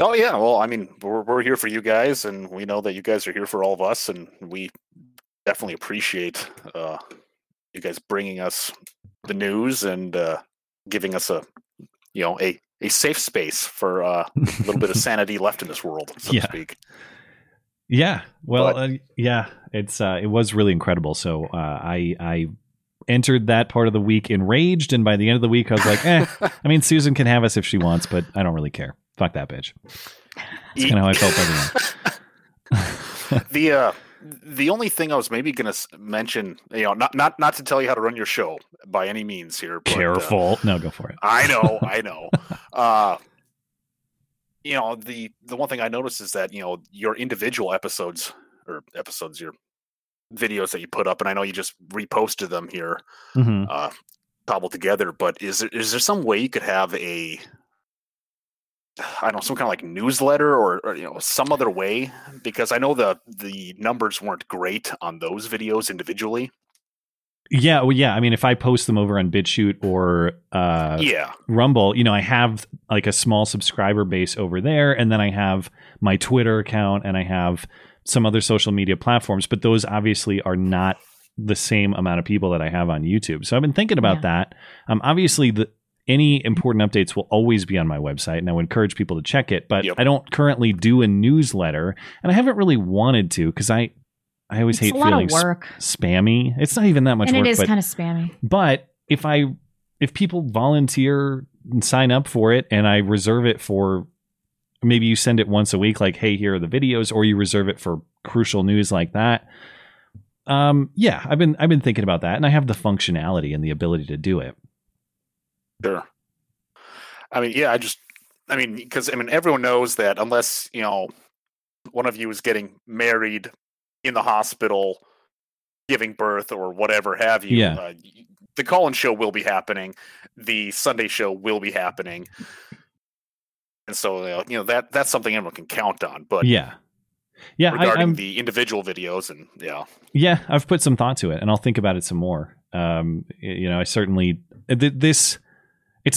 Oh yeah, well, I mean, we're here for you guys, and we know that you guys are here for all of us, and we definitely appreciate you guys bringing us the news and giving us a safe space for a little bit of sanity left in this world, so to speak. Yeah. Well, it was really incredible. So I entered that part of the week enraged, and by the end of the week, I was like, I mean, Susan can have us if she wants, but I don't really care. Fuck that bitch. That's kind of how I felt by the end. The only thing I was maybe going to mention, you know, not to tell you how to run your show by any means here. But, careful. No, go for it. I know. You know, the one thing I noticed is that, you know, your individual episodes, your videos that you put up, and I know you just reposted them here, cobbled together, but is there some way you could have a I don't know, some kind of like newsletter or you know, some other way, because I know the numbers weren't great on those videos individually. Yeah. Well, yeah. I mean, if I post them over on BitChute or Rumble, you know, I have like a small subscriber base over there. And then I have my Twitter account and I have some other social media platforms. But those obviously are not the same amount of people that I have on YouTube. So I've been thinking about that. Obviously, any important updates will always be on my website, and I would encourage people to check it. But I don't currently do a newsletter, and I haven't really wanted to because I always hate feeling spammy. It's not even that much work. It is kind of spammy. But if people volunteer and sign up for it, and I reserve it for, maybe you send it once a week, like, hey, here are the videos, or you reserve it for crucial news like that. Yeah, I've been thinking about that, and I have the functionality and the ability to do it. Sure. I mean, yeah, because everyone knows that unless, you know, one of you is getting married, in the hospital, giving birth or whatever have you, the call-in show will be happening. The Sunday show will be happening. And so, you know, that's something everyone can count on, but regarding the individual videos and I've put some thought to it and I'll think about it some more. You know, I certainly, it's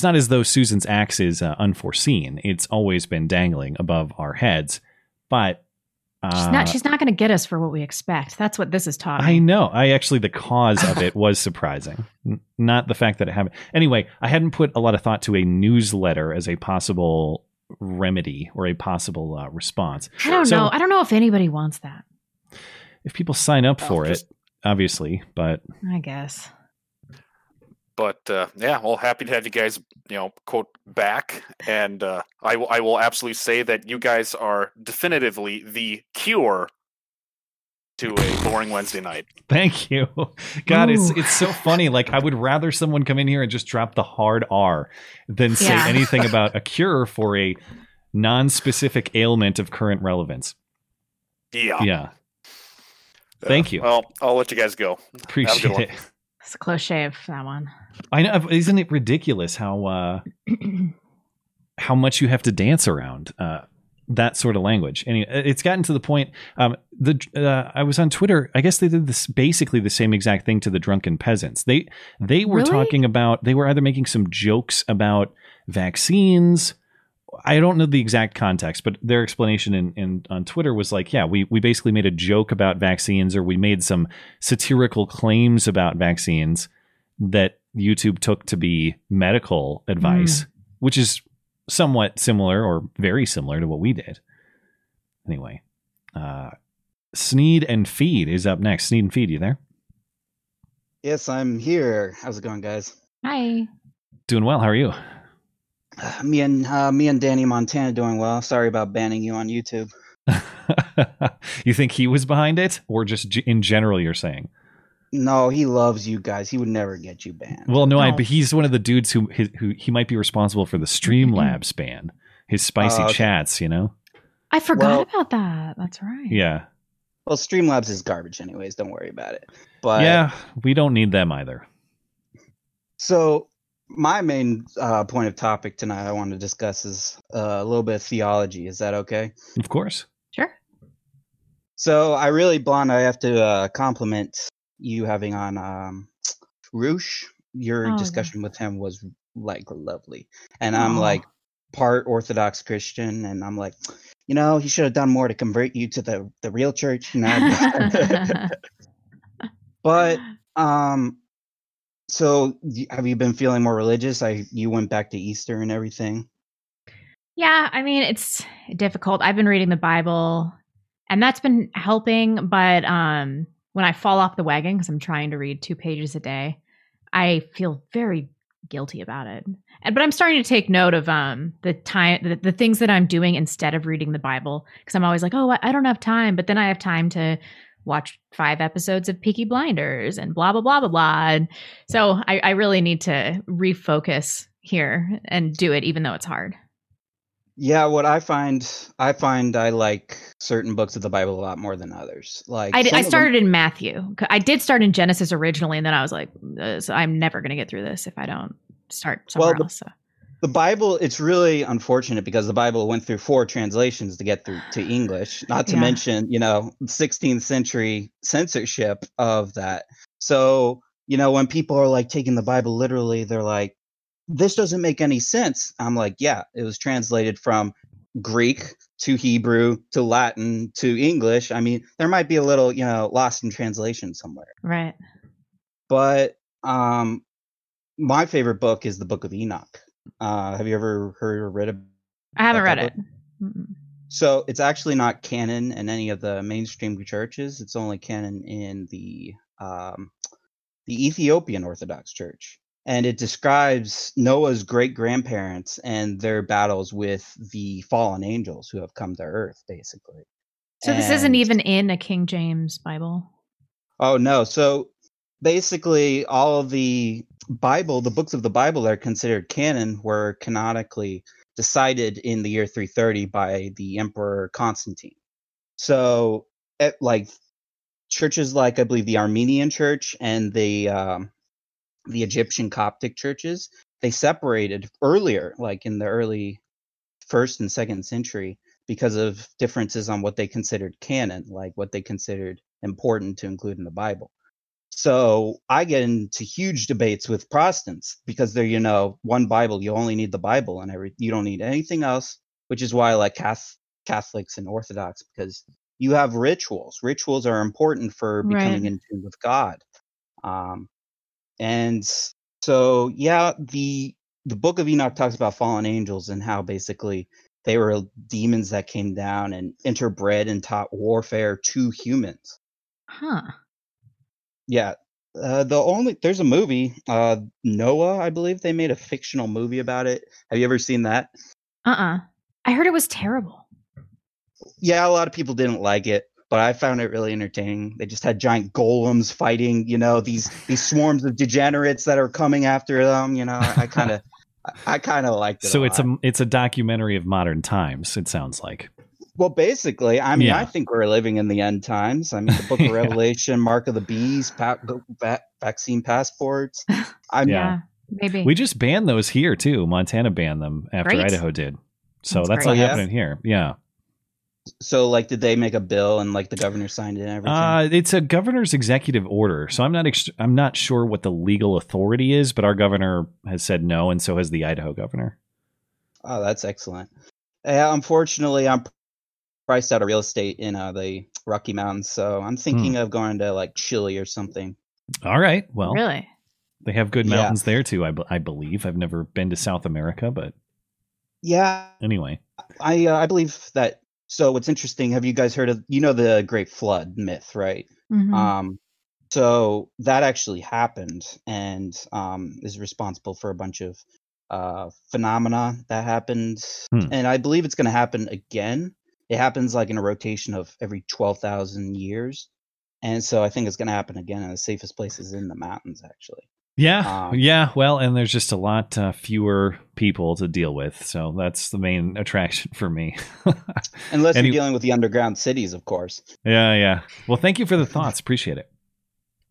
not as though Susan's axe is unforeseen. It's always been dangling above our heads, but she's not going to get us for what we expect. That's what this is taught. I know. The cause of it was surprising, not the fact that it happened. Anyway, I hadn't put a lot of thought to a newsletter as a possible remedy or a possible response. I don't know. I don't know if anybody wants that. If people sign up for it, obviously, but I guess. But well, happy to have you guys, you know, quote, back. And I will absolutely say that you guys are definitively the cure to a boring Wednesday night. Thank you. God, it's so funny. Like, I would rather someone come in here and just drop the hard R than say anything about a cure for a non-specific ailment of current relevance. Yeah. Yeah. Thank you. Well, I'll let you guys go. Appreciate it. It's a close shave, that one. I know. Isn't it ridiculous how how much you have to dance around that sort of language? Anyway, it's gotten to the point. I was on Twitter. I guess they did this basically the same exact thing to the drunken peasants. They were talking about. They were either making some jokes about vaccines. I don't know the exact context, but their explanation on Twitter was like, we basically made a joke about vaccines, or we made some satirical claims about vaccines that YouTube took to be medical advice, which is somewhat similar or very similar to what we did. Anyway, Sneed and Feed is up next. Sneed and Feed, you there? Yes, I'm here. How's it going, guys? Hi. Doing well. How are you? Me and Danny Montana doing well. Sorry about banning you on YouTube. You think he was behind it, or just in general? You're saying? No, he loves you guys. He would never get you banned. Well, no. But he's one of the dudes who he might be responsible for the Streamlabs ban. His spicy chats, you know. I forgot about that. That's right. Yeah. Well, Streamlabs is garbage, anyways. Don't worry about it. But yeah, we don't need them either. So. My main point of topic tonight I want to discuss is a little bit of theology. Is that okay? Of course. Sure. So I really, Blonde, I have to compliment you having on Roosh. Your discussion with him was like lovely. And I'm like part Orthodox Christian. And I'm like, you know, he should have done more to convert you to the real church. You know? But... So have you been feeling more religious? You went back to Easter and everything. Yeah, I mean, it's difficult. I've been reading the Bible and that's been helping. But when I fall off the wagon, because I'm trying to read 2 pages a day, I feel very guilty about it. But I'm starting to take note of the time, the things that I'm doing instead of reading the Bible, because I'm always like, oh, I don't have time. But then I have time to watch 5 episodes of Peaky Blinders and blah, blah, blah, blah, blah. And so I really need to refocus here and do it, even though it's hard. Yeah. What I find I like certain books of the Bible a lot more than others. Like I started in Matthew. I did start in Genesis originally. And then I was like, I'm never going to get through this if I don't start somewhere else. The Bible, it's really unfortunate because the Bible went through four translations to get through to English, not to mention, 16th century censorship of that. So, when people are like taking the Bible literally, they're like, this doesn't make any sense. I'm like, yeah, it was translated from Greek to Hebrew to Latin to English. I mean, there might be a little, lost in translation somewhere. Right. But my favorite book is the Book of Enoch. Have you ever heard or read it? I haven't read it. Mm-hmm. So it's actually not canon in any of the mainstream churches. It's only canon in the Ethiopian Orthodox Church. And it describes Noah's great-grandparents and their battles with the fallen angels who have come to earth, basically. So this isn't even in a King James Bible? Oh, no. So basically all of the Bible, the books of the Bible that are considered canon were canonically decided in the year 330 by the Emperor Constantine. So churches like I believe the Armenian Church and the Egyptian Coptic churches, they separated earlier, like in the early 1st and 2nd century, because of differences on what they considered canon, like what they considered important to include in the Bible. So I get into huge debates with Protestants because they're, one Bible, you only need the Bible and you don't need anything else, which is why I like Catholics and Orthodox, because you have rituals. Rituals are important for becoming in tune with God. And so, the Book of Enoch talks about fallen angels and how basically they were demons that came down and interbred and taught warfare to humans. Huh. Yeah, there's a movie, Noah, I believe they made a fictional movie about it. Have you ever seen that? I heard it was terrible. Yeah, a lot of people didn't like it, but I found it really entertaining. They just had giant golems fighting, these swarms of degenerates that are coming after them. I kind of liked it. So it's a documentary of modern times, it sounds like. Well, basically, I think we're living in the end times. I mean, the Book of Revelation, Mark of the Beast, vaccine passports. Maybe. We just banned those here, too. Montana banned them after Idaho did. So that's not happening here. Yeah. So, did they make a bill and, the governor signed it and everything? It's a governor's executive order. So I'm not sure what the legal authority is, but our governor has said no, and so has the Idaho governor. Oh, that's excellent. Unfortunately, I'm priced out of real estate in the Rocky Mountains, so I'm thinking of going to Chile or something. All right. Well, really, they have good mountains there too. I believe. I've never been to South America, but anyway, I believe that. So what's interesting? Have you guys heard of the Great Flood myth, right? Mm-hmm. So that actually happened and is responsible for a bunch of phenomena that happened, and I believe it's going to happen again. It happens in a rotation of every 12,000 years. And so I think it's going to happen again. And the safest place is in the mountains, actually. Yeah. Well, and there's just a lot fewer people to deal with. So that's the main attraction for me. Unless you're dealing with the underground cities, of course. Yeah. Well, thank you for the thoughts. Appreciate it.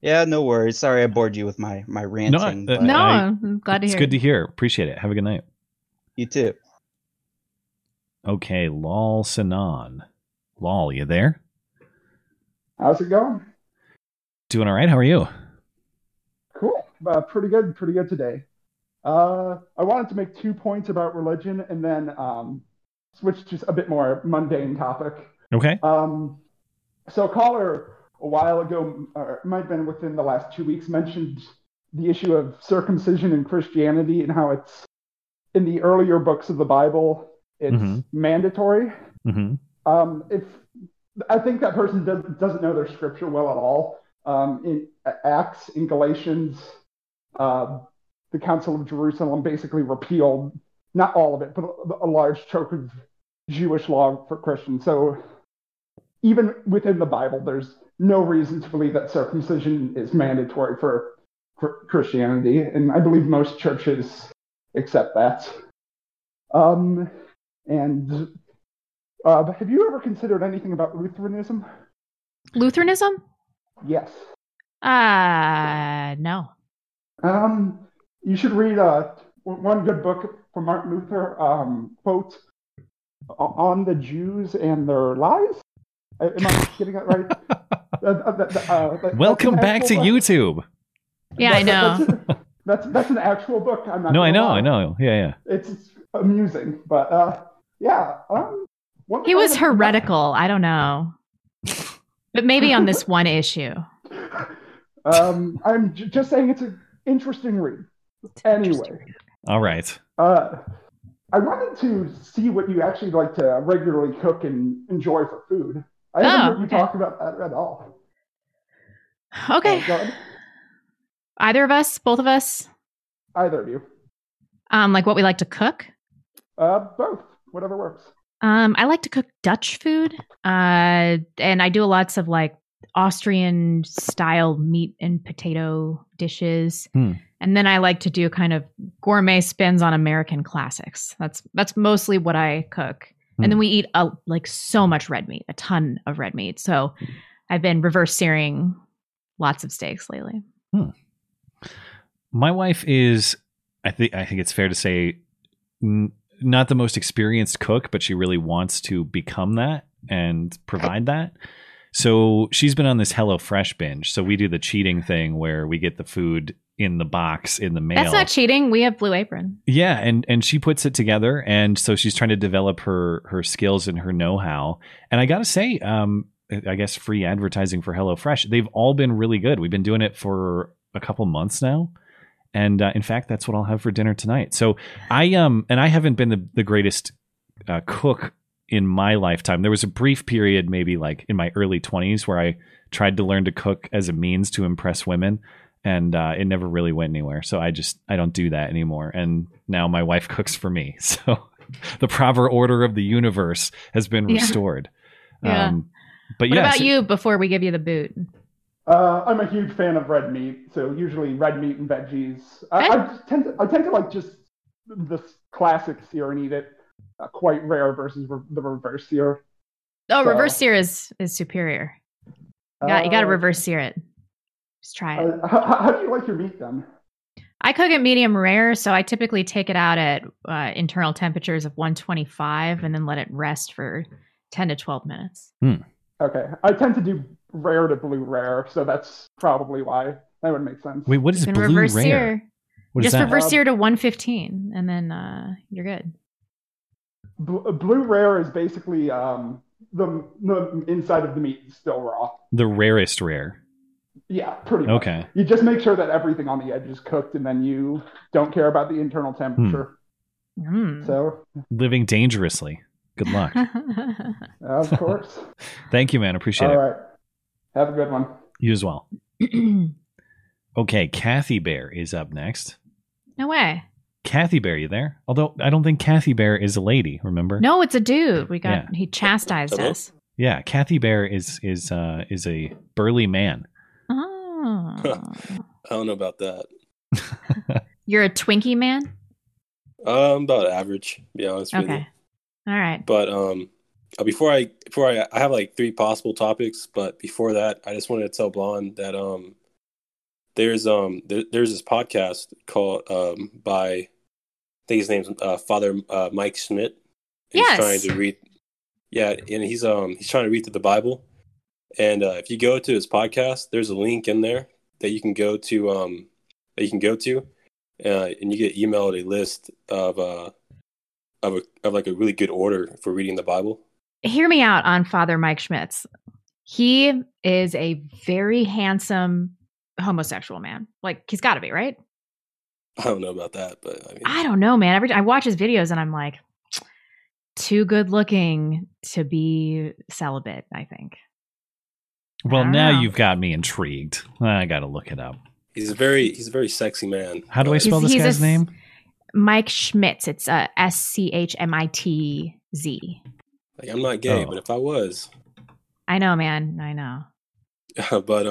Yeah, no worries. Sorry I bored you with my ranting. No, I'm glad to hear it. It's good to hear. Appreciate it. Have a good night. You too. Okay, Lol Sanan. Lol, you there? How's it going? Doing all right. How are you? Cool. Pretty good. Pretty good today. I wanted to make 2 points about religion and then switch to a bit more mundane topic. Okay. So caller a while ago, or it might have been within the last 2 weeks, mentioned the issue of circumcision in Christianity and how it's in the earlier books of the Bible. It's mandatory. Mm-hmm. I think that person doesn't know their scripture well at all. In Acts, in Galatians, the Council of Jerusalem basically repealed, not all of it, but a large chunk of Jewish law for Christians. So even within the Bible, there's no reason to believe that circumcision is mandatory for Christianity. And I believe most churches accept that. And have you ever considered anything about Lutheranism? Lutheranism? Yes. No. You should read one good book from Martin Luther quotes on the Jews and their lies. Am I getting that right? Welcome back to YouTube. Yeah, I know. That's an actual book. I'm not. No, I know, lie. I know. Yeah, yeah. It's amusing, but yeah. He was heretical. I don't know, but maybe on this one issue. I'm just saying it's an interesting read. Anyway. All right. I wanted to see what you actually like to regularly cook and enjoy for food. I haven't heard you talk about that at all. Okay. Either of us? Both of us? Either of you. Like what we like to cook? Both. Whatever works. I like to cook Dutch food. And I do lots of like Austrian style meat and potato dishes. And then I like to do kind of gourmet spins on American classics. That's mostly what I cook. And then we eat like so much red meat, a ton of red meat. So I've been reverse searing lots of steaks lately. My wife is, I think it's fair to say, not the most experienced cook, but she really wants to become that and provide that. So she's been on this HelloFresh binge. So we do the cheating thing where we get the food in the box in the mail. That's not cheating. We have Blue Apron. Yeah. And she puts it together. And so she's trying to develop her skills and her know-how. And I got to say, I guess free advertising for HelloFresh. They've all been really good. We've been doing it for a couple months now. And in fact, that's what I'll have for dinner tonight. So I haven't been the greatest cook in my lifetime. There was a brief period, maybe like in my early 20s, where I tried to learn to cook as a means to impress women. And it never really went anywhere. So I don't do that anymore. And now my wife cooks for me. So the proper order of the universe has been restored. Yeah. But what about you before we give you the boot? I'm a huge fan of red meat. So usually red meat and veggies. I tend to like just the classic sear and eat it. Quite rare versus the reverse sear. Oh, so, reverse sear is superior. You got to reverse sear it. Just try it. How do you like your meat then? I cook it medium rare, so I typically take it out at internal temperatures of 125 and then let it rest for 10 to 12 minutes. Okay. I tend to do rare to blue rare, so that's probably why. That would make sense. Wait, what is blue reverse rare? Just reverse sear to 115 and then you're good. Blue rare is basically the inside of the meat is still raw. The rarest rare. Yeah, pretty much. Okay. You just make sure that everything on the edge is cooked, and then you don't care about the internal temperature. So living dangerously. Good luck. Of course. Thank you, man. Appreciate it. All right. Have a good one. You as well. Okay, Kathy Bear is up next. No way. Kathy Bear, you there? Although I don't think Kathy Bear is a lady, remember? No, it's a dude. He chastised us. Yeah, Kathy Bear is a burly man. Oh. I don't know about that. You're a Twinkie man? About average, to be honest with you. Okay. All right. But before I have like three possible topics, but before that, I just wanted to tell Blonde that there's this podcast called by I think his name's Father Mike Schmidt. Yes. He's trying to read through the Bible. And if you go to his podcast, there's a link in there that you can go to. And you get emailed a list of a really good order for reading the Bible. Hear me out on Father Mike Schmitz. He is a very handsome homosexual man. Like, he's got to be, right? I don't know about that, but I mean, I don't know, man. Every time I watch his videos and I'm like, too good looking to be celibate, I think. Well, now you've got me intrigued. I got to look it up. He's a very sexy man. How do I spell this guy's name? Mike Schmitz. It's S-C-H-M-I-T-Z. Like, I'm not gay, but if I was. I know, man. I know. But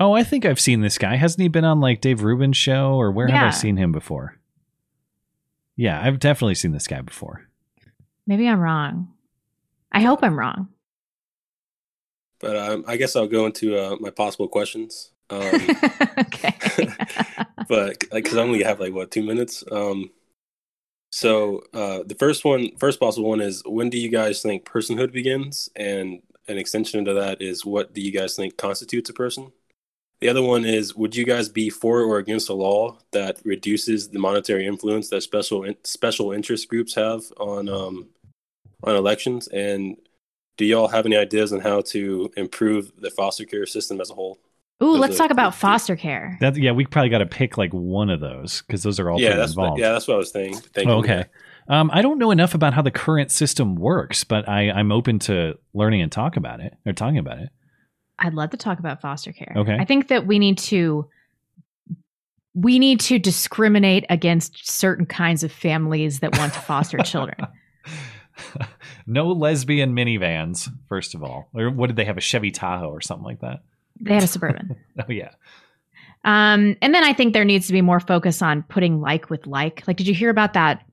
I think I've seen this guy. Hasn't he been on like Dave Rubin's show, or where have I seen him before? Yeah, I've definitely seen this guy before. Maybe I'm wrong. I hope I'm wrong. But I guess I'll go into my possible questions. Okay. But because I only have like 2 minutes. So the first possible one is, when do you guys think personhood begins? And an extension into that is, what do you guys think constitutes a person? The other one is, would you guys be for or against a law that reduces the monetary influence that special interest groups have on elections? And do y'all have any ideas on how to improve the foster care system as a whole? Ooh, let's talk about foster care. That, yeah, we probably got to pick like one of those, because those are all involved. That's what I was thinking. Oh, okay. I don't know enough about how the current system works, but I'm open to learning and talking about it. I'd love to talk about foster care. Okay. I think that we need to discriminate against certain kinds of families that want to foster children. No lesbian minivans, first of all. Or what did they have? A Chevy Tahoe or something like that? They had a Suburban. Oh, yeah. And then I think there needs to be more focus on putting like with like. Like, did you hear about that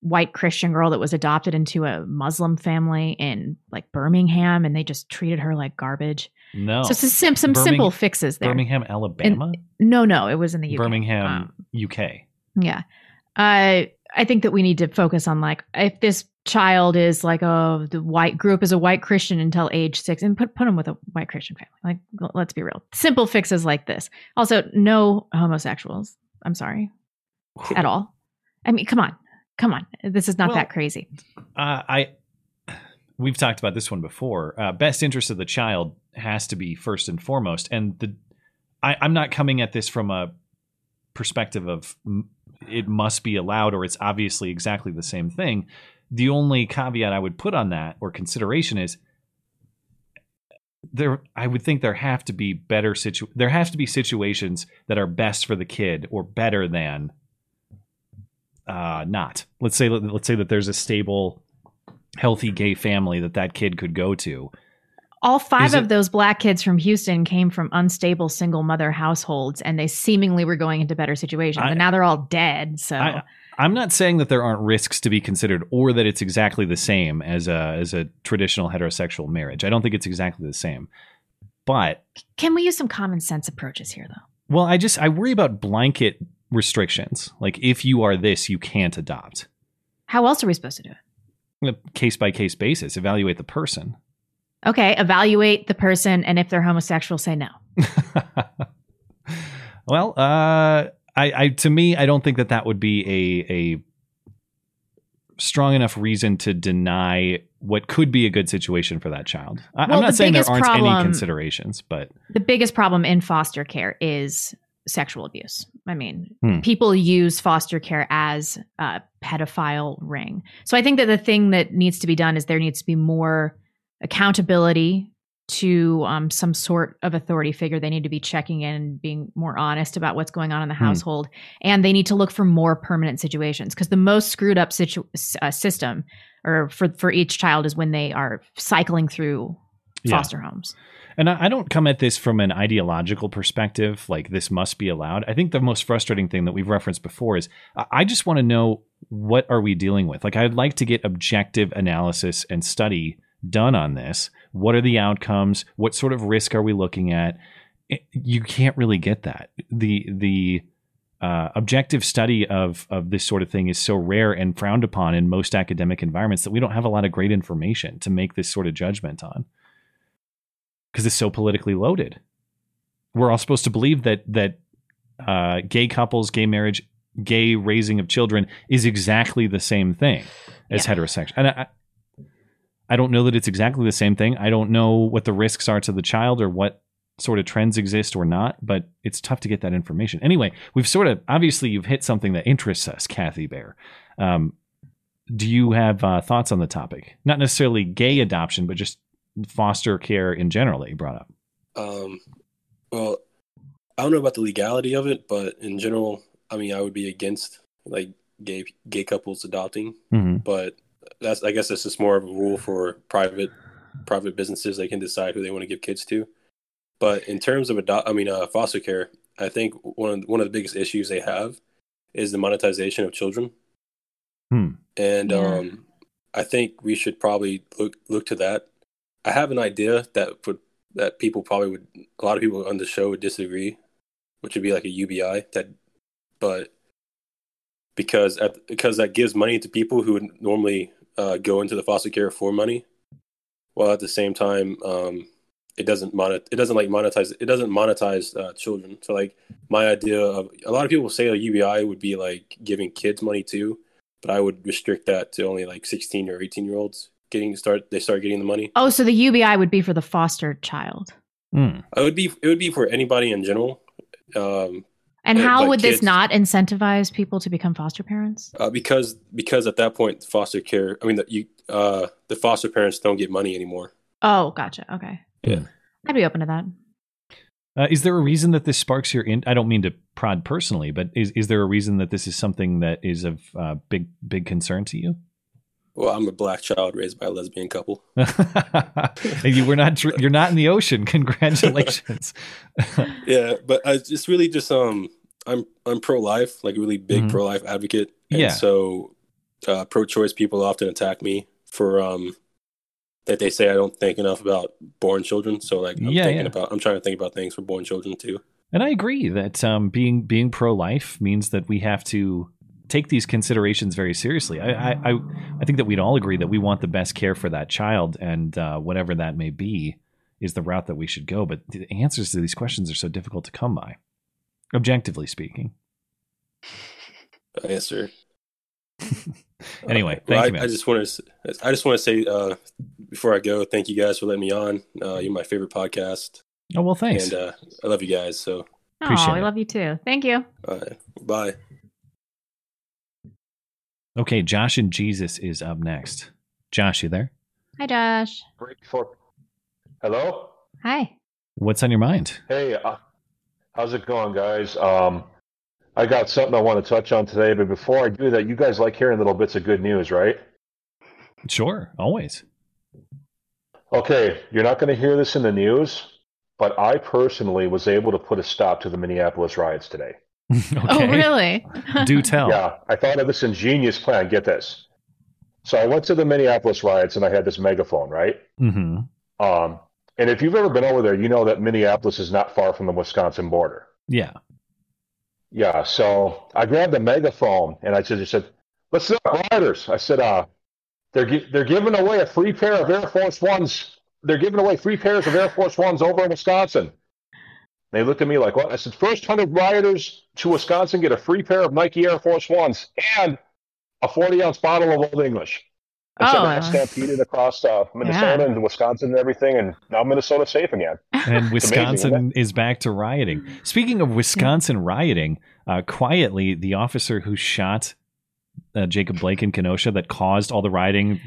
white Christian girl that was adopted into a Muslim family in like Birmingham, and they just treated her like garbage? No. So it's some simple fixes there. Birmingham, Alabama? No, it was in the UK. Birmingham, UK. Yeah. I think that we need to focus on, like, if this child is like, oh, grew up as a white Christian until age 6, and put them with a white Christian family. Like, let's be real. Simple fixes like this. Also, no homosexuals. I'm sorry. At all. I mean, come on. This is not that crazy. We've talked about this one before. Best interest of the child has to be first and foremost. And I'm not coming at this from a perspective of it must be allowed or it's obviously exactly the same thing. The only caveat I would put on that, or consideration, is I would think there have to be situations that are best for the kid, or better than not. Let's say that there's a stable, healthy gay family that kid could go to. All five of those black kids from Houston came from unstable single mother households, and they seemingly were going into better situations, and now they're all dead. So I'm not saying that there aren't risks to be considered, or that it's exactly the same as a traditional heterosexual marriage. I don't think it's exactly the same. But can we use some common sense approaches here, though? Well, I worry about blanket restrictions. Like, if you are this, you can't adopt. How else are we supposed to do it? Case by case basis. Evaluate the person. Okay, evaluate the person, and if they're homosexual, say no. Well, I don't think that would be a strong enough reason to deny what could be a good situation for that child. I'm not saying there aren't any considerations, but the biggest problem in foster care is sexual abuse. I mean, people use foster care as a pedophile ring. So I think that the thing that needs to be done is there needs to be more accountability to some sort of authority figure. They need to be checking in and being more honest about what's going on in the household. And they need to look for more permanent situations, because the most screwed up system or for each child is when they are cycling through foster homes. And I don't come at this from an ideological perspective, like this must be allowed. I think the most frustrating thing that we've referenced before is I just want to know, what are we dealing with? Like, I'd like to get objective analysis and study done on this. What are the outcomes? What sort of risk are we looking at? You can't really get that. The objective study of this sort of thing is so rare and frowned upon in most academic environments that we don't have a lot of great information to make this sort of judgment on, because it's so politically loaded. We're all supposed to believe that gay couples, gay marriage, gay raising of children is exactly the same thing as heterosexual. And I don't know that it's exactly the same thing. I don't know what the risks are to the child or what sort of trends exist or not, but it's tough to get that information. Anyway, obviously you've hit something that interests us, Kathy Bear. Do you have thoughts on the topic? Not necessarily gay adoption, but just foster care in general that you brought up. Well, I don't know about the legality of it, but in general, I mean, I would be against like gay couples adopting, but I guess that's just more of a rule for private businesses. They can decide who they want to give kids to. But in terms of foster care, I think one of the biggest issues they have is the monetization of children. And I think we should probably look to that. I have an idea that people probably would, a lot of people on the show would disagree, which would be like a UBI. But because that gives money to people who would normally go into the foster care for money, while at the same time it doesn't monetize children. So like my idea of, a lot of people say a UBI would be like giving kids money too, but I would restrict that to only like 16 or 18 year olds getting the money. Oh, so the UBI would be for the foster child. Mm. It would be for anybody in general. And how would kids, this not incentivize people to become foster parents? Because at that point, the foster parents don't get money anymore. Oh, gotcha. Okay. Yeah. I'd be open to that. Is there a reason that this sparks your I don't mean to prod personally, but is there a reason that this is something that is of big concern to you? Well, I'm a black child raised by a lesbian couple. You're not in the ocean. Congratulations. Yeah, but it's really just I'm pro-life, like really big pro-life advocate, and so pro-choice people often attack me for that they say I don't think enough about born children. So like I'm trying to think about things for born children too. And I agree that being pro-life means that we have to take these considerations very seriously. I think that we'd all agree that we want the best care for that child, and whatever that may be is the route that we should go. But the answers to these questions are so difficult to come by, objectively speaking. Yes, sir. Anyway, thank you, man. I just want to say before I go, thank you guys for letting me on. You're my favorite podcast. Oh, well, thanks. And I love you guys. So appreciate it. I love you too. Thank you. All right. Bye. Okay, Josh and Jesus is up next. Josh, you there? Hi, Josh. Hello? Hi. What's on your mind? Hey, how's it going, guys? I got something I want to touch on today, but before I do that, you guys like hearing little bits of good news, right? Sure, always. Okay, you're not going to hear this in the news, but I personally was able to put a stop to the Minneapolis riots today. Okay. Oh, really? Do tell. Yeah, I thought of this ingenious plan. Get this. So I went to the Minneapolis riots and I had this megaphone, right? Mm-hmm. And if you've ever been over there, you know that Minneapolis is not far from the Wisconsin border. Yeah. Yeah, so I grabbed the megaphone and I just said, "Let's stop rioters." I said, they're giving away a free pair of Air Force Ones. They're giving away free pairs of Air Force Ones over in Wisconsin." They looked at me like, what? I said, first 100 rioters to Wisconsin get a free pair of Nike Air Force Ones and a 40-ounce bottle of Old English. And so I stampeded across Minnesota and Wisconsin and everything, and now Minnesota's safe again. And Wisconsin is back to rioting. Speaking of Wisconsin rioting, quietly, the officer who shot Jacob Blake in Kenosha that caused all the rioting.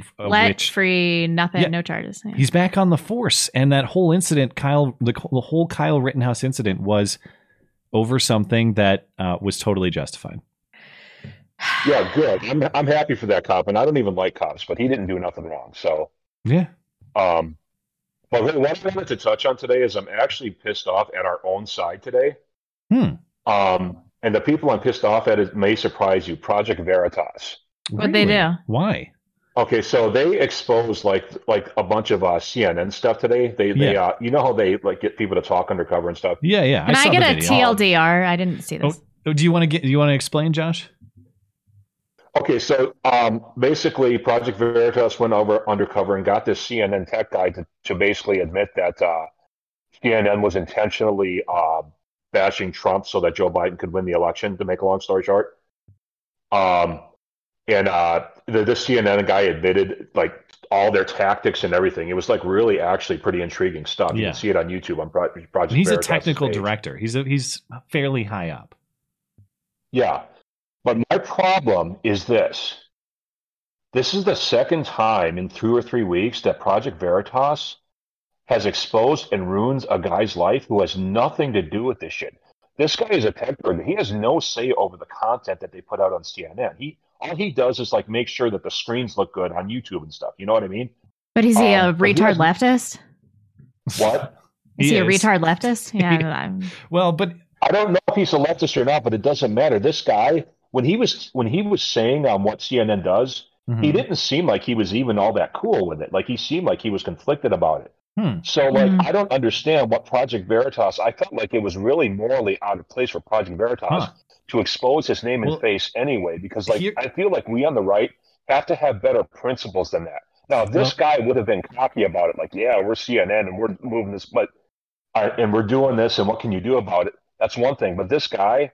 Free, nothing, no charges. Yeah. He's back on the force. And that whole incident, the whole Kyle Rittenhouse incident was over something that was totally justified. Yeah, good. I'm happy for that cop. And I don't even like cops, but he didn't do nothing wrong. So, yeah. But what I wanted to touch on today is I'm actually pissed off at our own side today. And the people I'm pissed off at, it may surprise you, Project Veritas. What'd they do? Why? Okay, so they exposed like a bunch of CNN stuff today. They you know how they like get people to talk undercover and stuff. Yeah. Can I get a TLDR? I didn't see this. Oh, do you want to explain, Josh? Okay, so basically, Project Veritas went over undercover and got this CNN tech guy to basically admit that CNN was intentionally bashing Trump so that Joe Biden could win the election, to make a long story short. The CNN guy admitted like all their tactics and everything. It was like really actually pretty intriguing stuff. Yeah. You can see it on YouTube on Project Veritas. He's a technical director. He's fairly high up. Yeah. But my problem is this. This is the second time in 2 or 3 weeks that Project Veritas has exposed and ruins a guy's life who has nothing to do with this shit. This guy is a tech bird. He has no say over the content that they put out on CNN. All he does is like make sure that the screens look good on YouTube and stuff. You know what I mean? But is he a retard leftist? What? Is he a retard leftist? Yeah. Well, but I don't know if he's a leftist or not, but it doesn't matter. This guy, when he was saying what CNN does, he didn't seem like he was even all that cool with it. Like he seemed like he was conflicted about it. So, like, I don't understand what Project Veritas, I felt like it was really morally out of place for Project Veritas to expose his name and face anyway, because, like, I feel like we on the right have to have better principles than that. Now, this guy would have been cocky about it, like, yeah, we're CNN and we're moving this, but, and we're doing this, and what can you do about it? That's one thing. But this guy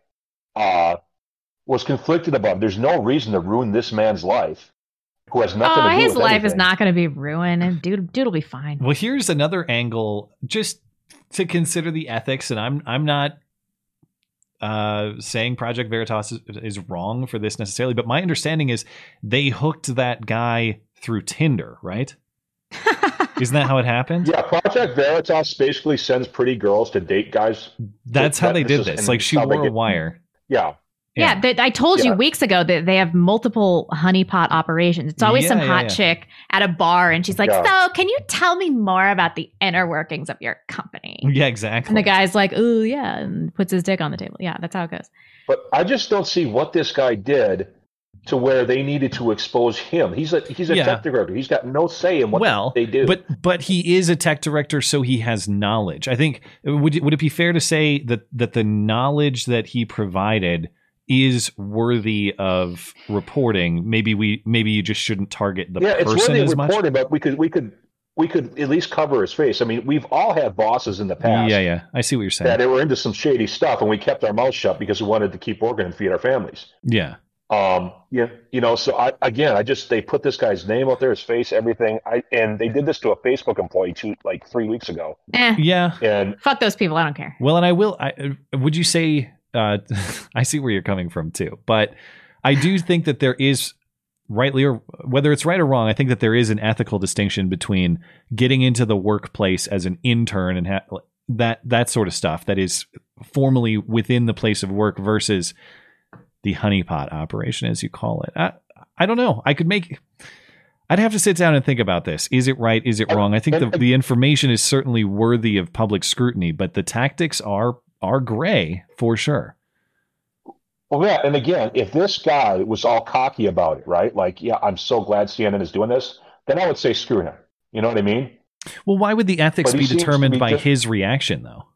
was conflicted about it. There's no reason to ruin this man's life. Who has nothing to do his with life anything. Is not going to be ruined, and dude'll be fine. Well, here's another angle, just to consider the ethics, and I'm not saying Project Veritas is wrong for this necessarily, but my understanding is they hooked that guy through Tinder, right? Isn't that how it happened? Yeah, Project Veritas basically sends pretty girls to date guys. That's how they did this. Like, she wore a wire. Yeah. Yeah, I told you weeks ago that they have multiple honeypot operations. It's always some hot chick at a bar, and she's like, so can you tell me more about the inner workings of your company? Yeah, exactly. And the guy's like, ooh, yeah, and puts his dick on the table. Yeah, that's how it goes. But I just don't see what this guy did to where they needed to expose him. He's a tech director. He's got no say in what they do. But he is a tech director, so he has knowledge. I think, would it be fair to say that the knowledge that he provided is worthy of reporting? Maybe you just shouldn't target the person as much. Yeah, it's worthy of reporting, but we could at least cover his face. I mean, we've all had bosses in the past. Yeah, I see what you're saying. That they were into some shady stuff, and we kept our mouths shut because we wanted to keep working and feed our families. Yeah. So they put this guy's name out there, his face, everything. And they did this to a Facebook employee too, like 3 weeks ago. Yeah. And fuck those people. I don't care. Well, and would you say? I see where you're coming from too, but I do think that there is, rightly or whether it's right or wrong, I think that there is an ethical distinction between getting into the workplace as an intern and that sort of stuff that is formally within the place of work versus the honeypot operation, as you call it. I don't know. I'd have to sit down and think about this. Is it right? Is it wrong? I think the information is certainly worthy of public scrutiny, but the tactics are gray for sure. Well, yeah. And again, if this guy was all cocky about it, right? Like, yeah, I'm so glad CNN is doing this. Then I would say, screw him. You know what I mean? Well, why would the ethics be determined by his reaction though?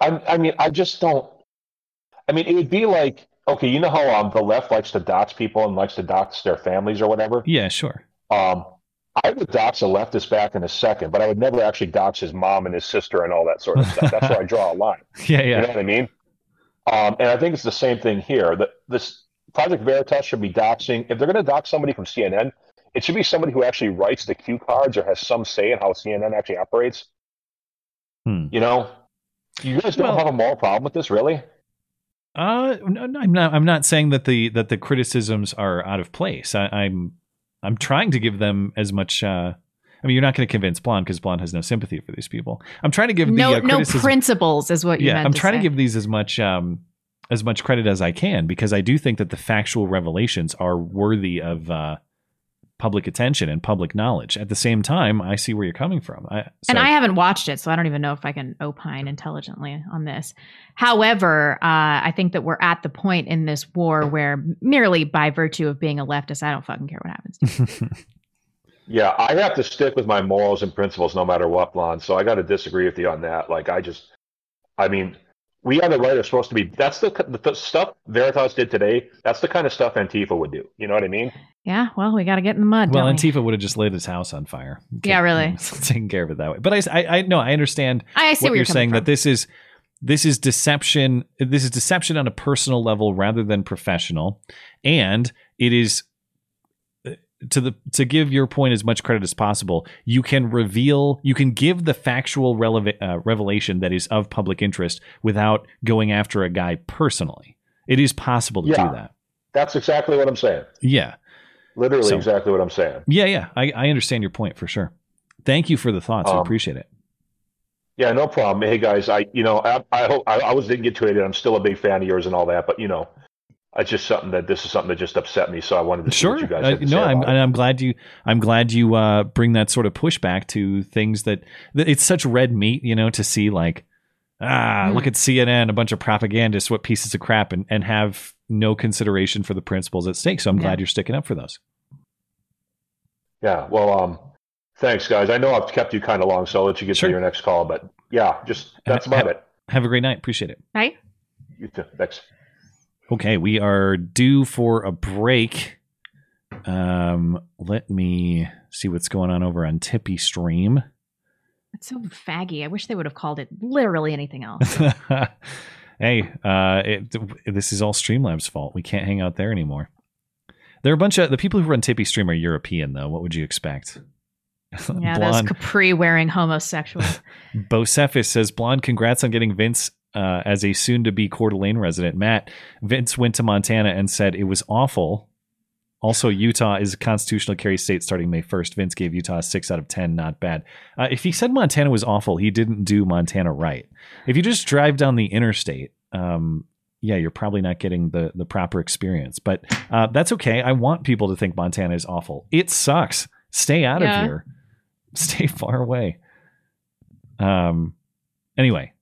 I mean, it would be like, okay, you know how the left likes to dox people and likes to dox their families or whatever. Yeah, sure. I would dox a leftist back in a second, but I would never actually dox his mom and his sister and all that sort of stuff. That's where I draw a line. Yeah. You know what I mean? And I think it's the same thing here. This Project Veritas should be doxing. If they're going to dox somebody from CNN, it should be somebody who actually writes the cue cards or has some say in how CNN actually operates. You know? You guys don't have a moral problem with this, really? No, I'm not saying that the criticisms are out of place. I'm trying to give them as much. I mean, you're not going to convince Blonde because Blonde has no sympathy for these people. I'm trying to give no principles is what you meant. I'm trying to give these as much credit as I can, because I do think that the factual revelations are worthy of public attention and public knowledge. At the same time, I see where you're coming from. And I haven't watched it, so I don't even know if I can opine intelligently on this. However, I think that we're at the point in this war where merely by virtue of being a leftist, I don't fucking care what happens. Yeah, I have to stick with my morals and principles no matter what, Blonde. So I got to disagree with you on that. Like, we on the right are supposed to be. That's the stuff Veritas did today. That's the kind of stuff Antifa would do. You know what I mean? Yeah. Well, we got to get in the mud. Well, Antifa would have just lit his house on fire. Yeah, really. Taking care of it that way. But I understand. I see what you're saying. That this is deception. This is deception on a personal level rather than professional, and it is. To give your point as much credit as possible, you can give the factual revelation that is of public interest without going after a guy personally. It is possible to do that. That's exactly what I'm saying. Yeah. Literally exactly what I'm saying. Yeah. I understand your point for sure. Thank you for the thoughts. I appreciate it. Yeah, no problem. Hey guys, I hope I always didn't get tweeted. I'm still a big fan of yours and all that, but it's just something that just upset me, so I wanted to see what you guys had to say about it. I'm glad you bring that sort of pushback to things that it's such red meat, to see like, look at CNN, a bunch of propagandists, what pieces of crap, and have no consideration for the principles at stake. So I'm glad you're sticking up for those. Yeah, well, Thanks, guys. I know I've kept you kind of long, so I'll let you get to your next call. But yeah, that's about it. Have a great night. Appreciate it. Bye. You too. Thanks. Okay, we are due for a break. Let me see what's going on over on Tippy Stream. That's so faggy. I wish they would have called it literally anything else. Hey, this is all Streamlabs' fault. We can't hang out there anymore. There are a bunch of the people who run Tippy Stream are European, though. What would you expect? Yeah, those capri wearing homosexuals. Bocephus says, Blonde, congrats on getting Vince as a soon to be Coeur d'Alene resident. Matt, Vince went to Montana and said it was awful. Also, Utah is a constitutional carry state starting May 1st. Vince gave Utah a 6 out of 10. Not bad. If he said Montana was awful, he didn't do Montana right. If you just drive down the interstate, you're probably not getting the proper experience. But that's okay. I want people to think Montana is awful. It sucks. Stay out of here. Stay far away. Anyway,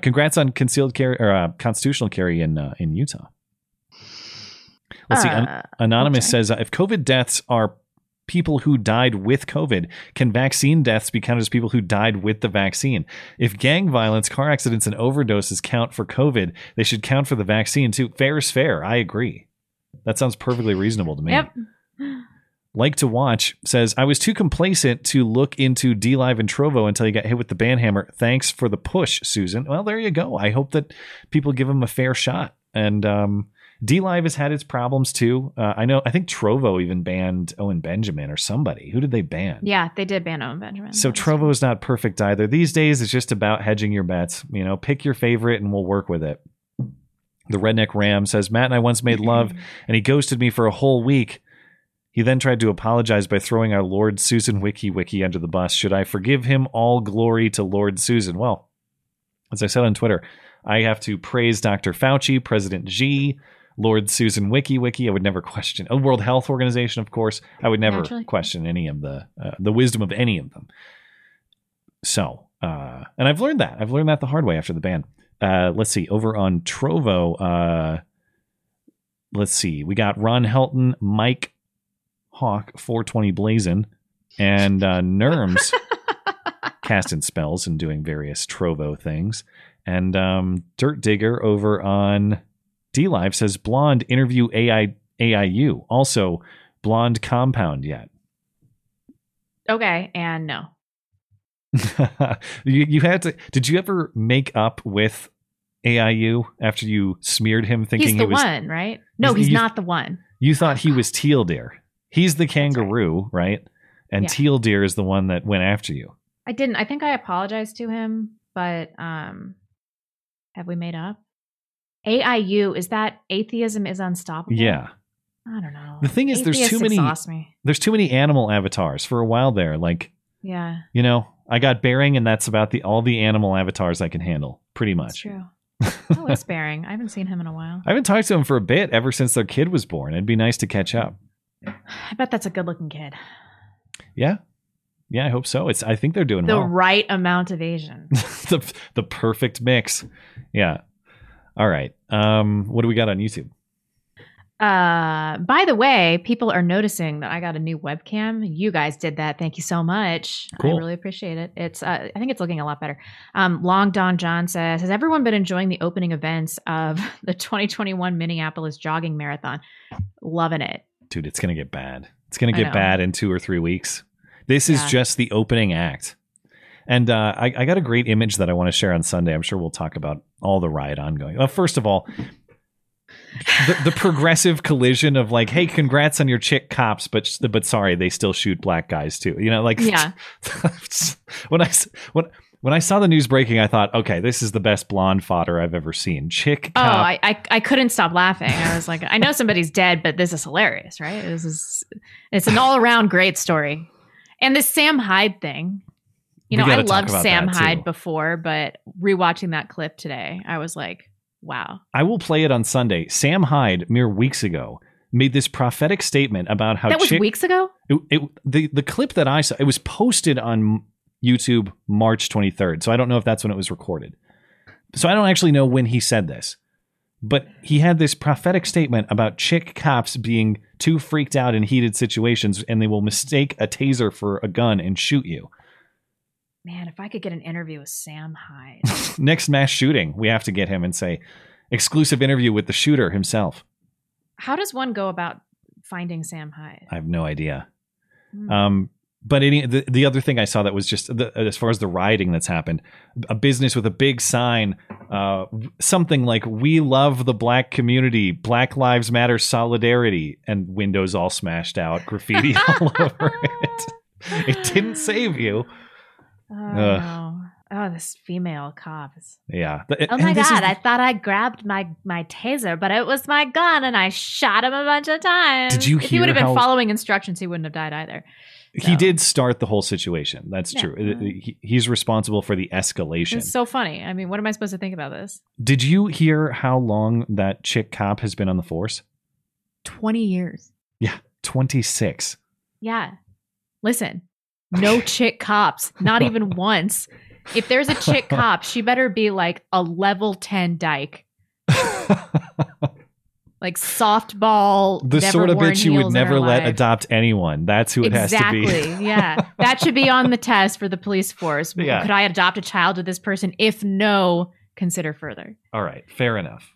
congrats on concealed carry or constitutional carry in Utah. Let's see. Anonymous says, if COVID deaths are people who died with COVID, can vaccine deaths be counted as people who died with the vaccine? If gang violence, car accidents, and overdoses count for COVID, they should count for the vaccine too. Fair is fair. I agree. That sounds perfectly reasonable to me. Yep. Like to Watch says, I was too complacent to look into DLive and Trovo until you got hit with the ban hammer. Thanks for the push, Susan. Well, there you go. I hope that people give them a fair shot. And DLive has had its problems too. I think Trovo even banned Owen Benjamin or somebody. Who did they ban? Yeah, they did ban Owen Benjamin. So Trovo is not perfect either. These days, it's just about hedging your bets. You know, pick your favorite and we'll work with it. The Redneck Ram says, Matt and I once made love and he ghosted me for a whole week. He then tried to apologize by throwing our Lord Susan Wiki under the bus. Should I forgive him? All glory to Lord Susan. Well, as I said on Twitter, I have to praise Dr. Fauci, President Xi, Lord Susan Wiki. I would never question. Oh, World Health Organization, of course. I would never question any of the wisdom of any of them. So, and I've learned that. I've learned that the hard way after the ban. Let's see. Over on Trovo, let's see. We got Ron Helton, Mike Hawk, 420 Blazin, and Nerms casting spells and doing various Trovo things. And Dirt Digger over on DLive says, Blonde, interview AIU. Also, Blonde compound yet. Okay, and no. you had to. Did you ever make up with AIU after you smeared him thinking he was... He's the one, right? No, he's not the one. You thought he was Teal Deer. He's the kangaroo, right? And Teal Deer is the one that went after you. I didn't. I think I apologized to him, but have we made up? AIU, is that atheism is unstoppable? Yeah. I don't know. The thing is, there's too many animal avatars for a while there. Like, yeah, you know, I got Bering and that's about all the animal avatars I can handle pretty much. That's true. Oh, it's Bering. I haven't seen him in a while. I haven't talked to him for a bit ever since their kid was born. It'd be nice to catch up. I bet that's a good looking kid. Yeah. Yeah, I hope so. I think they're doing well. The right amount of Asian. the perfect mix. Yeah. All right. What do we got on YouTube? By the way, people are noticing that I got a new webcam. You guys did that. Thank you so much. Cool. I really appreciate it. It's I think it's looking a lot better. Long Don John says, has everyone been enjoying the opening events of the 2021 Minneapolis jogging marathon? Loving it. Dude, it's going to get bad. It's going to get bad in 2 or 3 weeks. This is just the opening act. And I got a great image that I want to share on Sunday. I'm sure we'll talk about all the riot ongoing. First of all, the progressive collision of like, hey, congrats on your chick cops, but sorry, they still shoot black guys too. You know, like when I saw the news breaking, I thought, okay, this is the best Blonde fodder I've ever seen. Chick cop. Oh, I couldn't stop laughing. I was like, I know somebody's dead, but this is hilarious, right? It's an all around great story. And the Sam Hyde thing, you know, I loved Sam Hyde before, but rewatching that clip today, I was like, wow. I will play it on Sunday. Sam Hyde, mere weeks ago, made this prophetic statement about how that was weeks ago. The clip that I saw, it was posted on YouTube March 23rd. So I don't know if that's when it was recorded. So I don't actually know when he said this, But he had this prophetic statement about chick cops being too freaked out in heated situations, and they will mistake a taser for a gun and shoot you. Man, if I could get an interview with Sam Hyde. Next mass shooting, we have to get him and say, exclusive interview with the shooter himself. How does one go about finding Sam Hyde? I have no idea. But the other thing I saw that was just, as far as the rioting that's happened, a business with a big sign, something like, we love the black community, Black Lives Matter solidarity, and windows all smashed out, graffiti all over it. It didn't save you. Oh, no. Oh, this female cop. Yeah. Oh, my God. I thought I grabbed my taser, but it was my gun, and I shot him a bunch of times. Did you hear? If he would have been following instructions, he wouldn't have died either. So. He did start the whole situation. That's true. He's responsible for the escalation. It's so funny. I mean, what am I supposed to think about this? Did you hear how long that chick cop has been on the force? 20 years. Yeah. 26. Yeah. Listen, no chick cops. Not even once. If there's a chick cop, she better be like a level 10 dyke. Like softball, the sort of bitch you would never let adopt anyone. That's who it has to be. Exactly. Yeah, that should be on the test for the police force. Yeah. Could I adopt a child with this person? If no, consider further. All right, fair enough.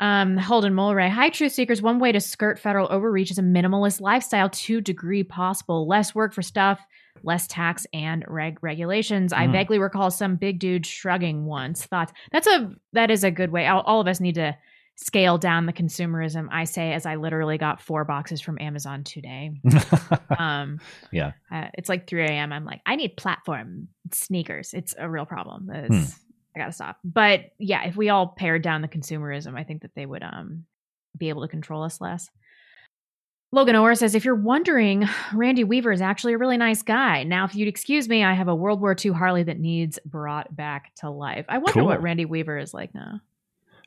Holden Mulray. Hi, Truth Seekers. One way to skirt federal overreach is a minimalist lifestyle to degree possible. Less work for stuff, less tax and regulations. I vaguely recall some big dude shrugging once. Thoughts? That is a good way. All of us need to scale down the consumerism, I say, as I literally got 4 boxes from Amazon today. Yeah. It's like 3 a.m. I'm like, I need platform sneakers. It's a real problem. I got to stop. But yeah, if we all pared down the consumerism, I think that they would be able to control us less. Logan Orr says, if you're wondering, Randy Weaver is actually a really nice guy. Now, if you'd excuse me, I have a World War II Harley that needs brought back to life. I wonder what Randy Weaver is like now.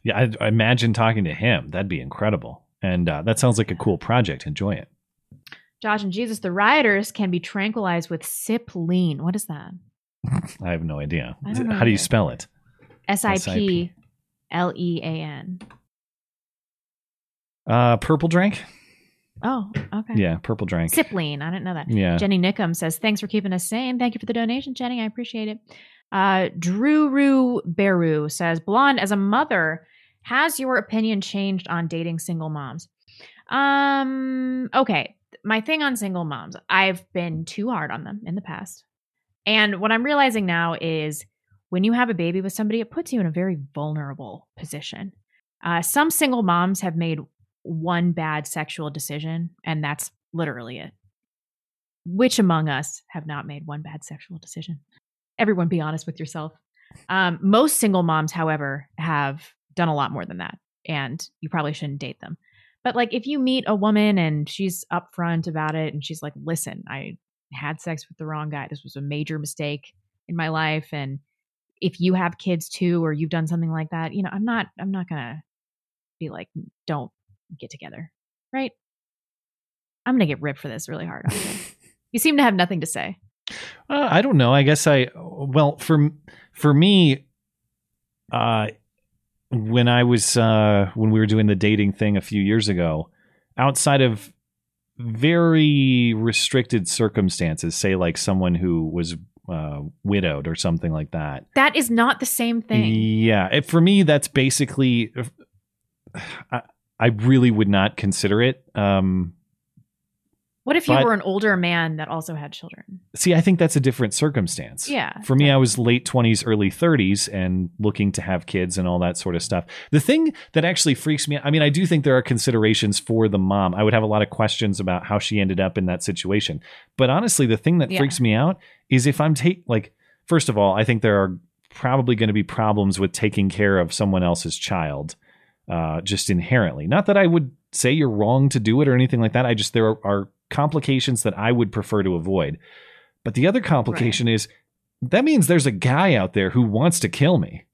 Yeah, I imagine talking to him. That'd be incredible. And that sounds like a cool project. Enjoy it. Josh and Jesus, the rioters can be tranquilized with Cipline. What is that? I have no idea. How do you spell it? Ciplean. Purple drink? Oh, okay. Yeah, purple drink. Cipline. I didn't know that. Yeah. Jenny Nickham says, thanks for keeping us sane. Thank you for the donation, Jenny. I appreciate it. Drew Beru says, Blonde, as a mother, has your opinion changed on dating single moms? Okay. My thing on single moms, I've been too hard on them in the past. And what I'm realizing now is when you have a baby with somebody, it puts you in a very vulnerable position. Some single moms have made one bad sexual decision, and that's literally it. Which among us have not made one bad sexual decision? Everyone be honest with yourself. Most single moms, however, have done a lot more than that, and you probably shouldn't date them. But like, if you meet a woman and she's upfront about it and she's like, listen, I had sex with the wrong guy. This was a major mistake in my life. And if you have kids too, or you've done something like that, you know, I'm not going to be like, don't get together. Right. I'm going to get ripped for this really hard. You seem to have nothing to say. I don't know. I guess for me, when I was, when we were doing the dating thing a few years ago, outside of very restricted circumstances, say like someone who was widowed or something like that. That is not the same thing. Yeah. For me, that's basically, I really would not consider it. What if you were an older man that also had children? See, I think that's a different circumstance. Yeah. For me, I was late 20s, early 30s and looking to have kids and all that sort of stuff. The thing that actually freaks me out, I mean, I do think there are considerations for the mom. I would have a lot of questions about how she ended up in that situation. But honestly, the thing that freaks me out is if I'm first of all, I think there are probably going to be problems with taking care of someone else's child just inherently. Not that I would say you're wrong to do it or anything like that. There are complications that I would prefer to avoid. But the other complication is that means there's a guy out there who wants to kill me.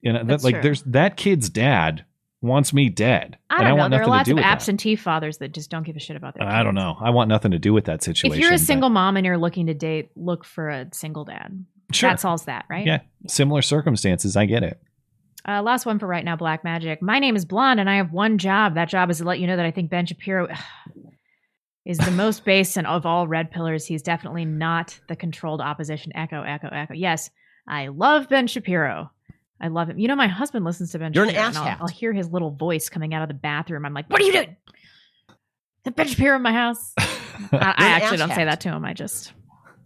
You know, that's true. That kid's dad wants me dead. I don't know. There are lots of absentee fathers that just don't give a shit about their kids. I don't know. I want nothing to do with that situation. If you're a single mom and you're looking to date, look for a single dad. Sure. That solves that, right? Yeah. Similar circumstances. I get it. Last one for right now, Black Magic. My name is Blonde, and I have one job. That job is to let you know that I think Ben Shapiro is the most base and of all red pillars. He's definitely not the controlled opposition. Echo, echo, echo. Yes, I love Ben Shapiro. I love him. You know, my husband listens to Ben Shapiro. You're an asshat. I'll hear his little voice coming out of the bathroom. I'm like, what are you doing? The Ben Shapiro in my house. I actually don't say that to him. I just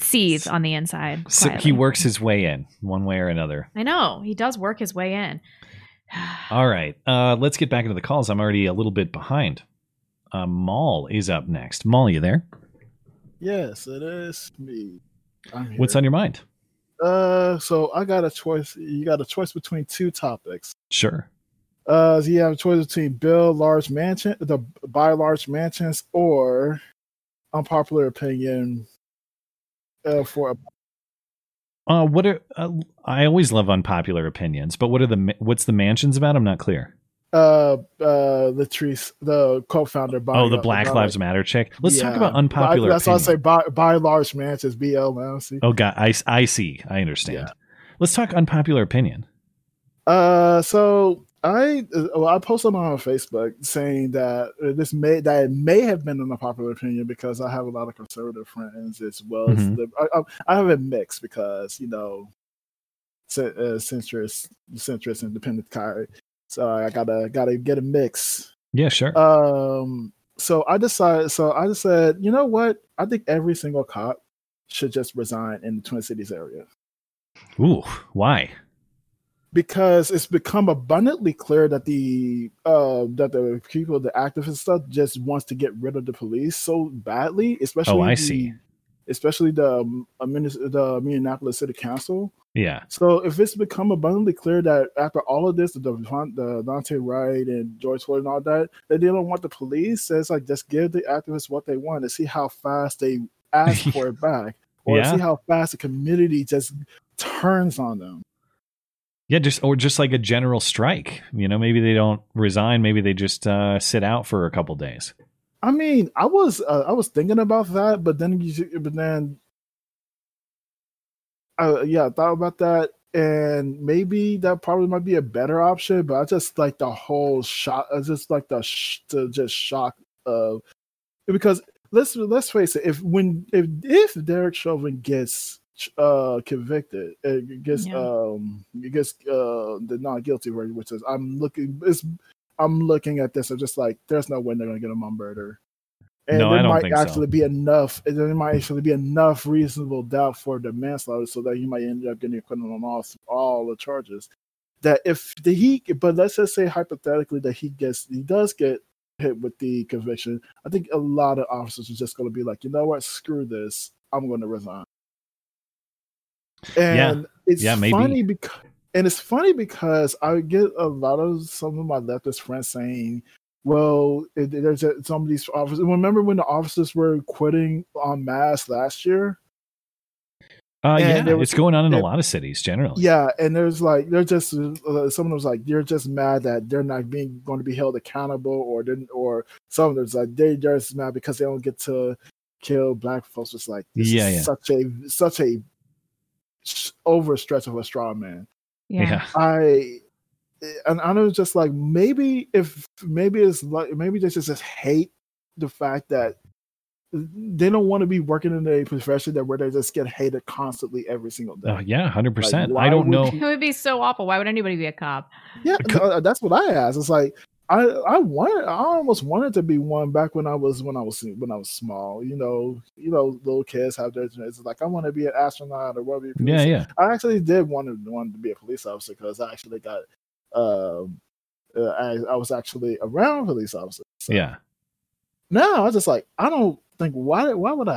seethe on the inside. So he works his way in one way or another. I know. He does work his way in. All right. Let's get back into the calls. I'm already a little bit behind. Maul is up next. Maul, you there? Yes, it is me. I'm here. What's on your mind? So I got a choice. You got a choice between two topics. Sure. So you have a choice between buy large mansions, or unpopular opinion. I always love unpopular opinions, but what's the mansions about? I'm not clear. Latrice, the co-founder. The Black Lives Matter chick. Let's talk about unpopular. That's why I say buy large mansions. BLM. Oh God, I see. I understand. Yeah. Let's talk unpopular opinion. So I posted on Facebook saying that it may have been an unpopular opinion because I have a lot of conservative friends as well as I have a mix because centrist, independent guy. So I gotta get a mix. Yeah, sure. So I decided. So I just said, you know what? I think every single cop should just resign in the Twin Cities area. Ooh, why? Because it's become abundantly clear that the people, the activists, stuff just wants to get rid of the police so badly, especially. Oh, I see. Especially the Minneapolis City Council. Yeah. So if it's become abundantly clear that after all of this, the Dante Wright and George Floyd and all that, that they don't want the police, so it's like just give the activists what they want and see how fast they ask for it back, or see how fast the community just turns on them. Yeah, just like a general strike. You know, maybe they don't resign, maybe they just sit out for a couple days. I mean, I was thinking about that, I thought about that, and maybe that probably might be a better option. But I just like the whole shock. I just like the shock of, because let's face it. If Derek Chauvin gets convicted, it gets the not guilty verdict, which is I'm looking at this. I'm just like, there's no way they're gonna get him on murder. And no, there might actually be enough reasonable doubt for the manslaughter so that you might end up getting acquitted on all the charges. But let's just say hypothetically that he does get hit with the conviction. I think a lot of officers are just going to be like, you know what, screw this, I'm going to resign. And it's funny because I get some of my leftist friends saying, well, there's some of these officers. Remember when the officers were quitting en masse last year? It's going on in a lot of cities generally. Yeah, and there's like they're just someone was like they're just mad that they're not being going to be held accountable, or some of them's like they're just mad because they don't get to kill black folks. It's like such a overstretch of a straw man. Yeah, And I was just like, maybe they just hate the fact that they don't want to be working in a profession where they just get hated constantly every single day. 100%. I don't know. It would be so awful. Why would anybody be a cop? Yeah, that's what I asked. It's like I almost wanted to be one back when I was small. You know, little kids have their dreams. It's like I want to be an astronaut or whatever. I actually did want to be a police officer because I actually got. I was actually around police officers. So. Yeah. No, I was just like, I don't think why the hell would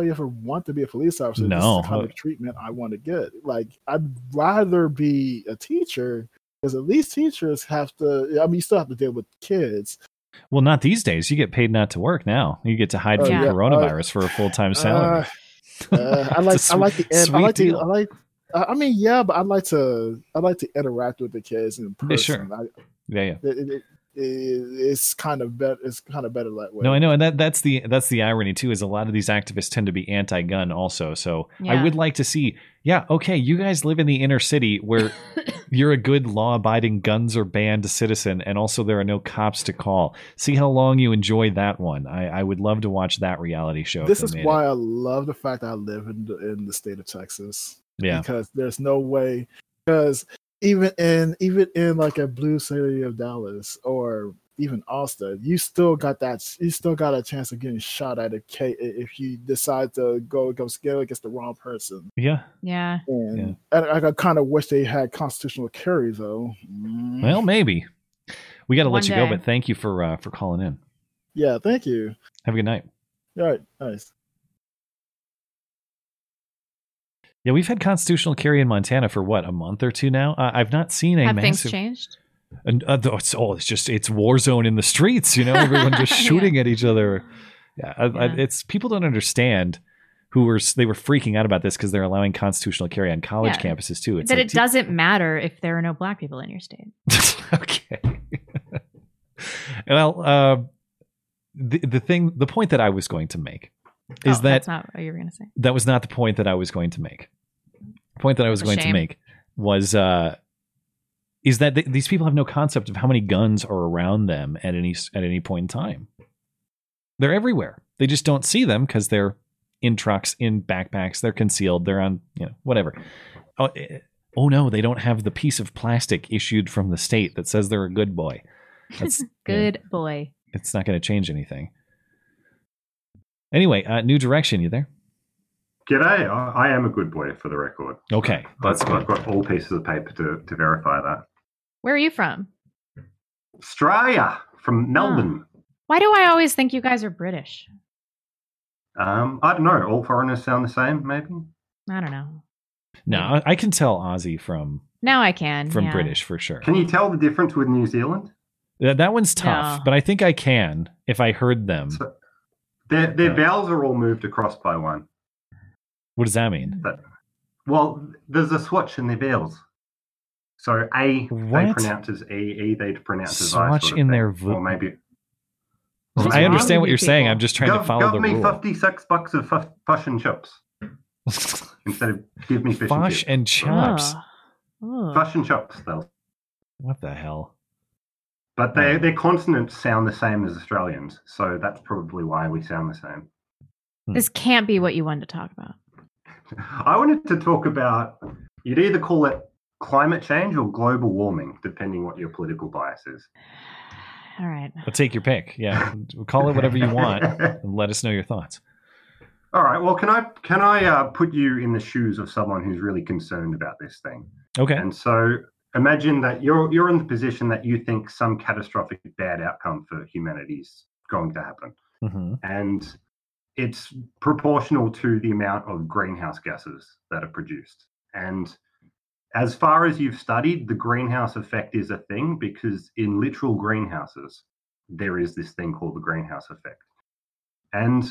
I ever want to be a police officer? No, this is the kind of treatment I want to get. Like, I'd rather be a teacher because at least teachers have to. I mean, you still have to deal with kids. Well, not these days. You get paid not to work now. You get to hide from coronavirus for a full time salary. But I'd like to interact with the kids in person. Sure. it's kind of better that way. No, I know, and that's the irony too, is a lot of these activists tend to be anti-gun also. So yeah. I would like to see, yeah, okay, you guys live in the inner city where you're a good law-abiding, guns are banned citizen, and also there are no cops to call. See how long you enjoy that one. I would love to watch that reality show. This is why I love the fact that I live in the state of Texas. Yeah, because there's no way, because even in like a blue city of Dallas or even Austin, you still got a chance of getting shot at if you decide to go scale against the wrong person. Yeah. Yeah. And yeah. I kind of wish they had constitutional carry though. Well, maybe we got to let you go, but thank you for calling in. Yeah. Thank you. Have a good night. All right. Nice. Yeah, we've had constitutional carry in Montana for what, a month or two now? I've not seen a massive... Have things changed? And, it's war zone in the streets, you know? Everyone just shooting at each other. Yeah, it's people don't understand they were freaking out about this because they're allowing constitutional carry on college campuses too. It's that it doesn't matter if there are no black people in your state. Okay. Well, the point that I was going to make is that that's not what you were going to say. That was not the point that I was going to make. The point that I was going to make was is that these people have no concept of how many guns are around them at any point in time. They're everywhere. They just don't see them because they're in trucks, in backpacks, they're concealed, they're on, you know, whatever. Oh no, they don't have the piece of plastic issued from the state that says they're a good boy. That's good boy. It's not going to change anything. Anyway, New Direction, you there? G'day. I am a good boy, for the record. Okay. I've got all pieces of paper to verify that. Where are you from? Australia, from Melbourne. Oh. Why do I always think you guys are British? I don't know. All foreigners sound the same, maybe? I don't know. No, I can tell Aussie from... Now I can, From British, for sure. Can you tell the difference with New Zealand? That one's tough, but I think I can if I heard them. So, Their vowels are all moved across by one. What does that mean? There's a swatch in their vowels. So A, they pronounce as E, they pronounce as I. Swatch in their vowels. Or maybe I understand what you're saying. I'm just trying to follow the rule. Give me $56 of fush and chips. Instead of give me fish fush and chips. Fush and chops, though. What the hell? But their consonants sound the same as Australians, so that's probably why we sound the same. This can't be what you wanted to talk about. I wanted to talk about, you'd either call it climate change or global warming, depending what your political bias is. All right. I'll take your pick. Yeah, call it whatever you want and let us know your thoughts. All right. Well, can I put you in the shoes of someone who's really concerned about this thing? Okay. And so... imagine that you're in the position that you think some catastrophic bad outcome for humanity is going to happen. Mm-hmm. And it's proportional to the amount of greenhouse gases that are produced. And as far as you've studied, the greenhouse effect is a thing because in literal greenhouses, there is this thing called the greenhouse effect. And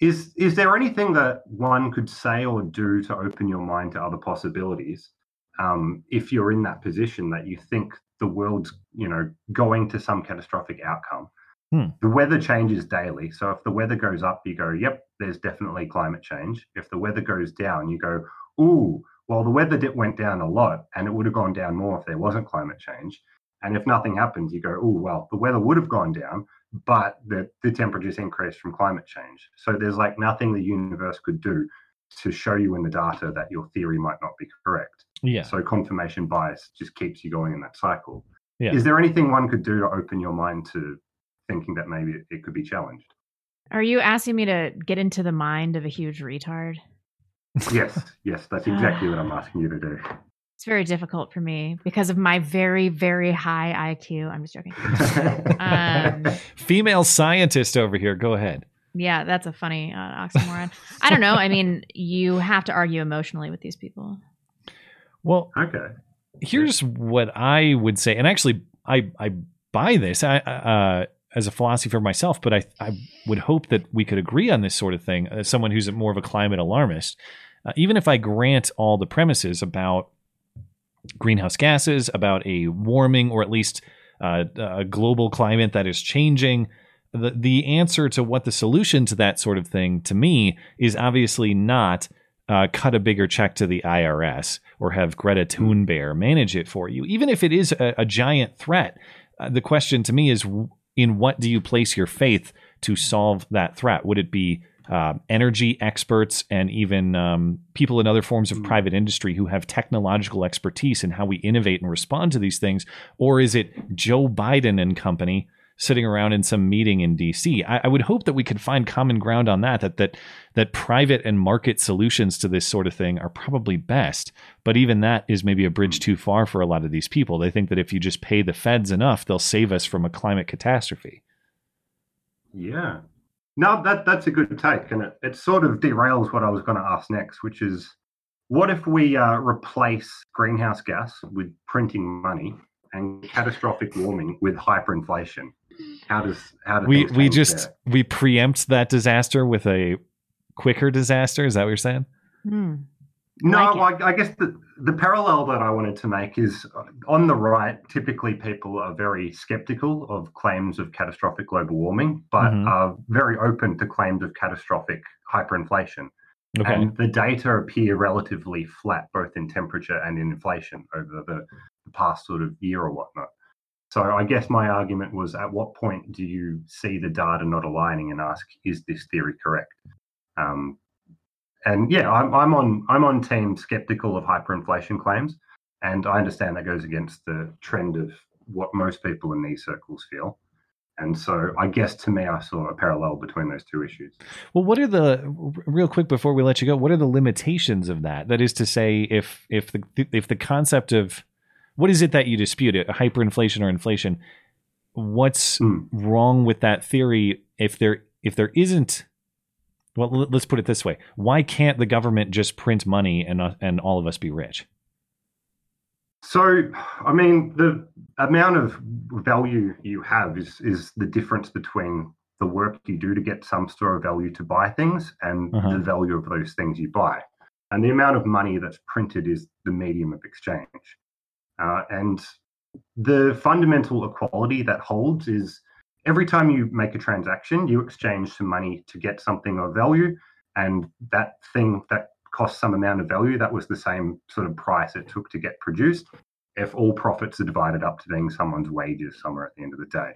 is there anything that one could say or do to open your mind to other possibilities? If you're in that position that you think the world's, you know, going to some catastrophic outcome. The weather changes daily. So if the weather goes up, you go, yep, there's definitely climate change. If the weather goes down, you go, ooh, well, the weather went down a lot and it would have gone down more if there wasn't climate change. And if nothing happens, you go, ooh, well, the weather would have gone down, but the temperatures increased from climate change. So there's like nothing the universe could do to show you in the data that your theory might not be correct. Yeah. So confirmation bias just keeps you going in that cycle. Yeah. Is there anything one could do to open your mind to thinking that maybe it could be challenged? Are you asking me to get into the mind of a huge retard? Yes, that's exactly what I'm asking you to do. It's very difficult for me because of my very, very high IQ. I'm just joking. Female scientist over here. Go ahead. Yeah, that's a funny oxymoron. I don't know. I mean, you have to argue emotionally with these people. Well, okay. Here's what I would say, and actually, I buy this as a philosophy for myself, but I would hope that we could agree on this sort of thing as someone who's more of a climate alarmist. Even if I grant all the premises about greenhouse gases, about a warming, or at least a global climate that is changing. The answer to what the solution to that sort of thing, to me, is obviously not cut a bigger check to the IRS or have Greta Thunberg manage it for you. Even if it is a giant threat, the question to me is, in what do you place your faith to solve that threat? Would it be energy experts and even people in other forms of private industry who have technological expertise in how we innovate and respond to these things? Or is it Joe Biden and company sitting around in some meeting in D.C.? I would hope that we could find common ground on that private and market solutions to this sort of thing are probably best. But even that is maybe a bridge too far for a lot of these people. They think that if you just pay the feds enough, they'll save us from a climate catastrophe. Yeah. No, that's a good take, and it sort of derails what I was going to ask next, which is, what if we replace greenhouse gas with printing money and catastrophic warming with hyperinflation? How does we just there? We preempt that disaster with a quicker disaster? Is that what you're saying? No, I guess the parallel that I wanted to make is, on the right, typically people are very skeptical of claims of catastrophic global warming, but are very open to claims of catastrophic hyperinflation. Okay. And the data appear relatively flat, both in temperature and in inflation over the past sort of year or whatnot. So I guess my argument was, at what point do you see the data not aligning and ask, is this theory correct? And yeah, I'm on team skeptical of hyperinflation claims, and I understand that goes against the trend of what most people in these circles feel. And so I guess, to me, I saw a parallel between those two issues. Well, what are real quick before we let you go, what are the limitations of that? That is to say, if the concept of, what is it that you dispute, it hyperinflation or inflation, what's wrong with that theory if there isn't? Well, let's put it this way. Why can't the government just print money and all of us be rich? So, I mean, the amount of value you have is the difference between the work you do to get some sort of value to buy things and the value of those things you buy. And the amount of money that's printed is the medium of exchange. And the fundamental equality that holds is, every time you make a transaction, you exchange some money to get something of value, and that thing that costs some amount of value, that was the same sort of price it took to get produced, if all profits are divided up to being someone's wages somewhere at the end of the day.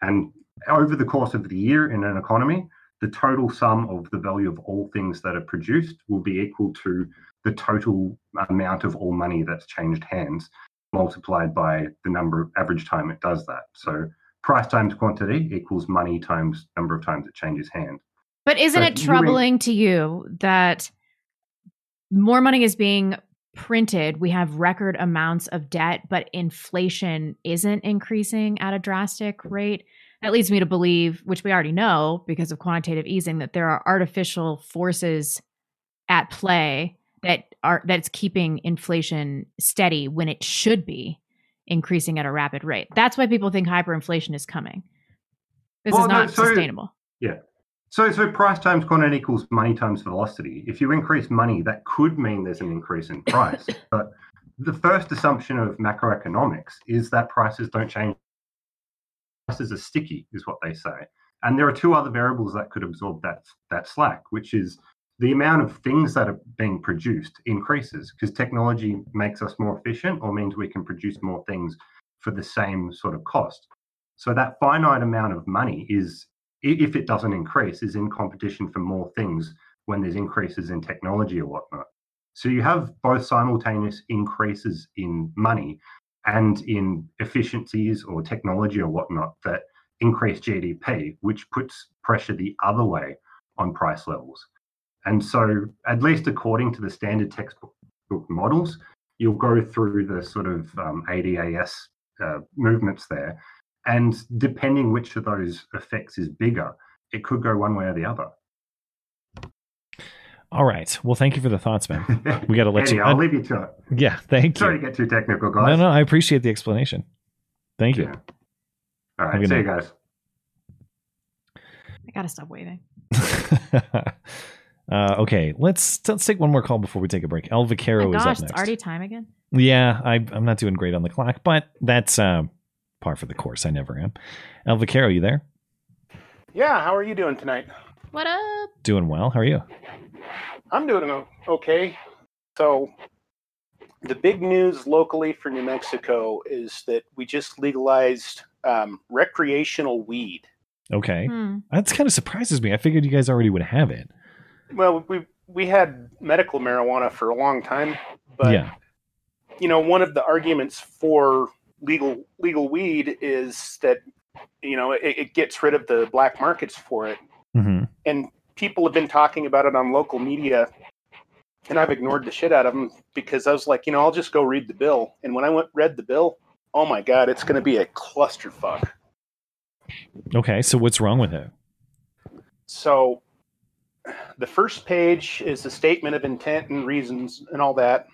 And over the course of the year in an economy, the total sum of the value of all things that are produced will be equal to the total amount of all money that's changed hands, multiplied by the number of average time it does that. So price times quantity equals money times number of times it changes hands. But isn't it troubling to you that more money is being printed? We have record amounts of debt, but inflation isn't increasing at a drastic rate. That leads me to believe, which we already know because of quantitative easing, that there are artificial forces at play that's keeping inflation steady when it should be increasing at a rapid rate. That's why people think hyperinflation is coming. This is not sustainable. Yeah. So price times quantity equals money times velocity. If you increase money, that could mean there's an increase in price. But the first assumption of macroeconomics is that prices don't change. Prices are sticky, is what they say. And there are two other variables that could absorb that slack, which is the amount of things that are being produced increases because technology makes us more efficient, or means we can produce more things for the same sort of cost. So that finite amount of money is, if it doesn't increase, is in competition for more things when there's increases in technology or whatnot. So you have both simultaneous increases in money and in efficiencies or technology or whatnot that increase GDP, which puts pressure the other way on price levels. And so, at least according to the standard textbook models, you'll go through the sort of ADAS movements there. And depending which of those effects is bigger, it could go one way or the other. All right. Well, thank you for the thoughts, man. We got to let I'll leave you to it. Yeah, thank you. Sorry to get too technical, guys. No, I appreciate the explanation. Thank you. All right. See you guys. I got to stop waiting. Okay, let's take one more call before we take a break. El Vaquero is up next. It's already time again. Yeah, I'm not doing great on the clock, but that's par for the course. I never am. El Vaquero, you there? Yeah. How are you doing tonight? What up? Doing well. How are you? I'm doing okay. So the big news locally for New Mexico is that we just legalized recreational weed. Okay. That kind of surprises me. I figured you guys already would have it. Well, we had medical marijuana for a long time, but yeah. You know, one of the arguments for legal weed is that, you know, it gets rid of the black markets for it. Mm-hmm. And people have been talking about it on local media, and I've ignored the shit out of them because I was like, you know, I'll just go read the bill. And when I read the bill, oh my God, it's going to be a clusterfuck. Okay, so what's wrong with it? So the first page is the statement of intent and reasons and all that.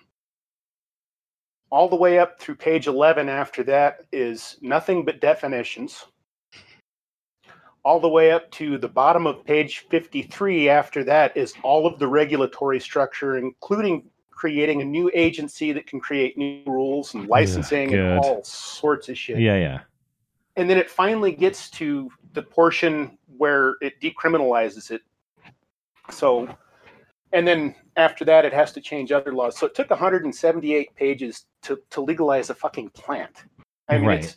All the way up through page 11 after that is nothing but definitions. All the way up to the bottom of page 53 after that is all of the regulatory structure, including creating a new agency that can create new rules and licensing and all sorts of shit. Yeah, yeah. And then it finally gets to the portion where it decriminalizes it. So, and then after that, it has to change other laws. So it took 178 pages to legalize a fucking plant. I mean, right.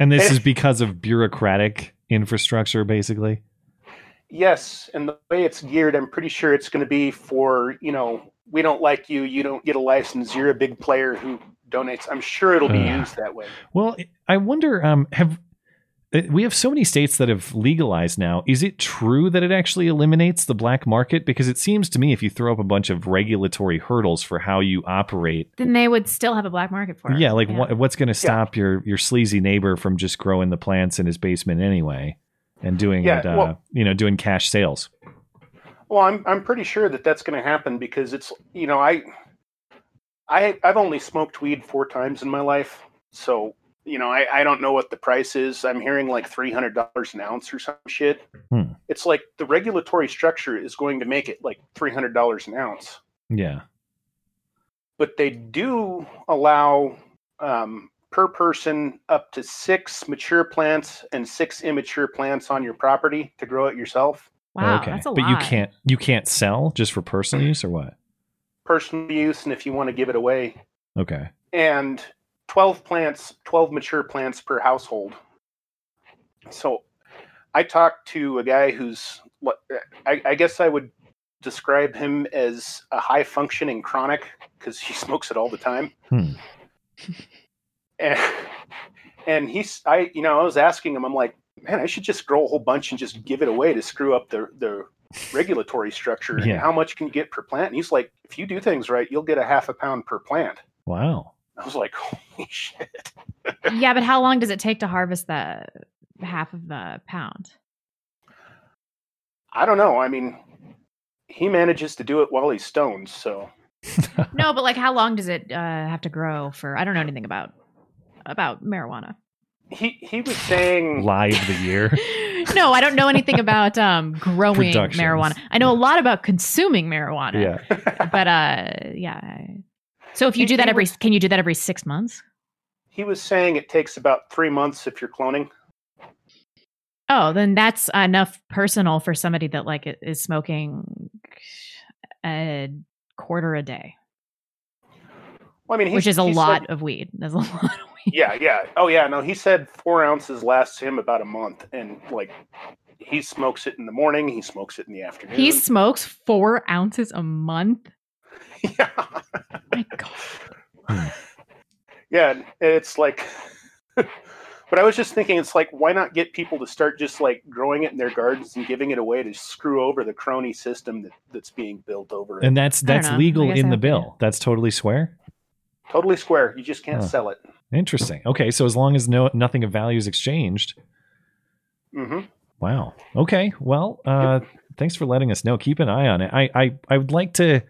And this is because of bureaucratic infrastructure, basically? Yes. And the way it's geared, I'm pretty sure it's going to be for, you know, we don't like you. You don't get a license. You're a big player who donates. I'm sure it'll be used that way. Well, I wonder, we have so many states that have legalized now. Is it true that it actually eliminates the black market? Because it seems to me if you throw up a bunch of regulatory hurdles for how you operate, then they would still have a black market for it. Yeah. Like what's going to stop your sleazy neighbor from just growing the plants in his basement anyway and doing, doing cash sales. Well, I'm pretty sure that that's going to happen because it's, you know, I've only smoked weed 4 times in my life. So, you know, I don't know what the price is. I'm hearing like $300 an ounce or some shit. It's like the regulatory structure is going to make it like $300 an ounce. Yeah. But they do allow per person up to 6 mature plants and 6 immature plants on your property to grow it yourself. Wow, okay. That's a lot. But you can't sell just for personal use or what? Personal use and if you want to give it away. Okay. And 12 plants, 12 mature plants per household. So I talked to a guy who's, I guess I would describe him as a high functioning chronic because he smokes it all the time. And I was asking him, I'm like, man, I should just grow a whole bunch and just give it away to screw up the regulatory structure. Yeah. And how much can you get per plant? And he's like, if you do things right, you'll get a half a pound per plant. Wow. I was like, holy shit. Yeah, but how long does it take to harvest the half of the pound? I don't know. I mean, he manages to do it while he's stoned, so. No, but like how long does it have to grow for? I don't know anything about marijuana. He was saying live the year. No, I don't know anything about growing marijuana. I know a lot about consuming marijuana. Yeah. But so if you do that can you do that every 6 months? He was saying it takes about 3 months if you're cloning. Oh, then that's enough personal for somebody that like is smoking a quarter a day. Well, I mean, which is a lot of weed. That's a lot of weed. Yeah, yeah. Oh, yeah. No, he said 4 ounces lasts him about a month, and like he smokes it in the morning, he smokes it in the afternoon. He smokes 4 ounces a month. Yeah. My God. Yeah, it's like, but I was just thinking, it's like, why not get people to start just like growing it in their gardens and giving it away to screw over the crony system that's being built over it. And that's legal in the bill. That's totally square. Totally square. You just can't sell it. Interesting. Okay, so as long as nothing of value is exchanged. Mm-hmm. Wow. Okay. Well, thanks for letting us know. Keep an eye on it. I would like to.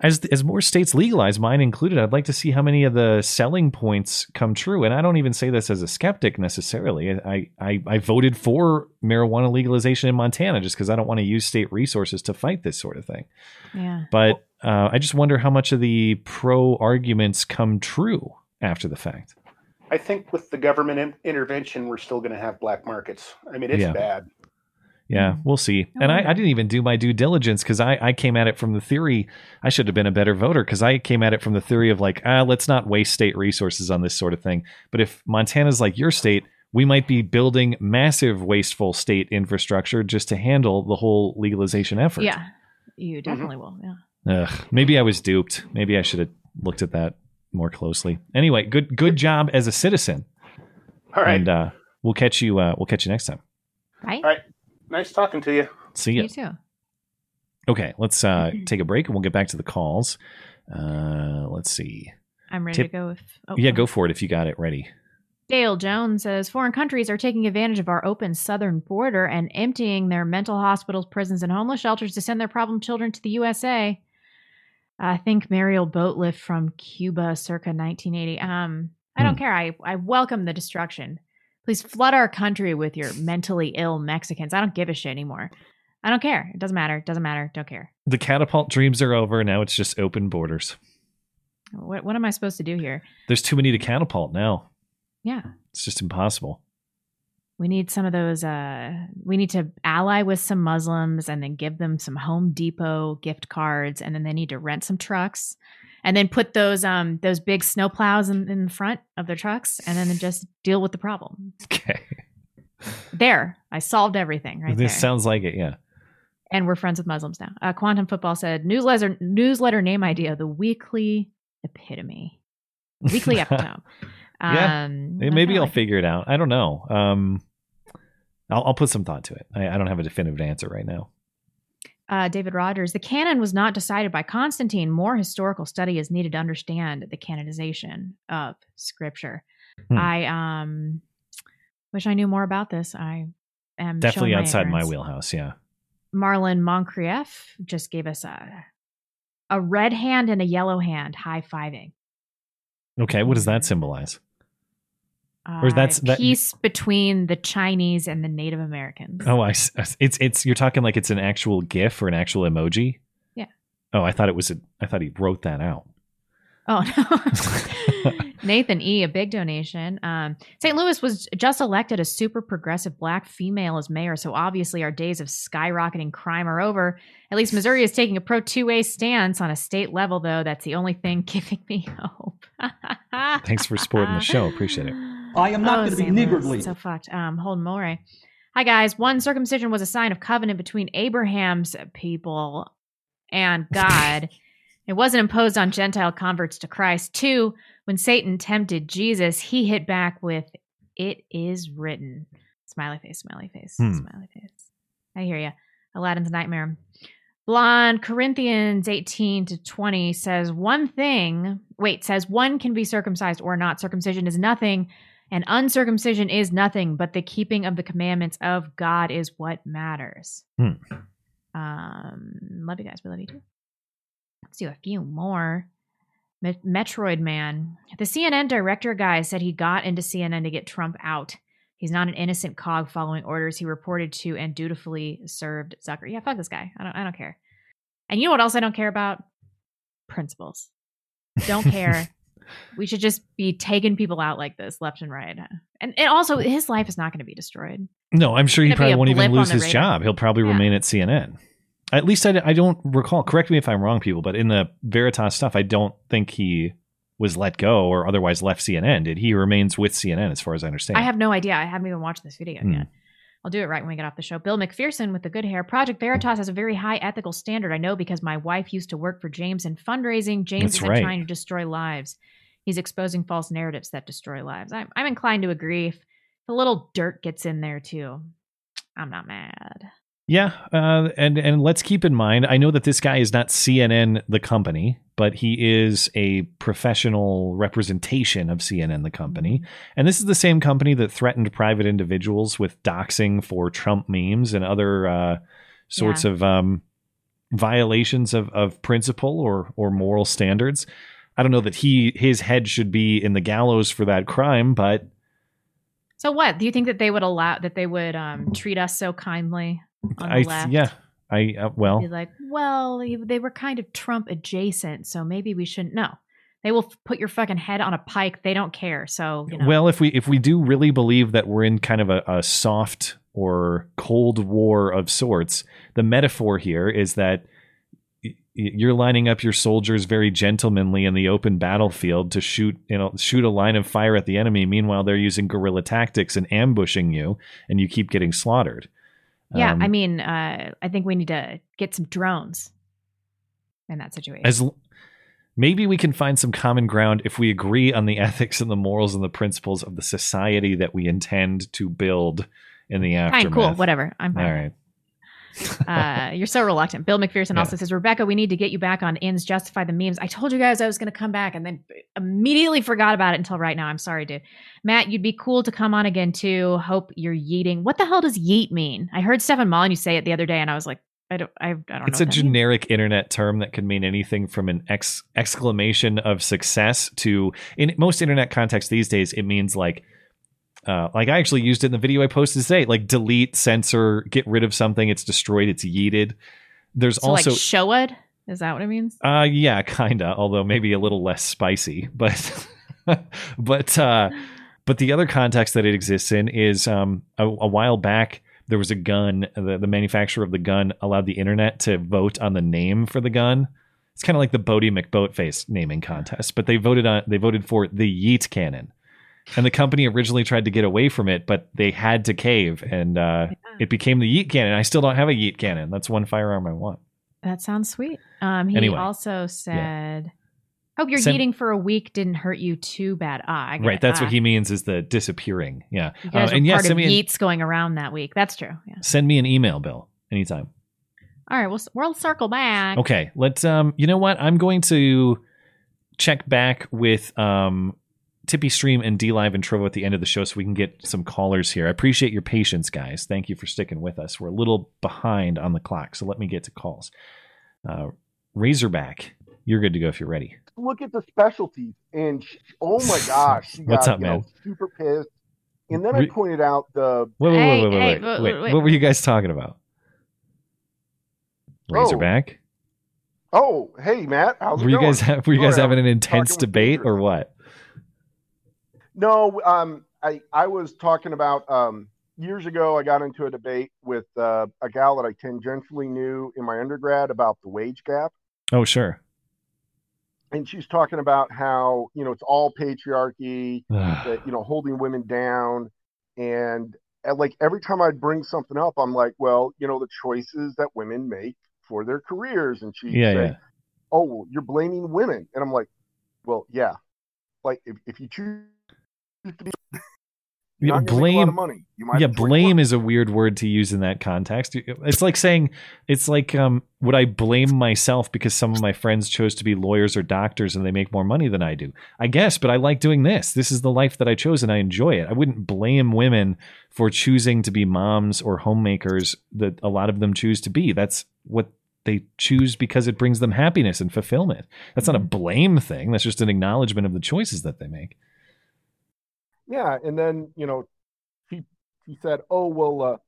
As more states legalize, mine included, I'd like to see how many of the selling points come true. And I don't even say this as a skeptic necessarily. I voted for marijuana legalization in Montana just because I don't want to use state resources to fight this sort of thing. Yeah. But I just wonder how much of the pro arguments come true after the fact. I think with the government intervention, we're still going to have black markets. I mean, it's bad. Yeah, we'll see. And I didn't even do my due diligence because I came at it from the theory. I should have been a better voter because I came at it from the theory of like, let's not waste state resources on this sort of thing. But if Montana's like your state, we might be building massive wasteful state infrastructure just to handle the whole legalization effort. Yeah, you definitely will. Yeah. Ugh, maybe I was duped. Maybe I should have looked at that more closely. Anyway, good job as a citizen. All right. And we'll catch you. We'll catch you next time. Right. All right. Nice talking to you. See you. You too. Okay, let's take a break and we'll get back to the calls. Let's see. I'm ready to go. Go for it if you got it ready. Dale Jones says, foreign countries are taking advantage of our open southern border and emptying their mental hospitals, prisons, and homeless shelters to send their problem children to the USA. I think Mariel Boatlift from Cuba circa 1980. I don't care. I welcome the destruction. Please flood our country with your mentally ill Mexicans. I don't give a shit anymore. I don't care. It doesn't matter. It doesn't matter. Don't care. The catapult dreams are over. Now it's just open borders. What am I supposed to do here? There's too many to catapult now. Yeah. It's just impossible. We need some of those. We need to ally with some Muslims and then give them some Home Depot gift cards. And then they need to rent some trucks. And then put those big snow plows in front of their trucks, and then just deal with the problem. Okay. There, I solved everything right there. This sounds like it, yeah. And we're friends with Muslims now. Quantum Football said, newsletter name idea, the weekly epitome. Weekly epitome. Maybe I'll figure it out. I don't know. I'll put some thought to it. I don't have a definitive answer right now. David Rogers, the canon was not decided by Constantine. More historical study is needed to understand the canonization of scripture. I wish I knew more about this. I am definitely outside my wheelhouse. Yeah. Marlon Moncrief just gave us a red hand and a yellow hand high-fiving. Okay. What does that symbolize? Peace between the Chinese and the Native Americans. Oh, you're talking like it's an actual GIF or an actual emoji. Yeah. Oh, I thought it was I thought he wrote that out. Oh no. Nathan E, a big donation. St. Louis was just elected a super progressive black female as mayor, so obviously our days of skyrocketing crime are over. At least Missouri is taking a pro two-way stance on a state level, though. That's the only thing giving me hope. Thanks for supporting the show. Appreciate it. I am not going to be niggardly. So fucked. Holden Morey. Hi, guys. One circumcision was a sign of covenant between Abraham's people and God. It wasn't imposed on Gentile converts to Christ. 2, when Satan tempted Jesus, he hit back with, it is written. Smiley face, smiley face, smiley face. I hear you. Aladdin's Nightmare. Blonde Corinthians 18-20 says one can be circumcised or not. Circumcision is nothing. And uncircumcision is nothing, but the keeping of the commandments of God is what matters. Love you guys. We love you too. Let's do a few more. Metroid Man. The CNN director guy said he got into CNN to get Trump out. He's not an innocent cog following orders. He reported to and dutifully served Zucker. Yeah, fuck this guy. I don't care. And you know what else I don't care about? Principles. Don't care. We should just be taking people out like this, left and right. And also, his life is not going to be destroyed. No, I'm sure he probably won't even lose his job. He'll probably remain at CNN. At least I don't recall. Correct me if I'm wrong, people, but in the Veritas stuff, I don't think he was let go or otherwise left CNN. Did he remains with CNN, as far as I understand? I have no idea. I haven't even watched this video yet. I'll do it right when we get off the show. Bill McPherson with the good hair. Project Veritas has a very high ethical standard. I know because my wife used to work for James in fundraising. James isn't trying to destroy lives. He's exposing false narratives that destroy lives. I'm inclined to agree. If a little dirt gets in there too, I'm not mad. Yeah. And let's keep in mind, I know that this guy is not CNN, the company, but he is a professional representation of CNN, the company. And this is the same company that threatened private individuals with doxing for Trump memes and other sorts of violations of principle or moral standards. I don't know that his head should be in the gallows for that crime, but. So what? Do you think that they would treat us so kindly? Well, they were kind of Trump adjacent, so maybe we shouldn't. No, They will put your fucking head on a pike. They don't care. So, you know. Well, if we do really believe that we're in kind of a soft or cold war of sorts, the metaphor here is that you're lining up your soldiers very gentlemanly in the open battlefield to shoot a line of fire at the enemy. Meanwhile, they're using guerrilla tactics and ambushing you, and you keep getting slaughtered. Yeah, I think we need to get some drones in that situation. Maybe we can find some common ground if we agree on the ethics and the morals and the principles of the society that we intend to build in the aftermath. Fine, cool, whatever. I'm fine. All right. You're so reluctant. Bill McPherson also says, Rebecca, we need to get you back on Ins Justify the Memes. I told you guys I was going to come back and then immediately forgot about it until right now. I'm sorry, dude. Matt, you'd be cool to come on again too. Hope you're yeeting. What the hell does yeet mean? I heard Stefan Molyneux say it the other day and I was like, I don't know. It's a generic internet term that can mean anything from an exclamation of success to, in most internet contexts these days, it means like I actually used it in the video I posted today, like delete, censor, get rid of something. It's destroyed. It's yeeted. There's so also like showed. Is that what it means? Yeah, kind of, although maybe a little less spicy, but, but the other context that it exists in is, a while back, there was a gun, the manufacturer of the gun allowed the internet to vote on the name for the gun. It's kind of like the Bodie McBoatface naming contest, but they voted for the yeet cannon. And the company originally tried to get away from it, but they had to cave, and it became the yeet cannon. I still don't have a yeet cannon. That's one firearm I want. That sounds sweet. He also said, hope your yeeting for a week didn't hurt you too bad. Right. That's what he means is the disappearing. Yeah. You guys were part of yeets going around that week. That's true. Yeah. Send me an email, Bill, anytime. All right. We'll circle back. Okay. Let's, you know what? I'm going to check back with, Tippy Stream and DLive and Trovo at the end of the show so we can get some callers here. I appreciate your patience, guys. Thank you for sticking with us. We're a little behind on the clock, so let me get to calls. Razorback, you're good to go if you're ready. Look at the specialties, and oh my gosh, she got What's up, man? Super pissed. And then I pointed out the... Wait. What were you guys talking about? Razorback? Oh, hey, Matt. How's it going? Were you guys having an intense debate or what? No, I was talking about years ago, I got into a debate with a gal that I tangentially knew in my undergrad about the wage gap. Oh, sure. And she's talking about how, it's all patriarchy, that, holding women down. And like every time I'd bring something up, I'm like, well, the choices that women make for their careers. And she'd say, oh, well, you're blaming women. And I'm like, well, yeah, like if you choose. Blame is a weird word to use in that context. It's like saying, would I blame myself because some of my friends chose to be lawyers or doctors and they make more money than I do? I guess, but I like doing this. This is the life that I chose and I enjoy it. I wouldn't blame women for choosing to be moms or homemakers that a lot of them choose to be. That's what they choose because it brings them happiness and fulfillment. That's not a blame thing. That's just an acknowledgement of the choices that they make. Yeah, and then she said, "Oh well,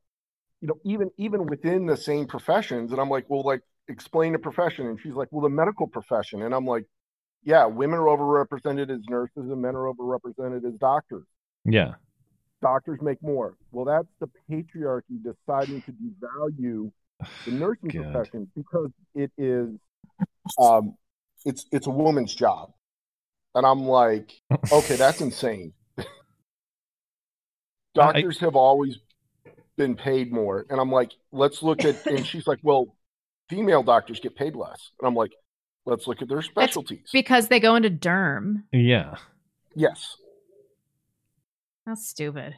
even within the same professions." And I'm like, "Well, like explain a profession." And she's like, "Well, the medical profession." And I'm like, "Yeah, women are overrepresented as nurses, and men are overrepresented as doctors." Yeah, doctors make more. Well, that's the patriarchy deciding to devalue the nursing profession because it is, it's a woman's job. And I'm like, okay, that's insane. Doctors have always been paid more. And I'm like, let's look at, and she's like, well, female doctors get paid less. And I'm like, let's look at their specialties. That's because they go into derm. Yeah. Yes. That's stupid.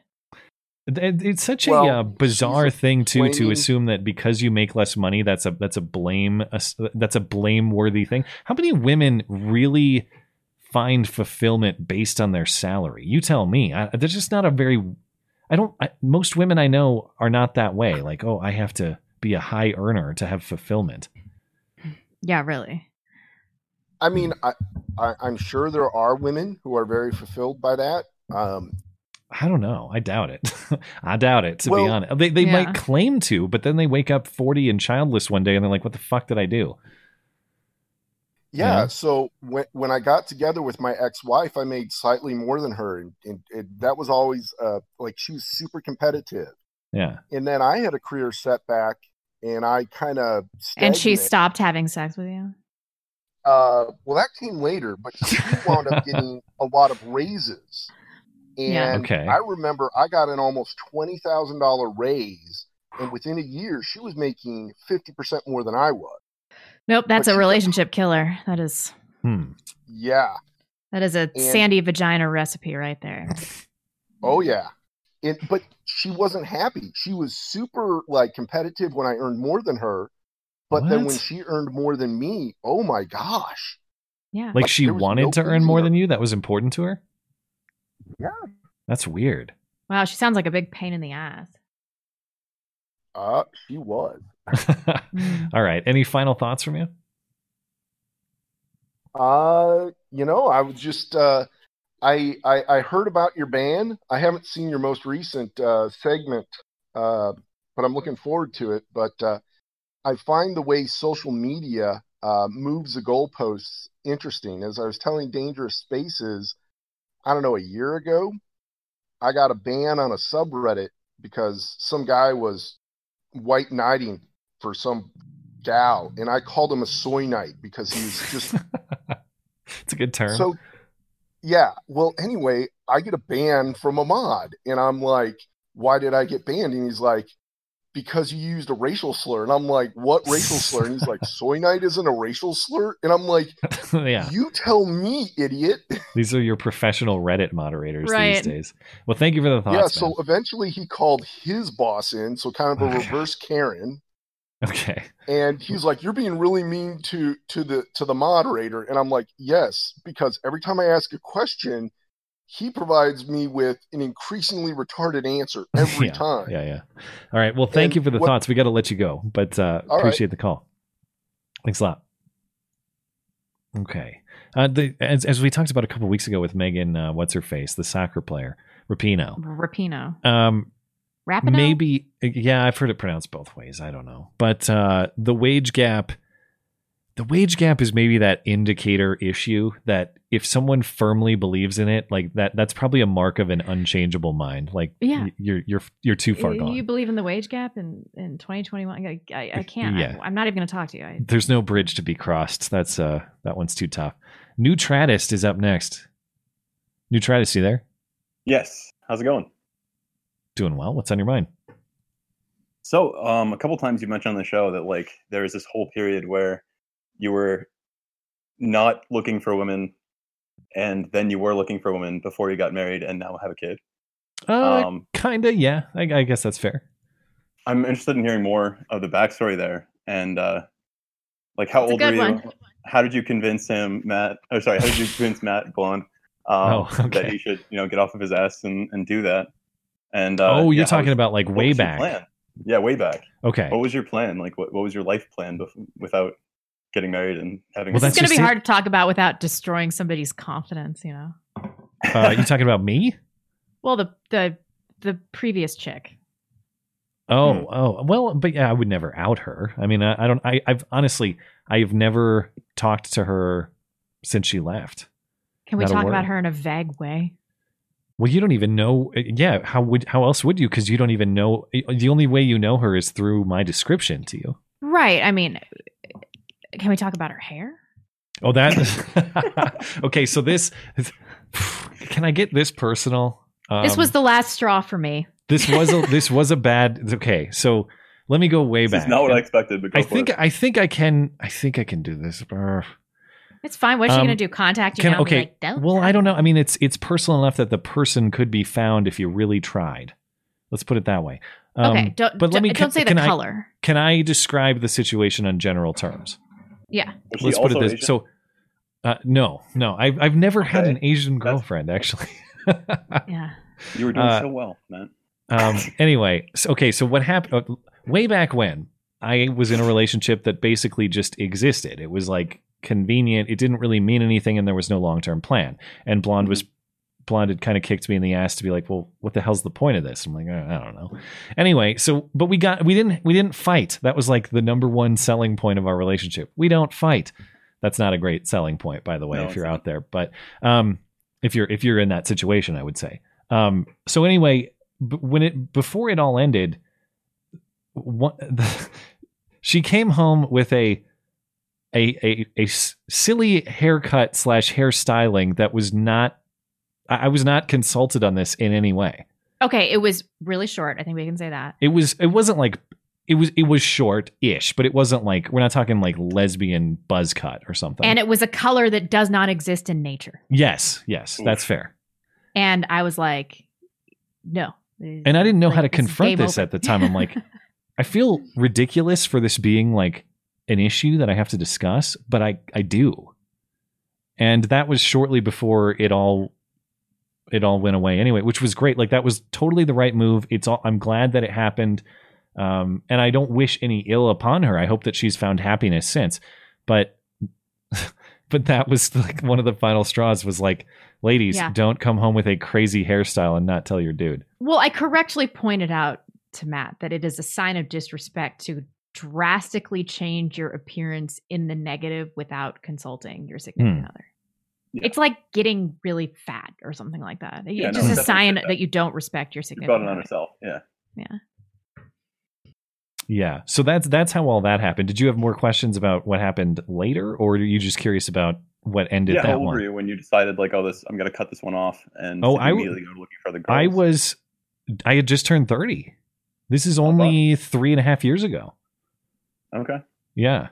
It's such a bizarre thing to assume that because you make less money, that's a blame-worthy thing. How many women really find fulfillment based on their salary? You tell me. There's just not a very... most women I know are not that way. Like, oh, I have to be a high earner to have fulfillment. Yeah, really. I mean, I'm sure there are women who are very fulfilled by that. I don't know. I doubt it. I doubt it, to be honest. They might claim to, but then they wake up 40 and childless one day and they're like, what the fuck did I do? Yeah. You know? So when I got together with my ex-wife, I made slightly more than her. And that was always like, she was super competitive. Yeah. And then I had a career setback and I kind of stagnated. And she stopped having sex with you? Well, that came later, but she wound up getting a lot of raises. And yeah. Okay. I remember I got an almost $20,000 raise, and within a year, she was making 50% more than I was. Nope, that's a relationship killer. That is. Yeah. That is a sandy vagina recipe right there. Oh, yeah. But she wasn't happy. She was super like competitive when I earned more than her. But then when she earned more than me, oh, my gosh. Yeah. Like she wanted to earn more than you? That was important to her? Yeah. That's weird. Wow. She sounds like a big pain in the ass. She was. All right. Any final thoughts from you? You know, I was just, I heard about your band. I haven't seen your most recent, segment, but I'm looking forward to it. But, I find the way social media, moves the goalposts interesting. As I was telling Dangerous Spaces, I don't know, a year ago, I got a ban on a subreddit because some guy was white knighting for some gal, and I called him a soy knight because he was just... It's a good term. So, yeah. Well, anyway, I get a ban from a mod, and I'm like, why did I get banned? And he's like, because you used a racial slur. And I'm like, what racial slur? And he's like, soy knight isn't a racial slur? And I'm like, yeah. You tell me, idiot. These are your professional Reddit moderators these days. Well, thank you for the thoughts. Yeah, so eventually he called his boss in, so kind of a reverse Karen. Okay. And he's like, you're being really mean to the moderator. And I'm like, yes, because every time I ask a question, he provides me with an increasingly retarded answer every time. Yeah, yeah. All right. Well, thank you for the thoughts. We got to let you go, but appreciate the call. Thanks a lot. Okay. As we talked about a couple of weeks ago with Megan, what's-her-face, the soccer player, Rapinoe. Rapinoe? Maybe, yeah, I've heard it pronounced both ways. I don't know. But the wage gap is maybe that indicator issue that if someone firmly believes in it, like that's probably a mark of an unchangeable mind. Like you're too far gone. You believe in the wage gap in 2021. I can't, I'm not even going to talk to you. There's no bridge to be crossed. That's that one's too tough. New Tradist is up next. New Tradist, you there? Yes. How's it going? Doing well. What's on your mind? So a couple times you mentioned on the show that like there was this whole period where you were not looking for women, and then you were looking for women before you got married and now have a kid. Kinda, yeah. I guess that's fair. I'm interested in hearing more of the backstory there. And like, how old were you? How did you convince Matt Blonde that he should, you know, get off of his ass and do that? And you're talking about like way back. Yeah, way back. Okay. What was your plan? Like, what was your life plan without getting married and having... Well, it's going to be hard to talk about without destroying somebody's confidence, you know? You talking about me? Well, the previous chick. Oh, well, but yeah, I would never out her. I mean, I've never talked to her since she left. Can we talk about her in a vague way? Well, you don't even know. Yeah. How else would you? Cause you don't even know. The only way you know her is through my description to you. Right. I mean, can we talk about her hair? Oh, that is... Okay, so this... Can I get this personal? This was the last straw for me. This was a bad... Okay, so let me go way back. It's not what I expected. But I think I can do this. It's fine. What's she going to do? Contact you now? Okay. Be like, well, I don't know. I mean, it's personal enough that the person could be found if you really tried. Let's put it that way. Okay, don't say the color. Can I describe the situation in general terms? Yeah. Let's put it this. Asian? So, no, I've never had an Asian girlfriend, actually. Yeah. You were doing so well, man. Anyway, so what happened way back when I was in a relationship that basically just existed. It was like convenient. It didn't really mean anything. And there was no long-term plan. And Blonde had kind of kicked me in the ass to be like, well, what the hell's the point of this? I'm like, I don't know. Anyway, so, but we didn't fight. That was like the number one selling point of our relationship. We don't fight. That's not a great selling point, by the way, if you're out there, but if you're in that situation, I would say. So anyway, before it all ended, she came home with a silly haircut / hairstyling that was not. I was not consulted on this in any way. Okay, it was really short. I think we can say that. It was short-ish, but it wasn't like, we're not talking like lesbian buzz cut or something. And it was a color that does not exist in nature. Yes, that's fair. And I was like, no. And I didn't know how to confront this at the time. I'm like, I feel ridiculous for this being like an issue that I have to discuss, but I do. And that was shortly before it all went away anyway, which was great. Like, that was totally the right move. I'm glad that it happened. And I don't wish any ill upon her. I hope that she's found happiness since, but that was like one of the final straws, was like, ladies, don't come home with a crazy hairstyle and not tell your dude. Well, I correctly pointed out to Matt that it is a sign of disrespect to drastically change your appearance in the negative without consulting your significant other. Yeah. It's like getting really fat or something like that. Yeah, it's just a sign that you don't respect your significant other. Brought it on herself. Yeah. So that's how all that happened. Did you have more questions about what happened later, or are you just curious about what ended that one? Yeah, how old were you when you decided, like, oh, this, I'm going to cut this one off and immediately go looking for other girls? I had just turned 30. This is only 3.5 years ago. Okay. Yeah.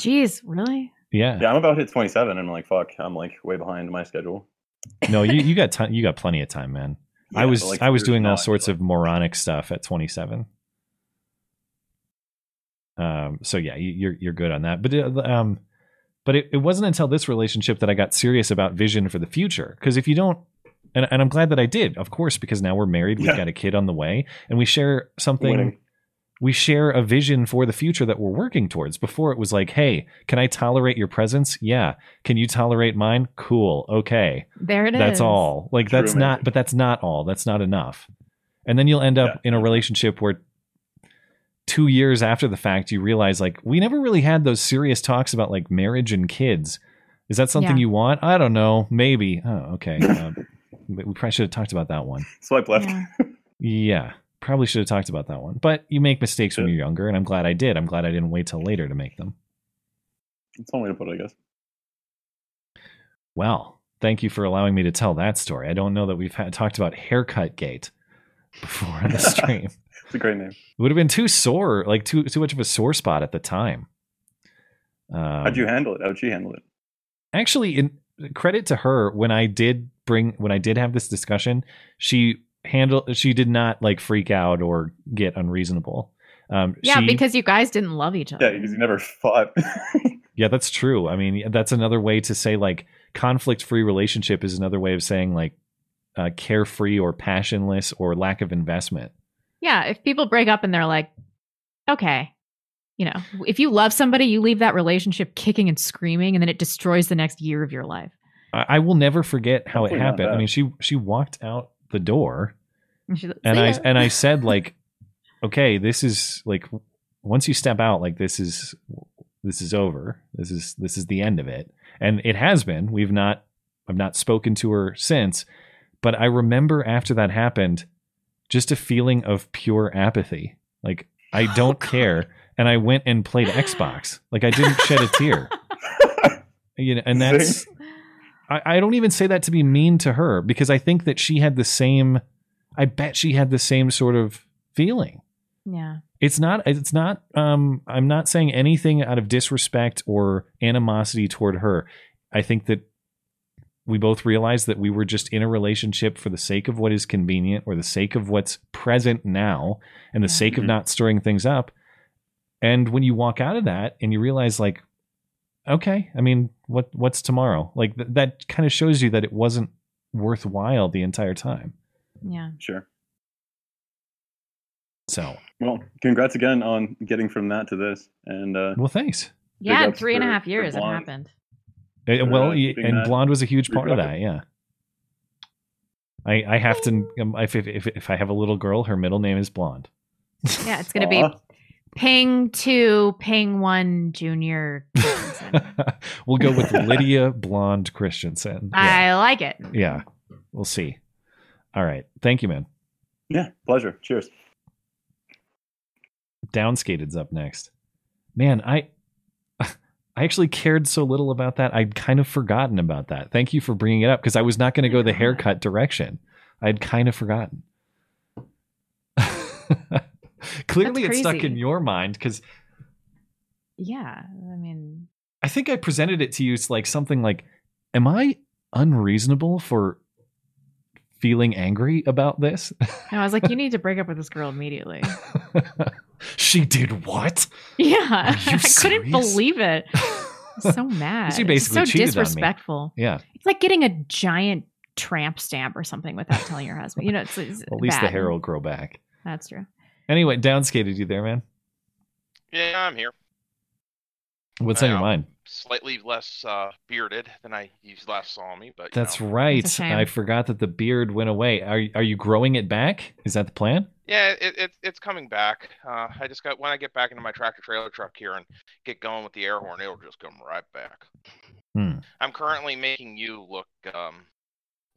Jeez, really? Yeah, I'm about to hit 27, and I'm like, fuck, I'm like way behind my schedule. No, you got plenty of time, man. Yeah, I was doing all sorts of moronic stuff at 27. So yeah, you're good on that. But it wasn't until this relationship that I got serious about vision for the future. Because if you don't, and I'm glad that I did, of course, because now we're married, we've got a kid on the way, and we share something. Winning. We share a vision for the future that we're working towards. Before it was like, hey, can I tolerate your presence? Yeah. Can you tolerate mine? Cool. Okay. There it is. That's all. Like, true, that's man. Not, but that's not all. That's not enough. And then you'll end up in a relationship where 2 years after the fact, you realize, like, we never really had those serious talks about like marriage and kids. Is that something you want? I don't know. Maybe. Oh, okay. We probably should have talked about that one. Swipe left. Yeah. Probably should have talked about that one, but you make mistakes when you're younger, and I'm glad I did. I'm glad I didn't wait till later to make them. That's one way to put it, I guess. Well, thank you for allowing me to tell that story. I don't know that we've talked about Haircut Gate before in the stream. It's a great name. It would have been too sore, like too much of a sore spot at the time. How'd you handle it? How'd she handle it? Actually, in credit to her, when I did have this discussion, she did not like freak out or get unreasonable. Because you guys didn't love each other. Yeah, because you never fought. Yeah, that's true. I mean, that's another way to say, like, conflict-free relationship is another way of saying, like, carefree or passionless or lack of investment. Yeah, if people break up and they're like, okay, you know, if you love somebody, you leave that relationship kicking and screaming, and then it destroys the next year of your life. I will never forget how it happened. I mean, she walked out the door, and I said, like, okay, this is like, once you step out, like, this is over. This is the end of it. And it has been. I've not spoken to her since, but I remember after that happened, just a feeling of pure apathy. Like, I don't care. And I went and played Xbox. Like, I didn't shed a tear, you know, and that's, I don't even say that to be mean to her, because I think that I bet she had the same sort of feeling. Yeah. It's not, I'm not saying anything out of disrespect or animosity toward her. I think that we both realized that we were just in a relationship for the sake of what is convenient, or the sake of what's present now, and the sake of not stirring things up. And when you walk out of that and you realize, like, okay, I mean, what's tomorrow? Like, that kind of shows you that it wasn't worthwhile the entire time. Yeah. Sure. So. Well, congrats again on getting from that to this. And well, thanks. Yeah, in 3.5 years it happened. And Blonde was a huge part of that, yeah. I have to, if I have a little girl, her middle name is Blonde. Yeah, it's going to be Ping two, ping one, Junior Christensen. We'll go with Lydia Blonde Christiansen. Yeah. I like it. Yeah, we'll see. All right. Thank you, man. Yeah, pleasure. Cheers. Downskated's up next. Man, I actually cared so little about that. I'd kind of forgotten about that. Thank you for bringing it up, because I was not going to go the haircut direction. I'd kind of forgotten. Clearly it's stuck in your mind, because yeah, I mean, I think I presented it to you. It's like something like, am I unreasonable for feeling angry about this? And I was like, you need to break up with this girl immediately. She did what? Yeah. I couldn't believe it. I'm so mad. She basically it's so disrespectful. Yeah. It's like getting a giant tramp stamp or something without telling your husband. You know, it's at least bad. The hair will grow back. That's true. Anyway, downskated you there, man. Yeah, I'm here. What's on your mind? Slightly less bearded than I last saw me, but that's right. I forgot that the beard went away. Are you growing it back? Is that the plan? Yeah, it's coming back. I just got when I get back into my tractor trailer truck here and get going with the air horn, it'll just come right back. Hmm. I'm currently making you look a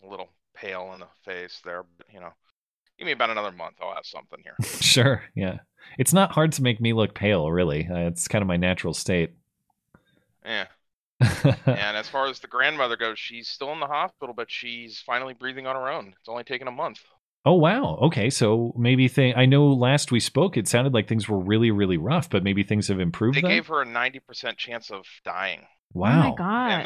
little pale in the face there, but you know. Give me about another month. I'll have something here. Sure. Yeah. It's not hard to make me look pale, really. It's kind of my natural state. Yeah. And as far as the grandmother goes, she's still in the hospital, but she's finally breathing on her own. It's only taken a month. Oh, wow. Okay. So maybe I know last we spoke, it sounded like things were really, really rough, but maybe things have improved. They gave her a 90% chance of dying. Wow. Oh my gosh. And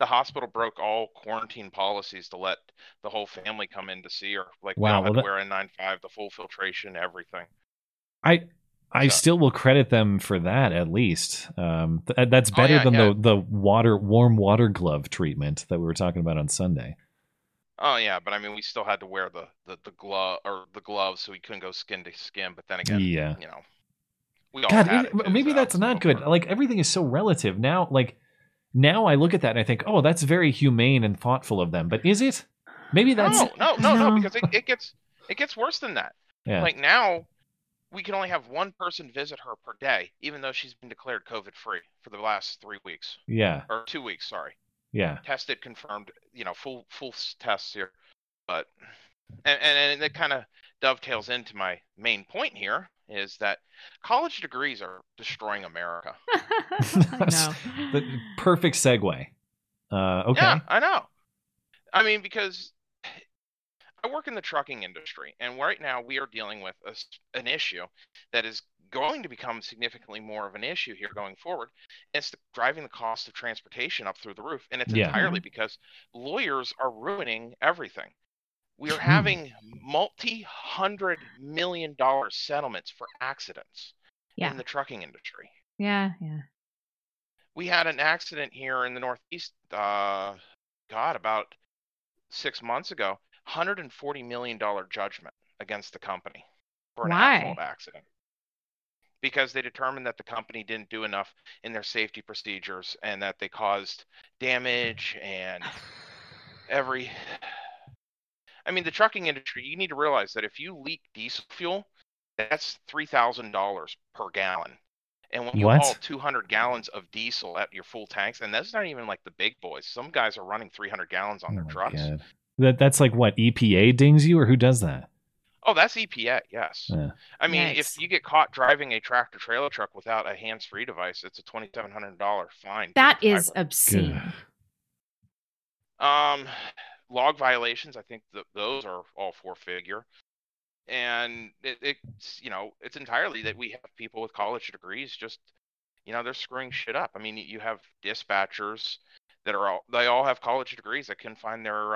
the hospital broke all quarantine policies to let the whole family come in to see her. Like, wow, we had to wear N95, the full filtration, everything. I still will credit them for that, at least. That's better than the warm water glove treatment that we were talking about on Sunday. Oh yeah, but I mean, we still had to wear the glove or the gloves, so we couldn't go skin to skin. But then again, yeah, you know, we all had it. Maybe that's not good. Like, everything is so relative now. Like. Now I look at that and I think, oh, that's very humane and thoughtful of them. But is it? Maybe that's... No, because it gets worse than that. Yeah. Like, now we can only have one person visit her per day, even though she's been declared COVID-free for the last 3 weeks. Yeah. Or 2 weeks, sorry. Yeah. Tested, confirmed, you know, full tests here. But, and that kind of dovetails into my main point here, is that college degrees are destroying America. I know. The perfect segue. Okay. Yeah, I know. I mean, because I work in the trucking industry, and right now we are dealing with an issue that is going to become significantly more of an issue here going forward. It's driving the cost of transportation up through the roof, and it's entirely because lawyers are ruining everything. We are having multi-hundred-million-dollar settlements for accidents in the trucking industry. Yeah, yeah. We had an accident here in the Northeast, about 6 months ago, $140 million judgment against the company for an at-fault accident. Because they determined that the company didn't do enough in their safety procedures and that they caused damage and every... I mean, the trucking industry, you need to realize that if you leak diesel fuel, that's $3,000 per gallon. And when you haul 200 gallons of diesel at your full tanks, and that's not even like the big boys. Some guys are running 300 gallons on their trucks. God. That's like what, EPA dings you, or who does that? Oh, that's EPA, yes. Yeah. I mean, if you get caught driving a tractor-trailer truck without a hands-free device, it's a $2,700 fine. That is obscene. Good. Log violations, I think those are all four-figure, and it's you know, it's entirely that we have people with college degrees just, you know, they're screwing shit up. I mean, you have dispatchers that are all have college degrees that can find their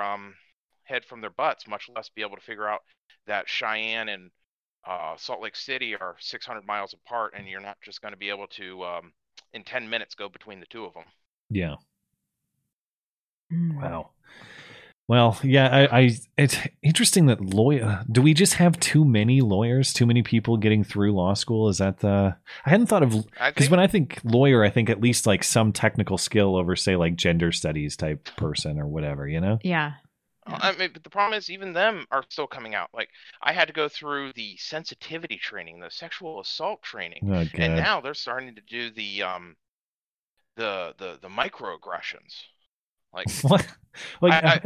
head from their butts, much less be able to figure out that Cheyenne and Salt Lake City are 600 miles apart, and you're not just going to be able to in 10 minutes go between the two of them. Yeah. Wow. Well, yeah, it's interesting that do we just have too many lawyers, too many people getting through law school? Is that I hadn't thought of, because when I think lawyer, I think at least like some technical skill over, say, like gender studies type person or whatever, you know? Yeah. I mean, but the problem is even them are still coming out. Like, I had to go through the sensitivity training, the sexual assault training, and now they're starting to do the microaggressions. Like, what? Like,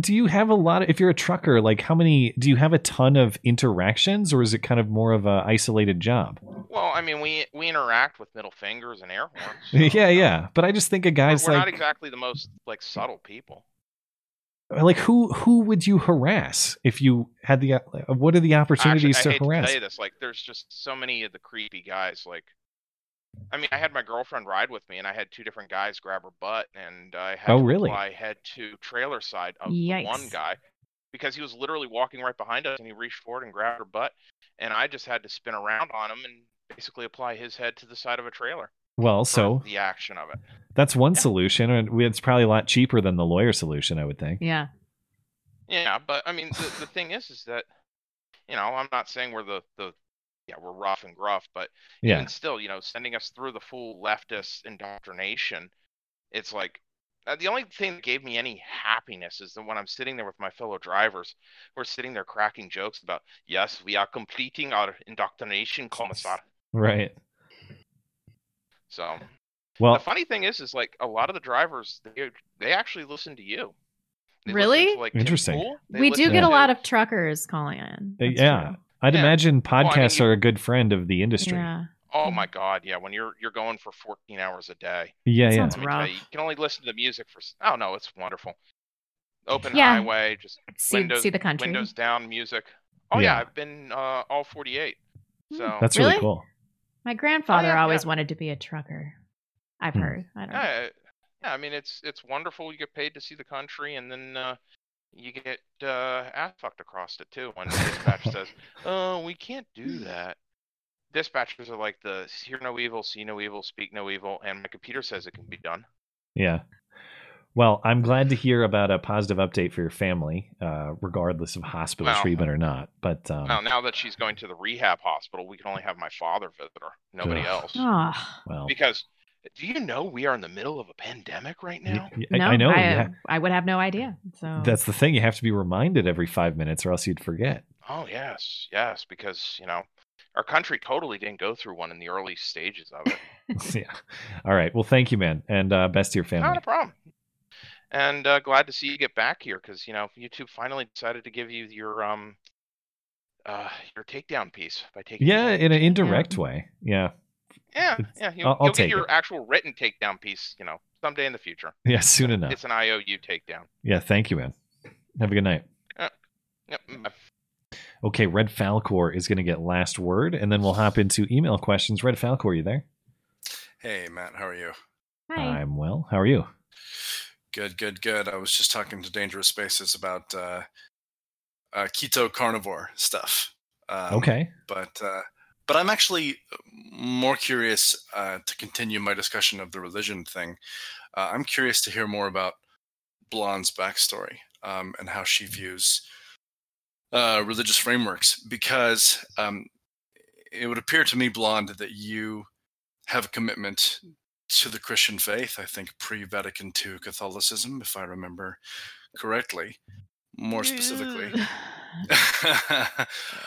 do you have a lot of, if you're a trucker, like how many, do you have a ton of interactions, or is it kind of more of a isolated job? Well, I mean, we interact with middle fingers and air horns. So, yeah. But I just think a guy's we're like, not exactly the most like subtle people. Like who would you harass if you had the, what are the opportunities to harass? To say this, like, there's just so many of the creepy guys. Like, I mean, I had my girlfriend ride with me, and I had two different guys grab her butt, and I had to fly head to trailer side of one guy because he was literally walking right behind us, and he reached forward and grabbed her butt, and I just had to spin around on him and basically apply his head to the side of a trailer. Well, so the action of it. That's one solution, and it's probably a lot cheaper than the lawyer solution, I would think. Yeah. Yeah, but I mean, the thing is that, you know, I'm not saying we're we're rough and gruff, but even still, you know, sending us through the full leftist indoctrination, it's like the only thing that gave me any happiness is that when I'm sitting there with my fellow drivers, we're sitting there cracking jokes about, yes, we are completing our indoctrination, Commissar. Right. So, well, the funny thing is like a lot of the drivers, they actually listen to you. They really? To, like, interesting. We do get a lot of truckers calling in. That's true. I'd imagine podcasts are a good friend of the industry. Yeah. Oh my God, yeah. When you're going for 14 hours a day. Yeah, yeah. You can only listen to the music for. Oh no, it's wonderful. Open highway, just see the country. Windows down, music. Oh yeah, I've been all 48. So that's really cool. My grandfather always wanted to be a trucker. I've heard. I don't know. Yeah, I mean it's wonderful. You get paid to see the country, and then. You get ass fucked across it too when the dispatcher says, "Oh, we can't do that." Dispatchers are like the hear no evil, see no evil, speak no evil, and my computer says it can be done. Yeah. Well, I'm glad to hear about a positive update for your family, regardless of hospital treatment or not. But now that she's going to the rehab hospital, we can only have my father visit her, nobody else. Well, because do you know we are in the middle of a pandemic right now? No, I know. I would have no idea. So that's the thing. You have to be reminded every 5 minutes or else you'd forget. Oh, yes. Because, you know, our country totally didn't go through one in the early stages of it. Yeah. All right. Well, thank you, man. And best to your family. Not a problem. And glad to see you get back here because, you know, YouTube finally decided to give you your takedown piece by taking. Yeah, in an indirect way. Yeah. Yeah. You'll get your actual written takedown piece, you know, someday in the future. Yeah, soon enough. It's an IOU takedown. Yeah, thank you, man. Have a good night. Yep. Okay, Red Falcor is going to get last word, and then we'll hop into email questions. Red Falcor, are you there? Hey, Matt, how are you? Hi. I'm well. How are you? Good. I was just talking to Dangerous Spaces about keto carnivore stuff. Okay. But I'm actually more curious to continue my discussion of the religion thing. I'm curious to hear more about Blonde's backstory and how she views religious frameworks, because it would appear to me, Blonde, that you have a commitment to the Christian faith, I think pre-Vatican II Catholicism, if I remember correctly, more specifically.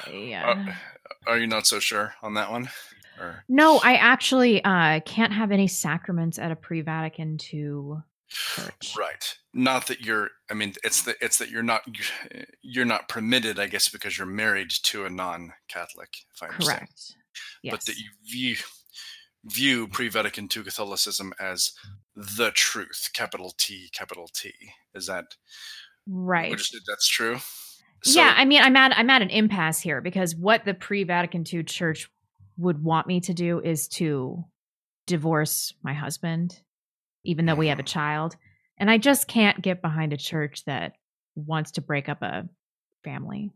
Yeah. Are you not so sure on that one? Or? No, I actually can't have any sacraments at a pre-Vatican II church. Right. Not that you're. I mean, it's that you're not permitted, I guess, because you're married to a non-Catholic. If I understand. Correct. Yes. But that you view pre-Vatican II Catholicism as the truth, capital T, capital T. Is that right? That's true. So, yeah, I mean, I'm at an impasse here because what the pre-Vatican II church would want me to do is to divorce my husband, even though we have a child. And I just can't get behind a church that wants to break up a family,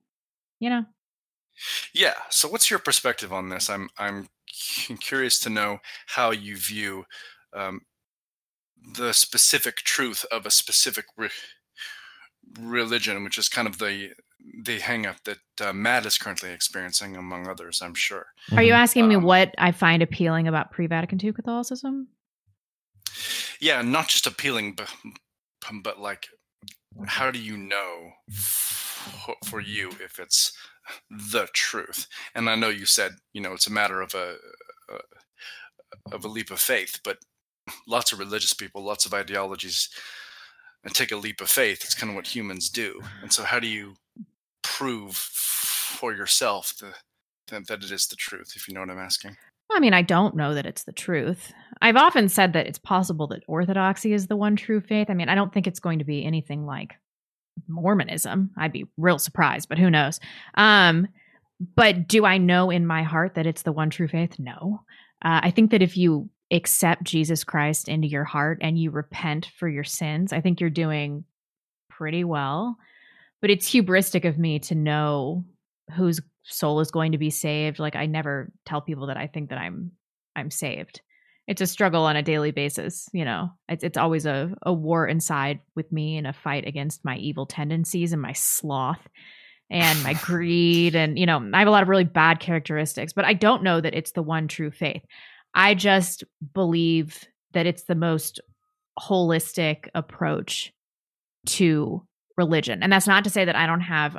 you know? Yeah. So what's your perspective on this? I'm curious to know how you view the specific truth of a specific religion, which is kind of the hang-up that Matt is currently experiencing, among others, I'm sure. Are you asking me what I find appealing about pre-Vatican II Catholicism? Yeah, not just appealing, but like how do you know for you if it's the truth? And I know you said, you know, it's a matter of a leap of faith, but lots of religious people, lots of ideologies take a leap of faith. It's kind of what humans do. And so how do you prove for yourself that it is the truth, if you know what I'm asking? I mean, I don't know that it's the truth. I've often said that it's possible that orthodoxy is the one true faith. I mean, I don't think it's going to be anything like Mormonism. I'd be real surprised, but who knows? But do I know in my heart that it's the one true faith? No. I think that if you accept Jesus Christ into your heart and you repent for your sins, I think you're doing pretty well. But it's hubristic of me to know whose soul is going to be saved. Like, I never tell people that I think that I'm saved. It's a struggle on a daily basis. You know, it's always a war inside with me and a fight against my evil tendencies and my sloth and my greed. And, you know, I have a lot of really bad characteristics, but I don't know that it's the one true faith. I just believe that it's the most holistic approach to religion. And that's not to say that I don't have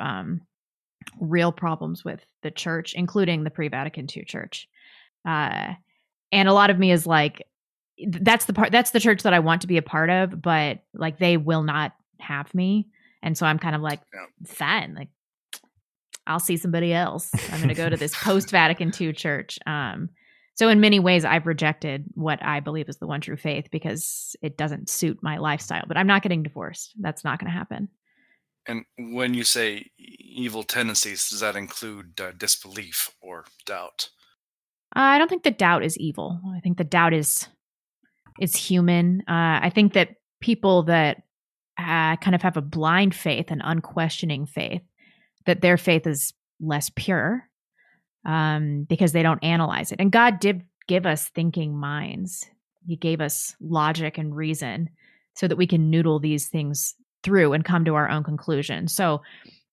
real problems with the church, including the pre-Vatican II church. And a lot of me is like, that's the church that I want to be a part of, but like they will not have me. And so I'm kind of like, fine, like I'll see somebody else. I'm going to go to this post-Vatican II church. So in many ways I've rejected what I believe is the one true faith because it doesn't suit my lifestyle, but I'm not getting divorced. That's not going to happen. And when you say evil tendencies, does that include disbelief or doubt? I don't think that doubt is evil. I think that doubt is human. I think that people that kind of have a blind faith, an unquestioning faith, that their faith is less pure because they don't analyze it. And God did give us thinking minds. He gave us logic and reason so that we can noodle these things through and come to our own conclusion. So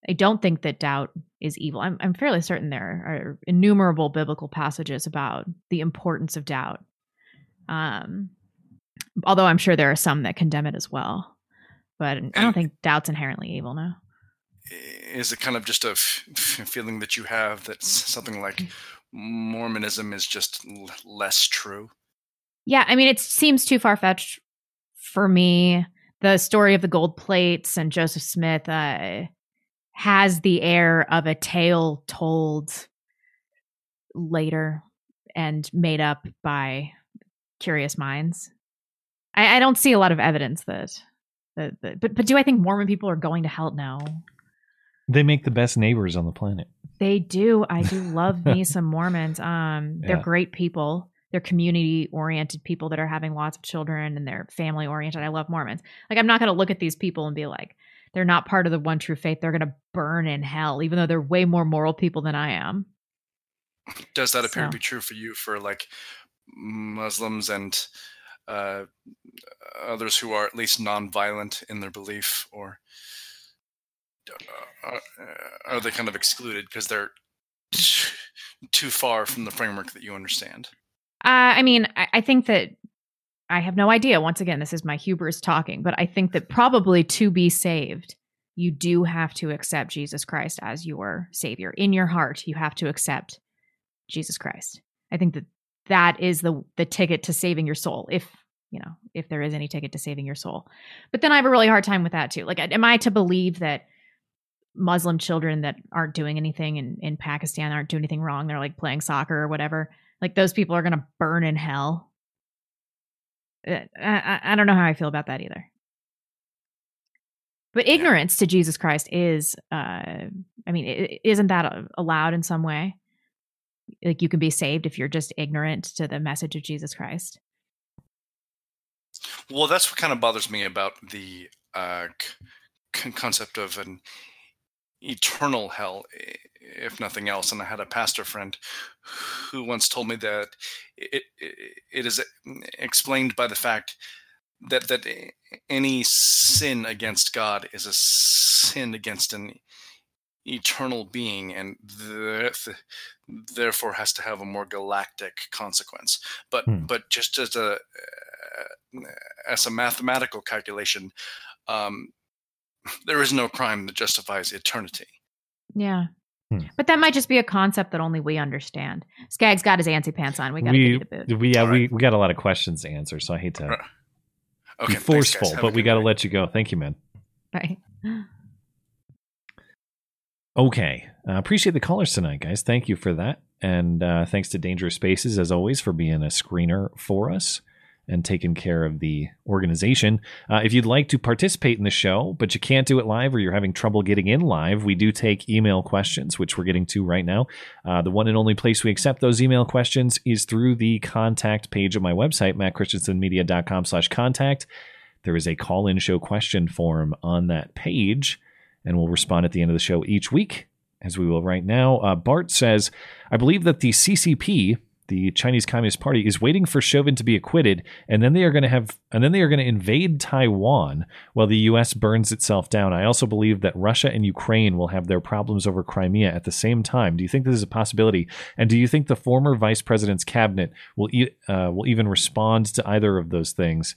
I don't think that doubt is evil. I'm fairly certain there are innumerable biblical passages about the importance of doubt. Although I'm sure there are some that condemn it as well, but I don't think doubt's inherently evil. No. Is it kind of just a feeling that you have that something like Mormonism is just less true? Yeah. I mean, it seems too far-fetched for me. The story of the gold plates and Joseph Smith has the air of a tale told later and made up by curious minds. I don't see a lot of evidence but do I think Mormon people are going to hell? No. They make the best neighbors on the planet. They do. I do love me some Mormons. They're great people. They're community-oriented people that are having lots of children and they're family-oriented. I love Mormons. Like, I'm not going to look at these people and be like, they're not part of the one true faith. They're going to burn in hell, even though they're way more moral people than I am. Does that appear to be true for you for, like, Muslims and others who are at least nonviolent in their belief? Or are they kind of excluded because they're too far from the framework that you understand? I mean, I think that I have no idea. Once again, this is my hubris talking, but I think that probably to be saved, you do have to accept Jesus Christ as your savior. In your heart, you have to accept Jesus Christ. I think that that is the ticket to saving your soul, if there is any ticket to saving your soul. But then I have a really hard time with that too. Like, am I to believe that Muslim children that aren't doing anything in Pakistan aren't doing anything wrong? They're like playing soccer or whatever. Like, those people are going to burn in hell. I don't know how I feel about that either. But ignorance to Jesus Christ is, isn't that allowed in some way? Like, you can be saved if you're just ignorant to the message of Jesus Christ. Well, that's what kind of bothers me about the concept of an eternal hell, if nothing else. And I had a pastor friend who once told me that it is explained by the fact that any sin against God is a sin against an eternal being, and therefore has to have a more galactic consequence. But just as a mathematical calculation, there is no crime that justifies eternity. Yeah. But that might just be a concept that only we understand. Skag's got his antsy pants on. We got to give you the boot. We got a lot of questions to answer, so I hate to be forceful, but we got to let you go. Thank you, man. Bye. Okay. Appreciate the callers tonight, guys. Thank you for that. And thanks to Dangerous Spaces, as always, for being a screener for us and taking care of the organization. If you'd like to participate in the show, but you can't do it live or you're having trouble getting in live, we do take email questions, which we're getting to right now. The one and only place we accept those email questions is through the contact page of my website, mattchristensenmedia.com/contact. There is a call-in show question form on that page, and we'll respond at the end of the show each week, as we will right now. Bart says, I believe that the CCP... the Chinese Communist Party is waiting for Chauvin to be acquitted, and then they are going to invade Taiwan while the U.S. burns itself down. I also believe that Russia and Ukraine will have their problems over Crimea at the same time. Do you think this is a possibility? And do you think the former vice president's cabinet will even respond to either of those things?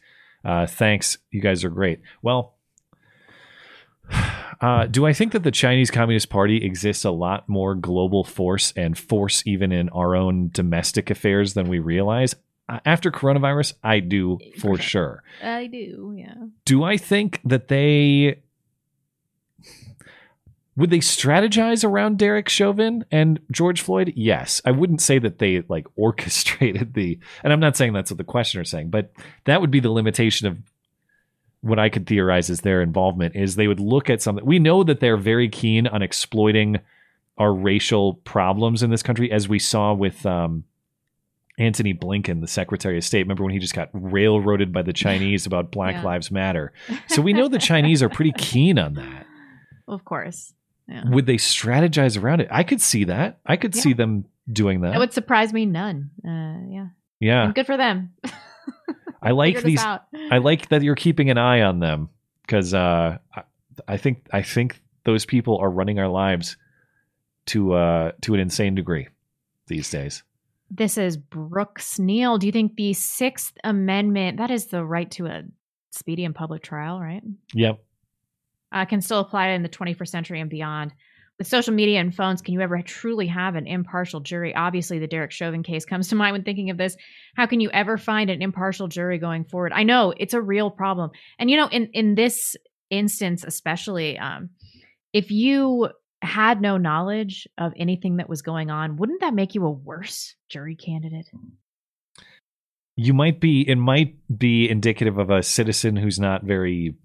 Thanks, you guys are great. Well, do I think that the Chinese Communist Party exists a lot more global force and force even in our own domestic affairs than we realize? After coronavirus, I do for sure. I do, yeah. Do I think that they... would they strategize around Derek Chauvin and George Floyd? Yes. I wouldn't say that they like orchestrated the... and I'm not saying that's what the questioner's saying, but that would be the limitation of what I could theorize is their involvement is they would look at something. We know that they're very keen on exploiting our racial problems in this country, as we saw with Anthony Blinken, the Secretary of State. Remember when he just got railroaded by the Chinese about Black Lives Matter? So we know the Chinese are pretty keen on that. Of course. Yeah. Would they strategize around it? I could see that. I could see them doing that. It would surprise me none. Yeah. And good for them. I like these. I like that you're keeping an eye on them because I think those people are running our lives to an insane degree these days. This is Brooks Neal. Do you think the Sixth Amendment, that is the right to a speedy and public trial, right? Yep. Can still apply in the 21st century and beyond. With social media and phones, can you ever truly have an impartial jury? Obviously, the Derek Chauvin case comes to mind when thinking of this. How can you ever find an impartial jury going forward? I know it's a real problem. And, you know, in this instance, especially, if you had no knowledge of anything that was going on, wouldn't that make you a worse jury candidate? It might be indicative of a citizen who's not very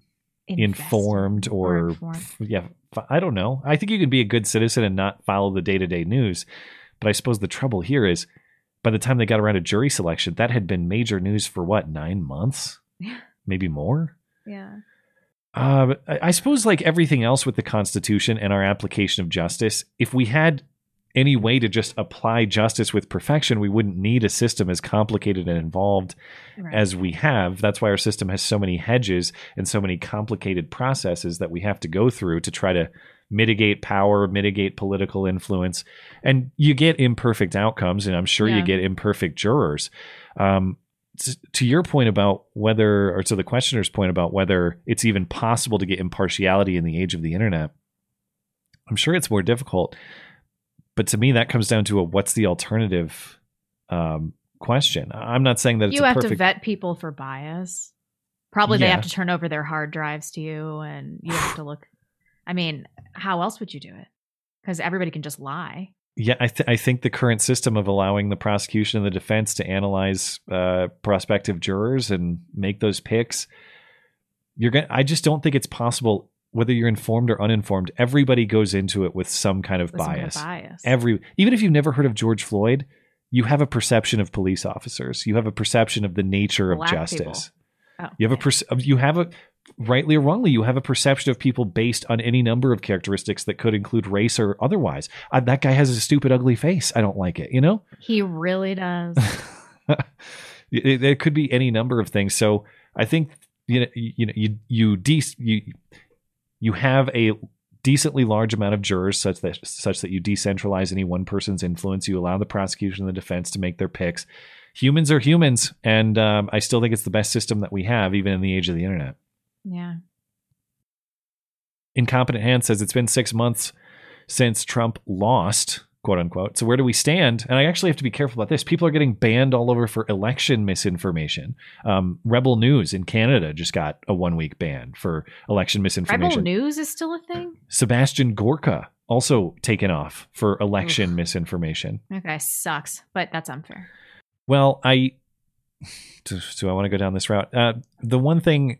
informed or informed. I don't know. I think you can be a good citizen and not follow the day-to-day news. But I suppose the trouble here is by the time they got around to jury selection, that had been major news for what, 9 months? Yeah. Maybe more? Yeah. I suppose like everything else with the Constitution and our application of justice, if we had any way to just apply justice with perfection, we wouldn't need a system as complicated and involved as we have. That's why our system has so many hedges and so many complicated processes that we have to go through to try to mitigate power, mitigate political influence. And you get imperfect outcomes, and I'm sure you get imperfect jurors. To your point about whether, or to the questioner's point about whether it's even possible to get impartiality in the age of the internet, I'm sure it's more difficult. But to me, that comes down to a what's the alternative question. I'm not saying that it's you have to vet people for bias. Probably they have to turn over their hard drives to you and you have to look. I mean, how else would you do it? Because everybody can just lie. Yeah, I think the current system of allowing the prosecution and the defense to analyze prospective jurors and make those picks, I just don't think it's possible. Whether you're informed or uninformed, everybody goes into it with some kind of bias. Even if you've never heard of George Floyd, you have a perception of police officers. You have a perception of the nature of justice. Rightly or wrongly, you have a perception of people based on any number of characteristics that could include race or otherwise. That guy has a stupid, ugly face. I don't like it. You know, he really does. There could be any number of things. So I think you have a decently large amount of jurors such that you decentralize any one person's influence. You allow the prosecution and the defense to make their picks. Humans are humans. And I still think it's the best system that we have, even in the age of the internet. Yeah. Incompetent Hand says it's been 6 months since Trump lost, quote unquote. So where do we stand? And I actually have to be careful about this. People are getting banned all over for election misinformation. Rebel News in Canada just got a 1 week ban for election misinformation. Rebel News is still a thing? Sebastian Gorka also taken off for election misinformation. That guy sucks, but that's unfair. Well, do I want to go down this route? The one thing,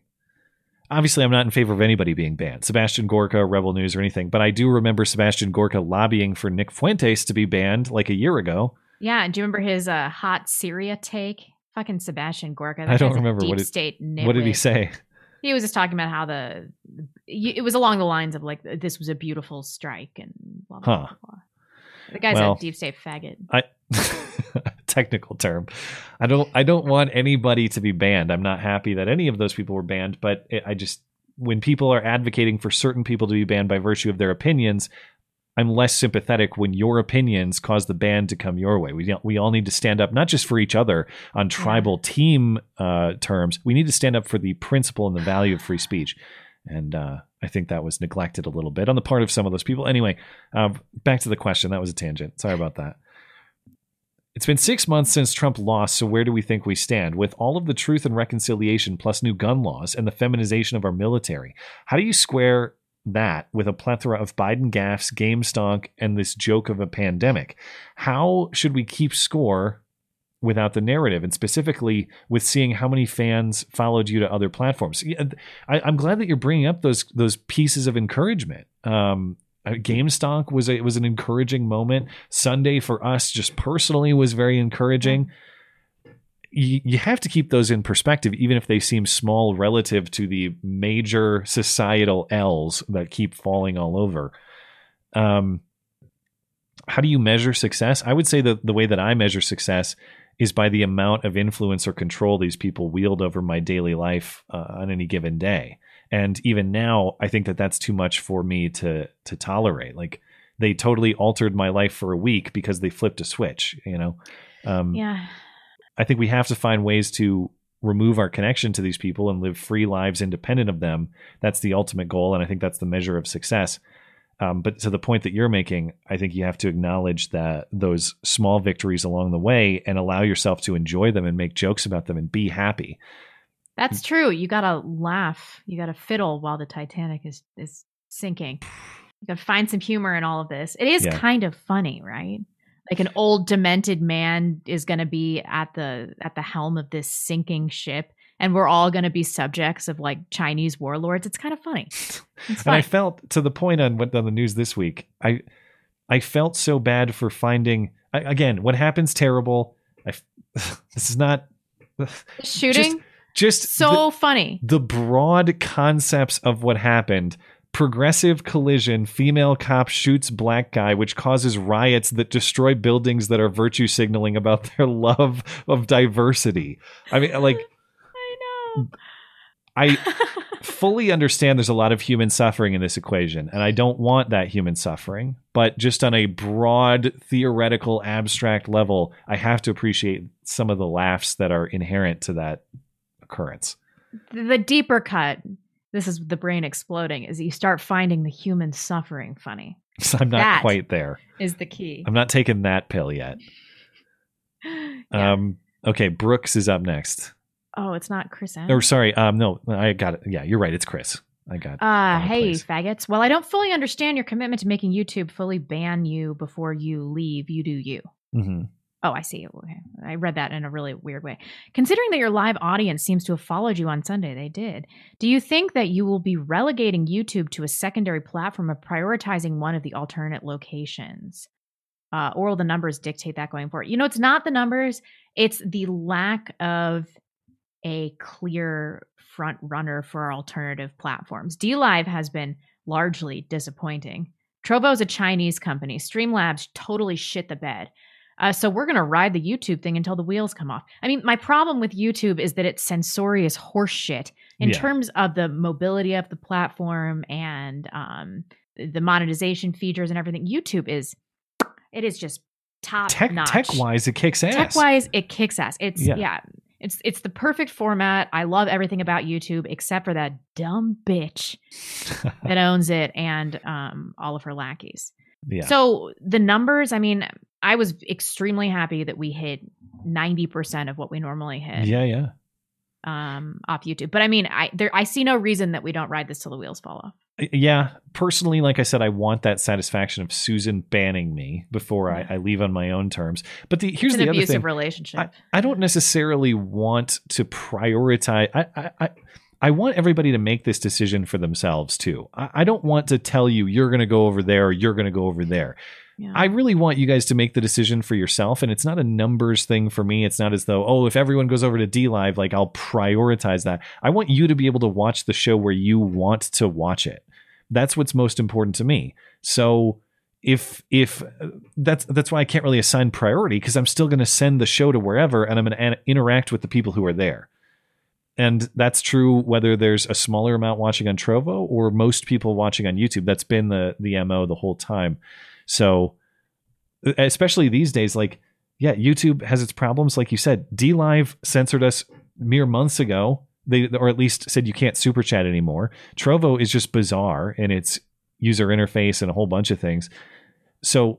obviously, I'm not in favor of anybody being banned, Sebastian Gorka, Rebel News, or anything. But I do remember Sebastian Gorka lobbying for Nick Fuentes to be banned like a year ago. Yeah. Do you remember his hot Syria take? Fucking Sebastian Gorka. I don't remember what did he say? He was just talking about how it was along the lines of like, this was a beautiful strike and blah, blah, blah, blah. The guy's a deep state faggot. Technical term. I don't want anybody to be banned. I'm not happy that any of those people were banned, but when people are advocating for certain people to be banned by virtue of their opinions, I'm less sympathetic when your opinions cause the ban to come your way. We all need to stand up, not just for each other on tribal team terms. We need to stand up for the principle and the value of free speech. And I think that was neglected a little bit on the part of some of those people. Anyway, back to the question. That was a tangent. Sorry about that. It's been 6 months since Trump lost, so where do we think we stand? With all of the truth and reconciliation plus new gun laws and the feminization of our military, how do you square that with a plethora of Biden gaffes, game stonk, and this joke of a pandemic? How should we keep score without the narrative, and specifically with seeing how many fans followed you to other platforms? I'm glad that you're bringing up those pieces of encouragement. Game stonk was an encouraging moment. Sunday for us just personally was very encouraging. You have to keep those in perspective, even if they seem small relative to the major societal L's that keep falling all over. How do you measure success? I would say that the way that I measure success is by the amount of influence or control these people wield over my daily life on any given day. And even now, I think that that's too much for me to tolerate. Like, they totally altered my life for a week because they flipped a switch, you know? Yeah. I think we have to find ways to remove our connection to these people and live free lives independent of them. That's the ultimate goal. And I think that's the measure of success. But to the point that you're making, I think you have to acknowledge that those small victories along the way and allow yourself to enjoy them and make jokes about them and be happy. That's true. You got to laugh. You got to fiddle while the Titanic is sinking. You got to find some humor in all of this. It is kind of funny, right? Like, an old demented man is going to be at the helm of this sinking ship, and we're all going to be subjects of like Chinese warlords. It's kind of funny. And I felt, to the point on the news this week, I felt so bad for finding, again, what happens terrible. This is not shooting. Just so funny. The broad concepts of what happened. Progressive collision, female cop shoots black guy, which causes riots that destroy buildings that are virtue signaling about their love of diversity. I mean, like, I know. I fully understand there's a lot of human suffering in this equation, and I don't want that human suffering. But just on a broad, theoretical, abstract level, I have to appreciate some of the laughs that are inherent to that occurrence. The deeper cut, this is the brain exploding, is that you start finding the human suffering funny. So I'm not quite there. Is the key. I'm not taking that pill yet. Yeah. Okay, Brooks is up next. Oh, it's not Chris N. Oh, sorry. No, I got it. Yeah, you're right. It's Chris. I got it. Hey, faggots. Well, I don't fully understand your commitment to making YouTube fully ban you before you leave. You do you. Mm-hmm. Oh, I see. I read that in a really weird way. Considering that your live audience seems to have followed you on Sunday, they did. Do you think that you will be relegating YouTube to a secondary platform of prioritizing one of the alternate locations? Or will the numbers dictate that going forward? You know, it's not the numbers. It's the lack of a clear front runner for alternative platforms. DLive has been largely disappointing. Trovo is a Chinese company. Streamlabs totally shit the bed. So we're going to ride the YouTube thing until the wheels come off. I mean, my problem with YouTube is that it's censorious horseshit in terms of the mobility of the platform and the monetization features and everything. YouTube is just top notch. Tech-wise, it kicks ass. It's It's the perfect format. I love everything about YouTube except for that dumb bitch that owns it and all of her lackeys. Yeah. So the numbers, I mean, I was extremely happy that we hit 90% of what we normally hit. Yeah, yeah. Off YouTube. But I mean, I see no reason that we don't ride this till the wheels fall off. Yeah. Personally, like I said, I want that satisfaction of Susan banning me before I leave on my own terms. But here's the other thing. It's an abusive relationship. I don't necessarily want to prioritize. I want everybody to make this decision for themselves too. I don't want to tell you, you're going to go over there, or you're going to go over there. Yeah. I really want you guys to make the decision for yourself. And it's not a numbers thing for me. It's not as though, oh, if everyone goes over to DLive, like I'll prioritize that. I want you to be able to watch the show where you want to watch it. That's what's most important to me. So if that's why I can't really assign priority, because I'm still going to send the show to wherever and I'm going to interact with the people who are there. And that's true whether there's a smaller amount watching on Trovo or most people watching on YouTube. That's been the MO the whole time. So especially these days, like, yeah, YouTube has its problems. Like you said, DLive censored us mere months ago. They, or at least said you can't super chat anymore. Trovo is just bizarre in its user interface and a whole bunch of things. So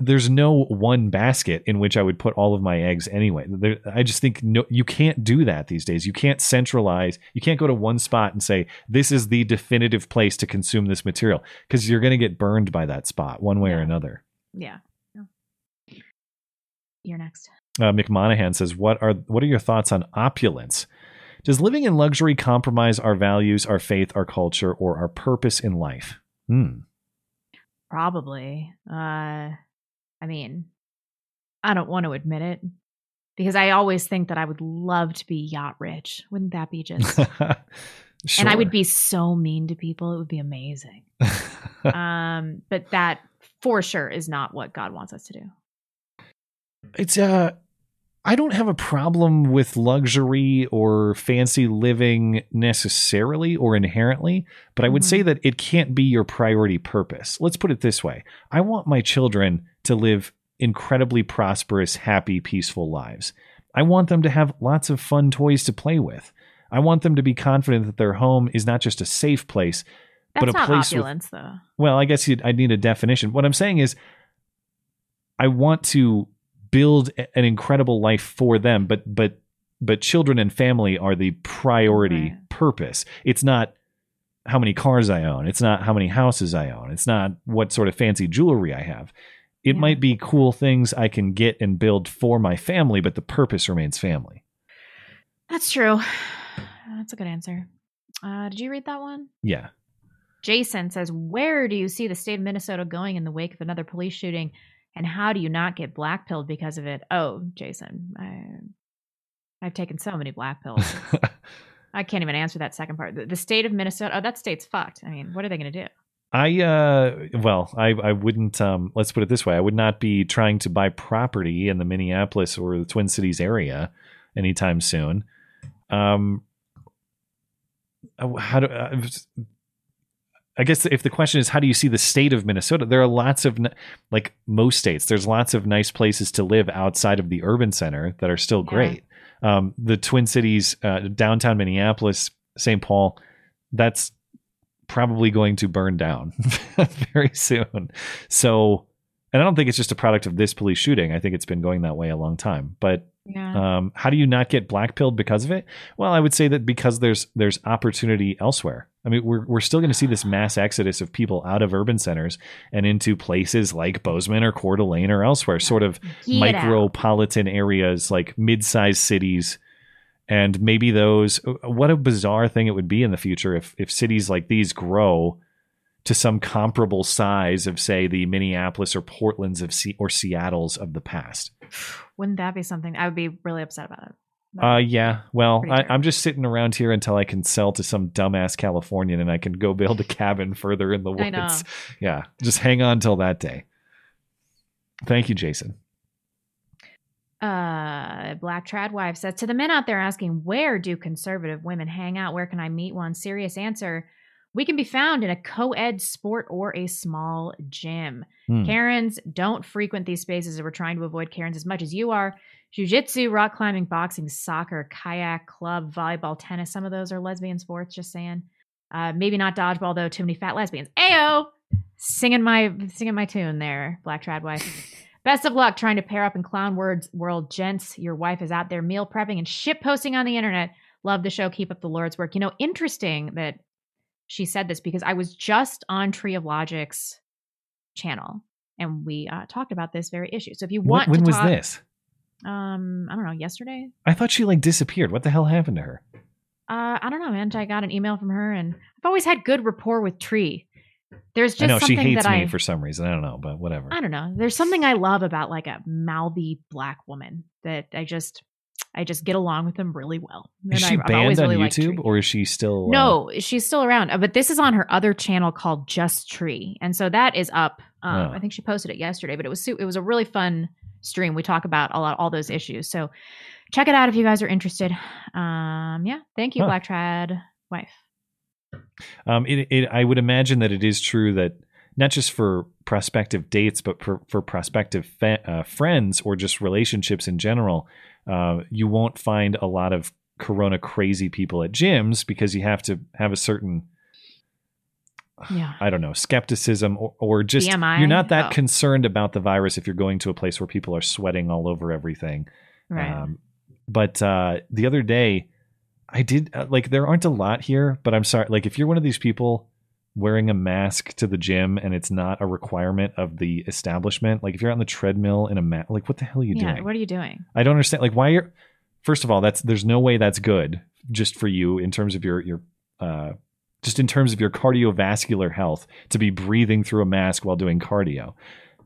there's no one basket in which I would put all of my eggs anyway. I just think you can't do that these days. You can't centralize. You can't go to one spot and say, this is the definitive place to consume this material, because you're going to get burned by that spot one way or another. Yeah. You're next. McMonahan says, what are your thoughts on opulence? Does living in luxury compromise our values, our faith, our culture, or our purpose in life? Probably. I mean, I don't want to admit it because I always think that I would love to be yacht rich. Wouldn't that be just? Sure. And I would be so mean to people. It would be amazing. But that for sure is not what God wants us to do. I don't have a problem with luxury or fancy living necessarily or inherently, but I would say that it can't be your priority purpose. Let's put it this way. I want my children to live incredibly prosperous, happy, peaceful lives. I want them to have lots of fun toys to play with. I want them to be confident that their home is not just a safe place, but a place opulence, though. Well, I guess I'd need a definition. What I'm saying is I want to build an incredible life for them, but children and family are the priority purpose. It's not how many cars I own. It's not how many houses I own. It's not what sort of fancy jewelry I have. It might be cool things I can get and build for my family, but the purpose remains family. That's true. That's a good answer. Did you read that one? Yeah. Jason says, where do you see the state of Minnesota going in the wake of another police shooting? And how do you not get blackpilled because of it? Oh, Jason, I've taken so many black pills. I can't even answer that second part. The state of Minnesota. Oh, that state's fucked. I mean, what are they going to do? I wouldn't, let's put it this way. I would not be trying to buy property in the Minneapolis or the Twin Cities area anytime soon. I guess if the question is, how do you see the state of Minnesota? There are lots of, like most states, there's lots of nice places to live outside of the urban center that are still great. The Twin Cities, downtown Minneapolis, St. Paul, that's probably going to burn down very soon. So, and I don't think it's just a product of this police shooting. I think it's been going that way a long time. But how do you not get blackpilled because of it? Well, I would say that because there's opportunity elsewhere. I mean, we're still going to see this mass exodus of people out of urban centers and into places like Bozeman or Coeur d'Alene or elsewhere, sort of micropolitan areas, like mid-sized cities. And maybe those, what a bizarre thing it would be in the future if cities like these grow to some comparable size of, say, the Minneapolis or Portlands of or Seattles of the past. Wouldn't that be something? I would be really upset about it. Yeah. Well, I'm just sitting around here until I can sell to some dumbass Californian and I can go build a cabin further in the woods. I know. Yeah. Just hang on till that day. Thank you, Jason. Black Trad Wife says, to the men out there asking, where do conservative women hang out? Where can I meet one? Serious answer. We can be found in a co-ed sport or a small gym. Karens don't frequent these spaces, and we're trying to avoid Karens as much as you are. jiu-jitsu, rock climbing, boxing, soccer, kayak, club, volleyball, tennis. Some of those are lesbian sports, just saying. Maybe not dodgeball, though. Too many fat lesbians. Ayo! Singing my tune there, Black Trad Wife. Best of luck trying to pair up in clown words world, gents. Your wife is out there meal prepping and shit posting on the internet. Love the show. Keep up the Lord's work. You know, interesting that she said this because I was just on Tree of Logic's channel and we talked about this very issue. So if you want when to talk, was this? I don't know, yesterday? I thought she like disappeared. What the hell happened to her? I don't know, man. I got an email from her and I've always had good rapport with Tree. There's just something she hates that me for some reason. I don't know, but whatever. I don't know. There's something I love about like a mouthy black woman that I just get along with them really well. Is she banned on YouTube or is she still? No, she's still around. But this is on her other channel called Just Tree, and so that is up. I think she posted it yesterday, but it was a really fun stream. We talk about a lot all those issues, so check it out if you guys are interested. Yeah, thank you, Black Trad Wife. I would imagine that it is true that not just for prospective dates, but for prospective friends or just relationships in general, you won't find a lot of corona crazy people at gyms because you have to have a certain, I don't know, skepticism or just BMI? You're not that concerned about the virus if you're going to a place where people are sweating all over everything. Right. But the other day, I did there aren't a lot here, but I'm sorry. Like if you're one of these people wearing a mask to the gym and it's not a requirement of the establishment, like if you're on the treadmill in a mask, like what the hell are you doing? What are you doing? I don't understand. Like why you're, first of all, there's no way that's good just for you in terms of your cardiovascular health to be breathing through a mask while doing cardio.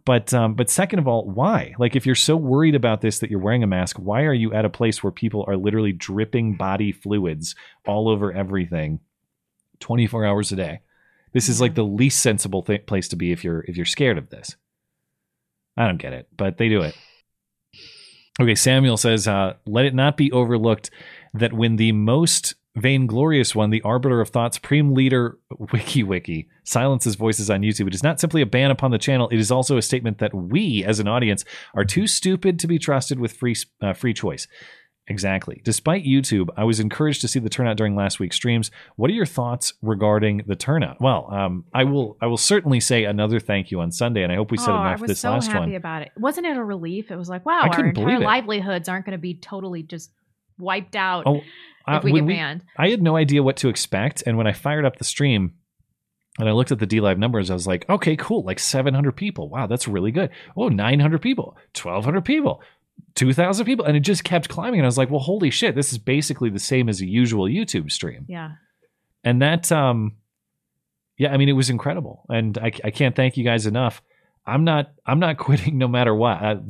But second of all, why? Like if you're so worried about this that you're wearing a mask, why are you at a place where people are literally dripping body fluids all over everything 24 hours a day? This is like the least sensible place to be if you're scared of this. I don't get it, but they do it. Okay, Samuel says, let it not be overlooked that when the most vainglorious one, the arbiter of thoughts, prime leader, wiki silences voices on YouTube, it is not simply a ban upon the channel. It is also a statement that we as an audience are too stupid to be trusted with free choice. Exactly. Despite YouTube, I was encouraged to see the turnout during last week's streams. What are your thoughts regarding the turnout? Well, I will certainly say another thank you on Sunday, and I hope we said enough this so last one. I was so happy about it. Wasn't it a relief? It was like, wow, our entire livelihoods aren't going to be totally just wiped out. If we get banned. I had no idea what to expect. And when I fired up the stream and I looked at the DLive numbers, I was like, okay, cool. Like 700 people. Wow, that's really good. Oh, 900 people, 1,200 people, 2,000 people. And it just kept climbing. And I was like, well, holy shit, this is basically the same as a usual YouTube stream. Yeah. And that, I mean, it was incredible. And I can't thank you guys enough. I'm not quitting no matter what.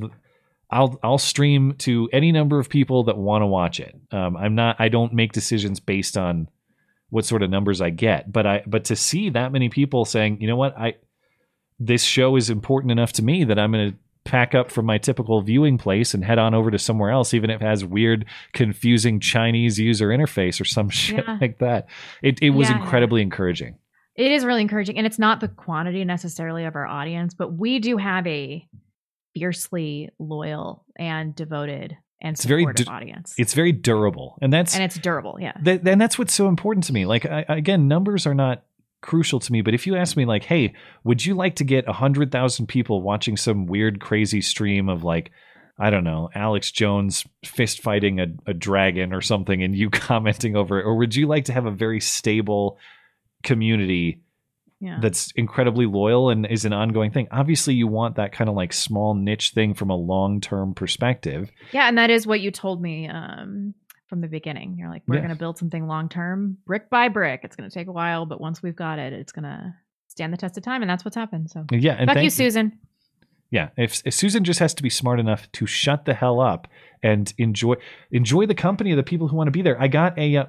I'll stream to any number of people that want to watch it. I don't make decisions based on what sort of numbers I get, but to see that many people saying, you know what, this show is important enough to me that I'm going to pack up from my typical viewing place and head on over to somewhere else, even if it has weird, confusing Chinese user interface or some shit like that. It was incredibly encouraging. It is really encouraging, and it's not the quantity necessarily of our audience, but we do have a fiercely loyal and devoted and supportive audience. It's very durable. And it's durable. Yeah. And that's what's so important to me. Like, again, numbers are not crucial to me, but if you ask me like, hey, would you like to get 100,000 people watching some weird, crazy stream of like, I don't know, Alex Jones fist fighting a dragon or something and you commenting over it, or would you like to have a very stable community that's incredibly loyal and is an ongoing thing? Obviously, you want that kind of like small niche thing from a long-term perspective. Yeah, and that is what you told me from the beginning. You're like, we're going to build something long-term, brick by brick. It's going to take a while, but once we've got it, it's going to stand the test of time, and that's what's happened. So yeah, and thank you, Susan. Yeah, if Susan just has to be smart enough to shut the hell up and enjoy the company of the people who want to be there. I got I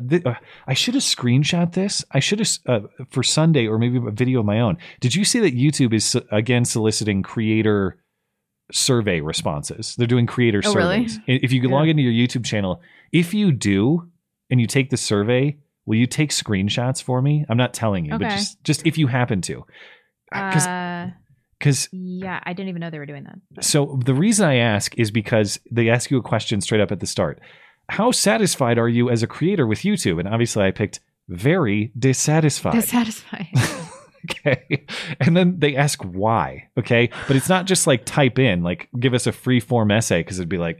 should have screenshot this. I should have for Sunday or maybe a video of my own. Did you see that YouTube is again soliciting creator survey responses? They're doing creator surveys. Really? If you log into your YouTube channel, if you do and you take the survey, will you take screenshots for me? I'm not telling you, but just if you happen to. Because yeah, I didn't even know they were doing that. But. So the reason I ask is because they ask you a question straight up at the start. How satisfied are you as a creator with YouTube? And obviously I picked very dissatisfied. Dissatisfied. Okay. And then they ask why. Okay. But it's not just like type in, like give us a free form essay, because it'd be like,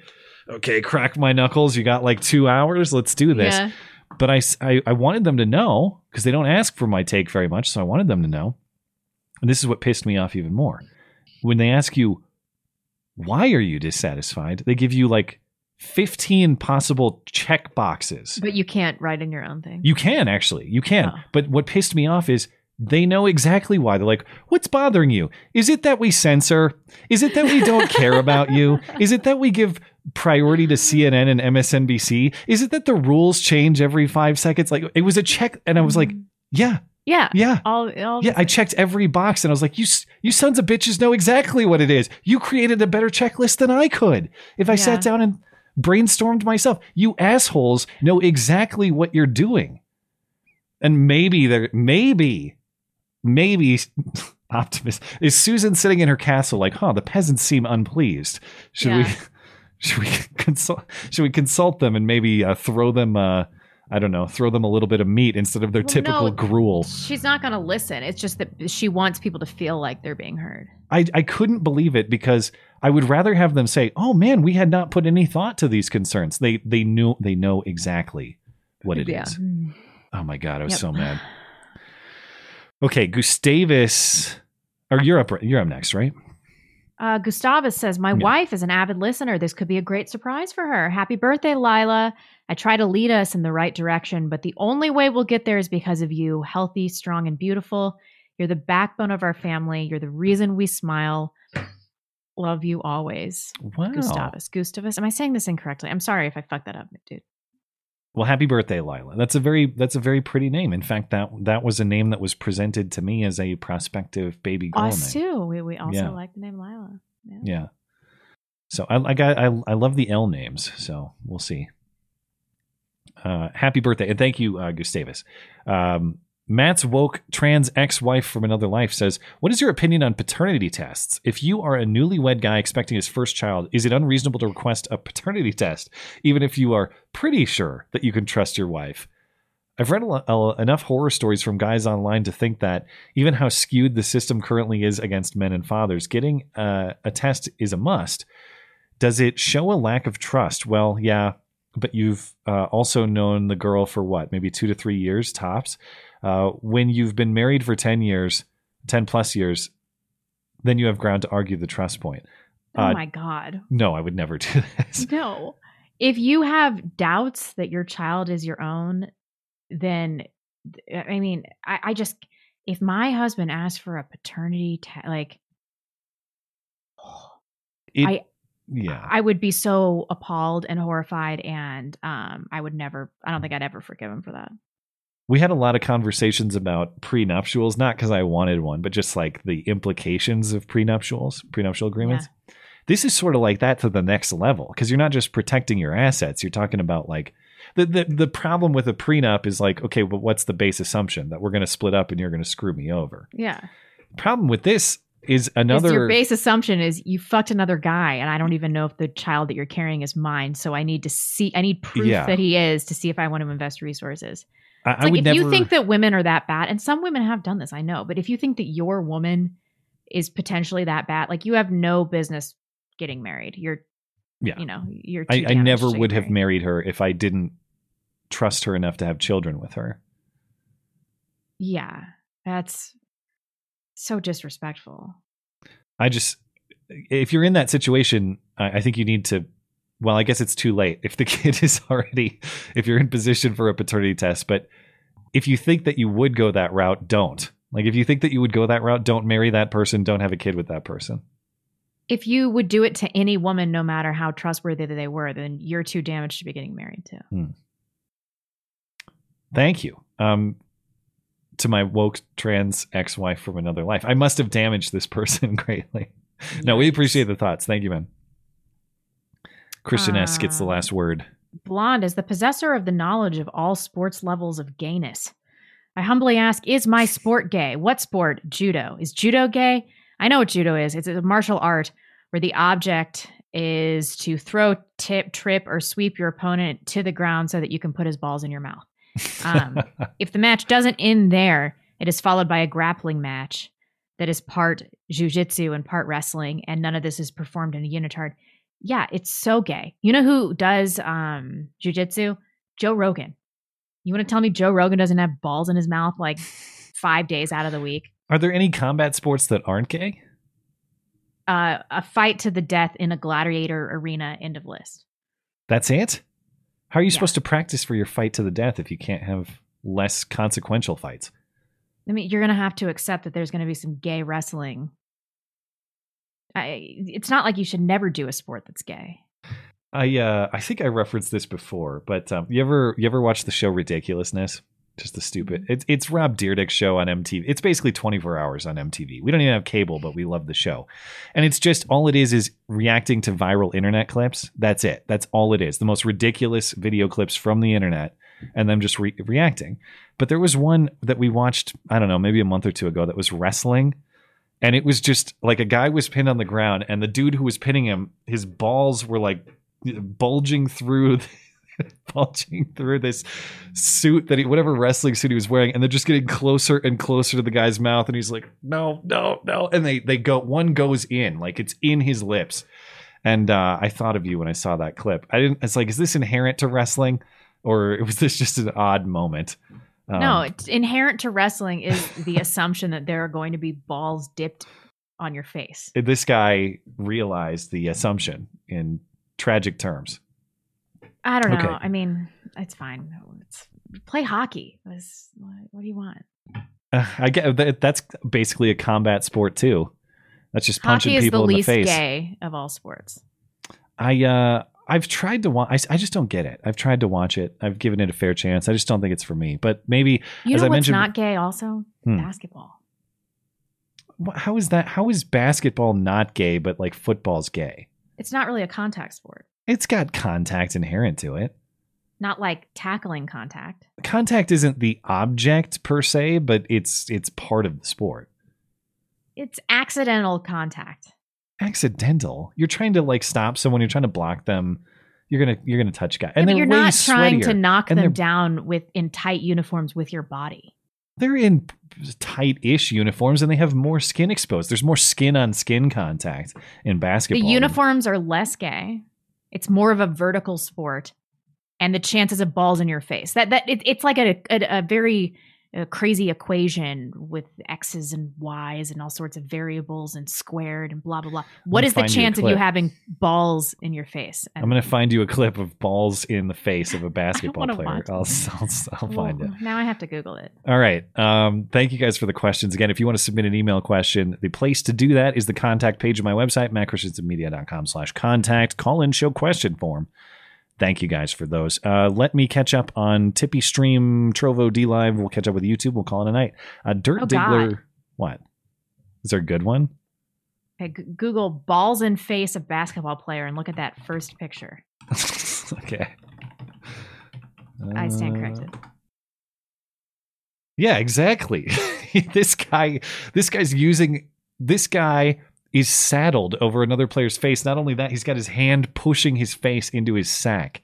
okay, crack my knuckles. You got like 2 hours. Let's do this. Yeah. But I wanted them to know, because they don't ask for my take very much. So I wanted them to know. And this is what pissed me off even more. When they ask you, why are you dissatisfied? They give you like 15 possible check boxes. But you can't write in your own thing. You can actually. You can. Oh. But what pissed me off is they know exactly why. They're like, what's bothering you? Is it that we censor? Is it that we don't care about you? Is it that we give priority to CNN and MSNBC? Is it that the rules change every 5 seconds? Like, it was a check. And I was like, yeah. Yeah. Yeah. All I checked every box and I was like, you sons of bitches know exactly what it is. You created a better checklist than I could. If I sat down and brainstormed myself, you assholes know exactly what you're doing. And maybe optimist is Susan sitting in her castle. Like, the peasants seem unpleased. Should we consult them and maybe throw them, I don't know, throw them a little bit of meat instead of their typical gruel. She's not going to listen. It's just that she wants people to feel like they're being heard. I couldn't believe it, because I would rather have them say, oh man, we had not put any thought to these concerns. They know exactly what it is. Oh my God. I was so mad. Okay. Gustavus, or you're up next, right? Gustavus says, my wife is an avid listener. This could be a great surprise for her. Happy birthday, Lila. I try to lead us in the right direction, but the only way we'll get there is because of you. Healthy, strong, and beautiful. You're the backbone of our family. You're the reason we smile. Love you always. Wow. Gustavus. Am I saying this incorrectly? I'm sorry if I fucked that up, dude. Well, happy birthday, Lila. That's a very pretty name. In fact, that was a name that was presented to me as a prospective baby girl. Us name. Too. We also like the name Lila. Yeah. So I love the L names. So we'll see. Happy birthday, and thank you, Gustavus. Matt's woke trans ex-wife from another life says, what is your opinion on paternity tests? If you are a newlywed guy expecting his first child, is it unreasonable to request a paternity test, even if you are pretty sure that you can trust your wife? I've read enough horror stories from guys online to think that, even how skewed the system currently is against men and fathers, getting a test is a must. Does it show a lack of trust? Well, yeah, but you've also known the girl for what, maybe 2 to 3 years tops. When you've been married for 10 plus years, then you have ground to argue the trust point. Oh my God. No, I would never do this. No. If you have doubts that your child is your own, then, I mean, I just, if my husband asked for a paternity test, I would be so appalled and horrified, and I don't think I'd ever forgive him for that. We had a lot of conversations about prenuptials, not because I wanted one, but just like the implications of prenuptial agreements. Yeah. This is sort of like that to the next level, because you're not just protecting your assets. You're talking about like the problem with a prenup is like, okay, but what's the base assumption that we're going to split up and you're going to screw me over? Yeah. Problem with this is your base assumption is you fucked another guy, and I don't even know if the child that you're carrying is mine. So I need proof that he is, to see if I want to invest resources. It's like, if you think that women are that bad, and some women have done this, I know, but if you think that your woman is potentially that bad, like, you have no business getting married. You're too damaged. I never would have married her if I didn't trust her enough to have children with her. Yeah, that's so disrespectful. If you're in that situation, I think you need to. Well, I guess it's too late if the kid is already, if you're in position for a paternity test. But if you think that you would go that route, don't. Like, if you think that you would go that route, don't marry that person. Don't have a kid with that person. If you would do it to any woman, no matter how trustworthy they were, then you're too damaged to be getting married to. Thank you. To my woke trans ex-wife from another life. I must have damaged this person greatly. Yes. No, we appreciate the thoughts. Thank you, man. Christian S gets the last word. Blonde is the possessor of the knowledge of all sports levels of gayness. I humbly ask, is my sport gay? What sport? Judo. Is judo gay? I know what judo is. It's a martial art where the object is to throw, tip, trip, or sweep your opponent to the ground so that you can put his balls in your mouth. If the match doesn't end there, it is followed by a grappling match that is part jiu-jitsu and part wrestling, and none of this is performed in a unitard. Yeah, it's so gay. You know who does jiu-jitsu? Joe Rogan. You want to tell me Joe Rogan doesn't have balls in his mouth like 5 days out of the week? Are there any combat sports that aren't gay? A fight to the death in a gladiator arena, end of list. That's it? How are you supposed to practice for your fight to the death if you can't have less consequential fights? I mean, you're going to have to accept that there's going to be some gay wrestling. It's not like you should never do a sport that's gay. I think I referenced this before, but you ever watch the show Ridiculousness? Just the stupid. It's Rob Dyrdek's show on MTV. It's basically 24 hours on MTV. We don't even have cable, but we love the show. And it's just, all it is reacting to viral internet clips. That's it. That's all it is. The most ridiculous video clips from the internet and them just reacting. But there was one that we watched, I don't know, maybe a month or two ago that was wrestling. And it was just like a guy was pinned on the ground and the dude who was pinning him, his balls were like bulging through this suit that whatever wrestling suit he was wearing, and they're just getting closer and closer to the guy's mouth, and he's like, no, and one goes in, like it's in his lips. And I thought of you when I saw that clip. It's like, is this inherent to wrestling, or was this just an odd moment? No, it's inherent to wrestling is the assumption that there are going to be balls dipped on your face. This guy realized the assumption in tragic terms. I don't know. Okay. I mean, it's fine. Play hockey. What do you want? I get that. That's basically a combat sport too. That's just punching people in the face. Hockey is the least gay of all sports. I've tried to watch. I just don't get it. I've tried to watch it. I've given it a fair chance. I just don't think it's for me. But maybe, you know, what's not gay also? Basketball. How is that? How is basketball not gay, but like football's gay? It's not really a contact sport. It's got contact inherent to it. Not like tackling contact. Contact isn't the object per se, but it's part of the sport. It's accidental contact. Accidental? You're trying to like stop someone. You're trying to block them. You're gonna touch guys. And yeah, but you're not trying to knock them down in tight uniforms with your body. They're in tight-ish uniforms, and they have more skin exposed. There's more skin-on-skin contact in basketball. The uniforms are less gay. It's more of a vertical sport, and the chances of balls in your face. It's like a very crazy equation with X's and Y's and all sorts of variables and squared and blah, blah, blah. What is the chance of you having balls in your face? I'm going to find you a clip of balls in the face of a basketball player. I'll find it. Now I have to Google it. All right. Thank you guys for the questions. Again, if you want to submit an email question, the place to do that is the contact page of my website, mattchristiansenmedia.com/contact. Call in, show question form. Thank you guys for those. Let me catch up on Tippy Stream, Trovo, DLive. We'll catch up with YouTube. We'll call it a night. Dirt Diggler. God. What? Is there a good one? Hey, Google balls in face of basketball player and look at that first picture. Okay. I stand corrected. Yeah, exactly. This guy is saddled over another player's face. Not only that, he's got his hand pushing his face into his sack.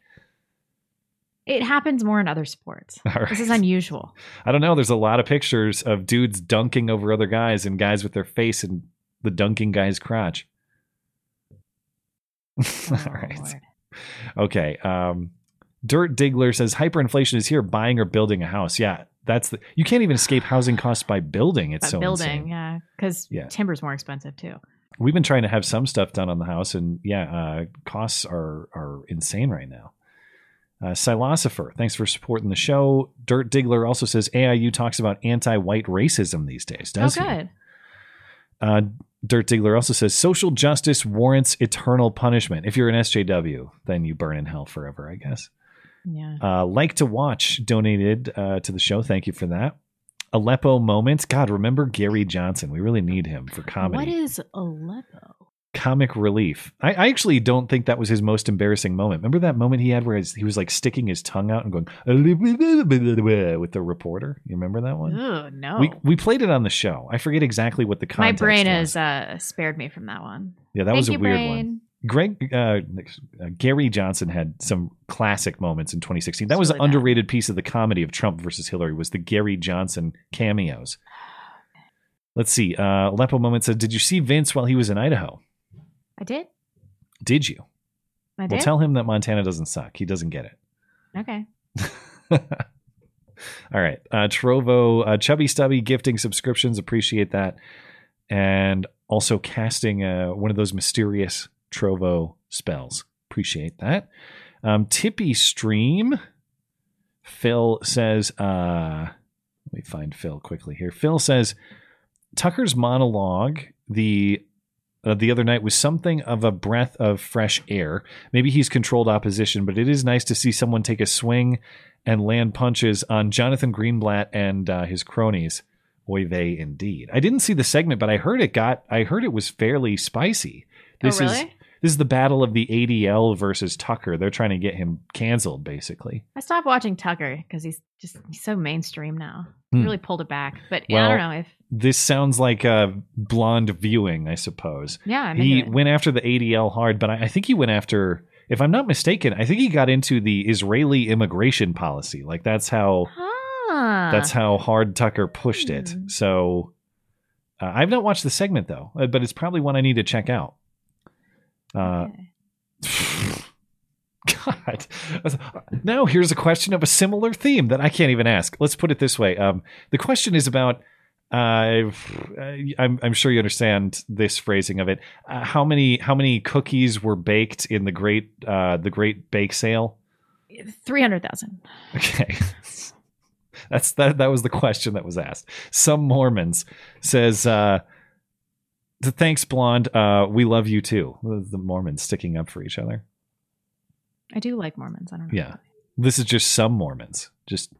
It happens more in other sports. All right. This is unusual. I don't know. There's a lot of pictures of dudes dunking over other guys and guys with their face in the dunking guy's crotch. Oh, all right. Lord. Okay. Dirt Diggler says hyperinflation is here, buying or building a house. Yeah. You can't even escape housing costs by building. It's so building, insane. Yeah. Because timber's more expensive too. We've been trying to have some stuff done on the house, and costs are insane right now. Silosopher, thanks for supporting the show. Dirt Diggler also says AIU talks about anti-white racism these days, doesn't it? Oh, good. Dirt Diggler also says social justice warrants eternal punishment. If you're an SJW, then you burn in hell forever, I guess. Yeah. Like to watch donated to the show. Thank you for that. Aleppo moments. God, remember Gary Johnson. We really need him for comedy. What is Aleppo? comic relief. I actually don't think that was his most embarrassing moment. Remember that moment he had where he was like sticking his tongue out and going with the reporter? You remember that one? Oh, no. We played it on the show. I forget exactly what the context was. My brain has spared me from that one. Yeah, that was a weird one. Gary Johnson had some classic moments in 2016. That was really an underrated piece of the comedy of Trump versus Hillary, was the Gary Johnson cameos. Let's see. Lepo Moment said, did you see Vince while he was in Idaho? I did. Did you? I did. Well, tell him that Montana doesn't suck. He doesn't get it. Okay. All right. Trovo, Chubby Stubby gifting subscriptions. Appreciate that. And also casting one of those mysterious Trovo spells. Appreciate that. Tippy Stream. Phil says, let me find Phil quickly here. Phil says, Tucker's monologue the other night was something of a breath of fresh air. Maybe he's controlled opposition, but it is nice to see someone take a swing and land punches on Jonathan Greenblatt and his cronies. Oy vey, indeed. I didn't see the segment, but I heard it was fairly spicy. This is the battle of the ADL versus Tucker. They're trying to get him canceled, basically. I stopped watching Tucker because he's so mainstream now. He really pulled it back. But well, I don't know if this sounds like a Blonde viewing, I suppose. Yeah, he went after the ADL hard, but I think he went after, if I'm not mistaken, I think he got into the Israeli immigration policy. Like that's how hard Tucker pushed it. So I've not watched the segment though, but it's probably one I need to check out. God. Now here's a question of a similar theme that I can't even ask. Let's put it this way. The question is about, I'm sure you understand this phrasing of it. How many cookies were baked in the great bake sale? 300,000. Okay. That was the question that was asked. Some Mormons says, thanks, Blonde. We love you too. The Mormons sticking up for each other. I do like Mormons. I don't know. Yeah. This is just some Mormons. Just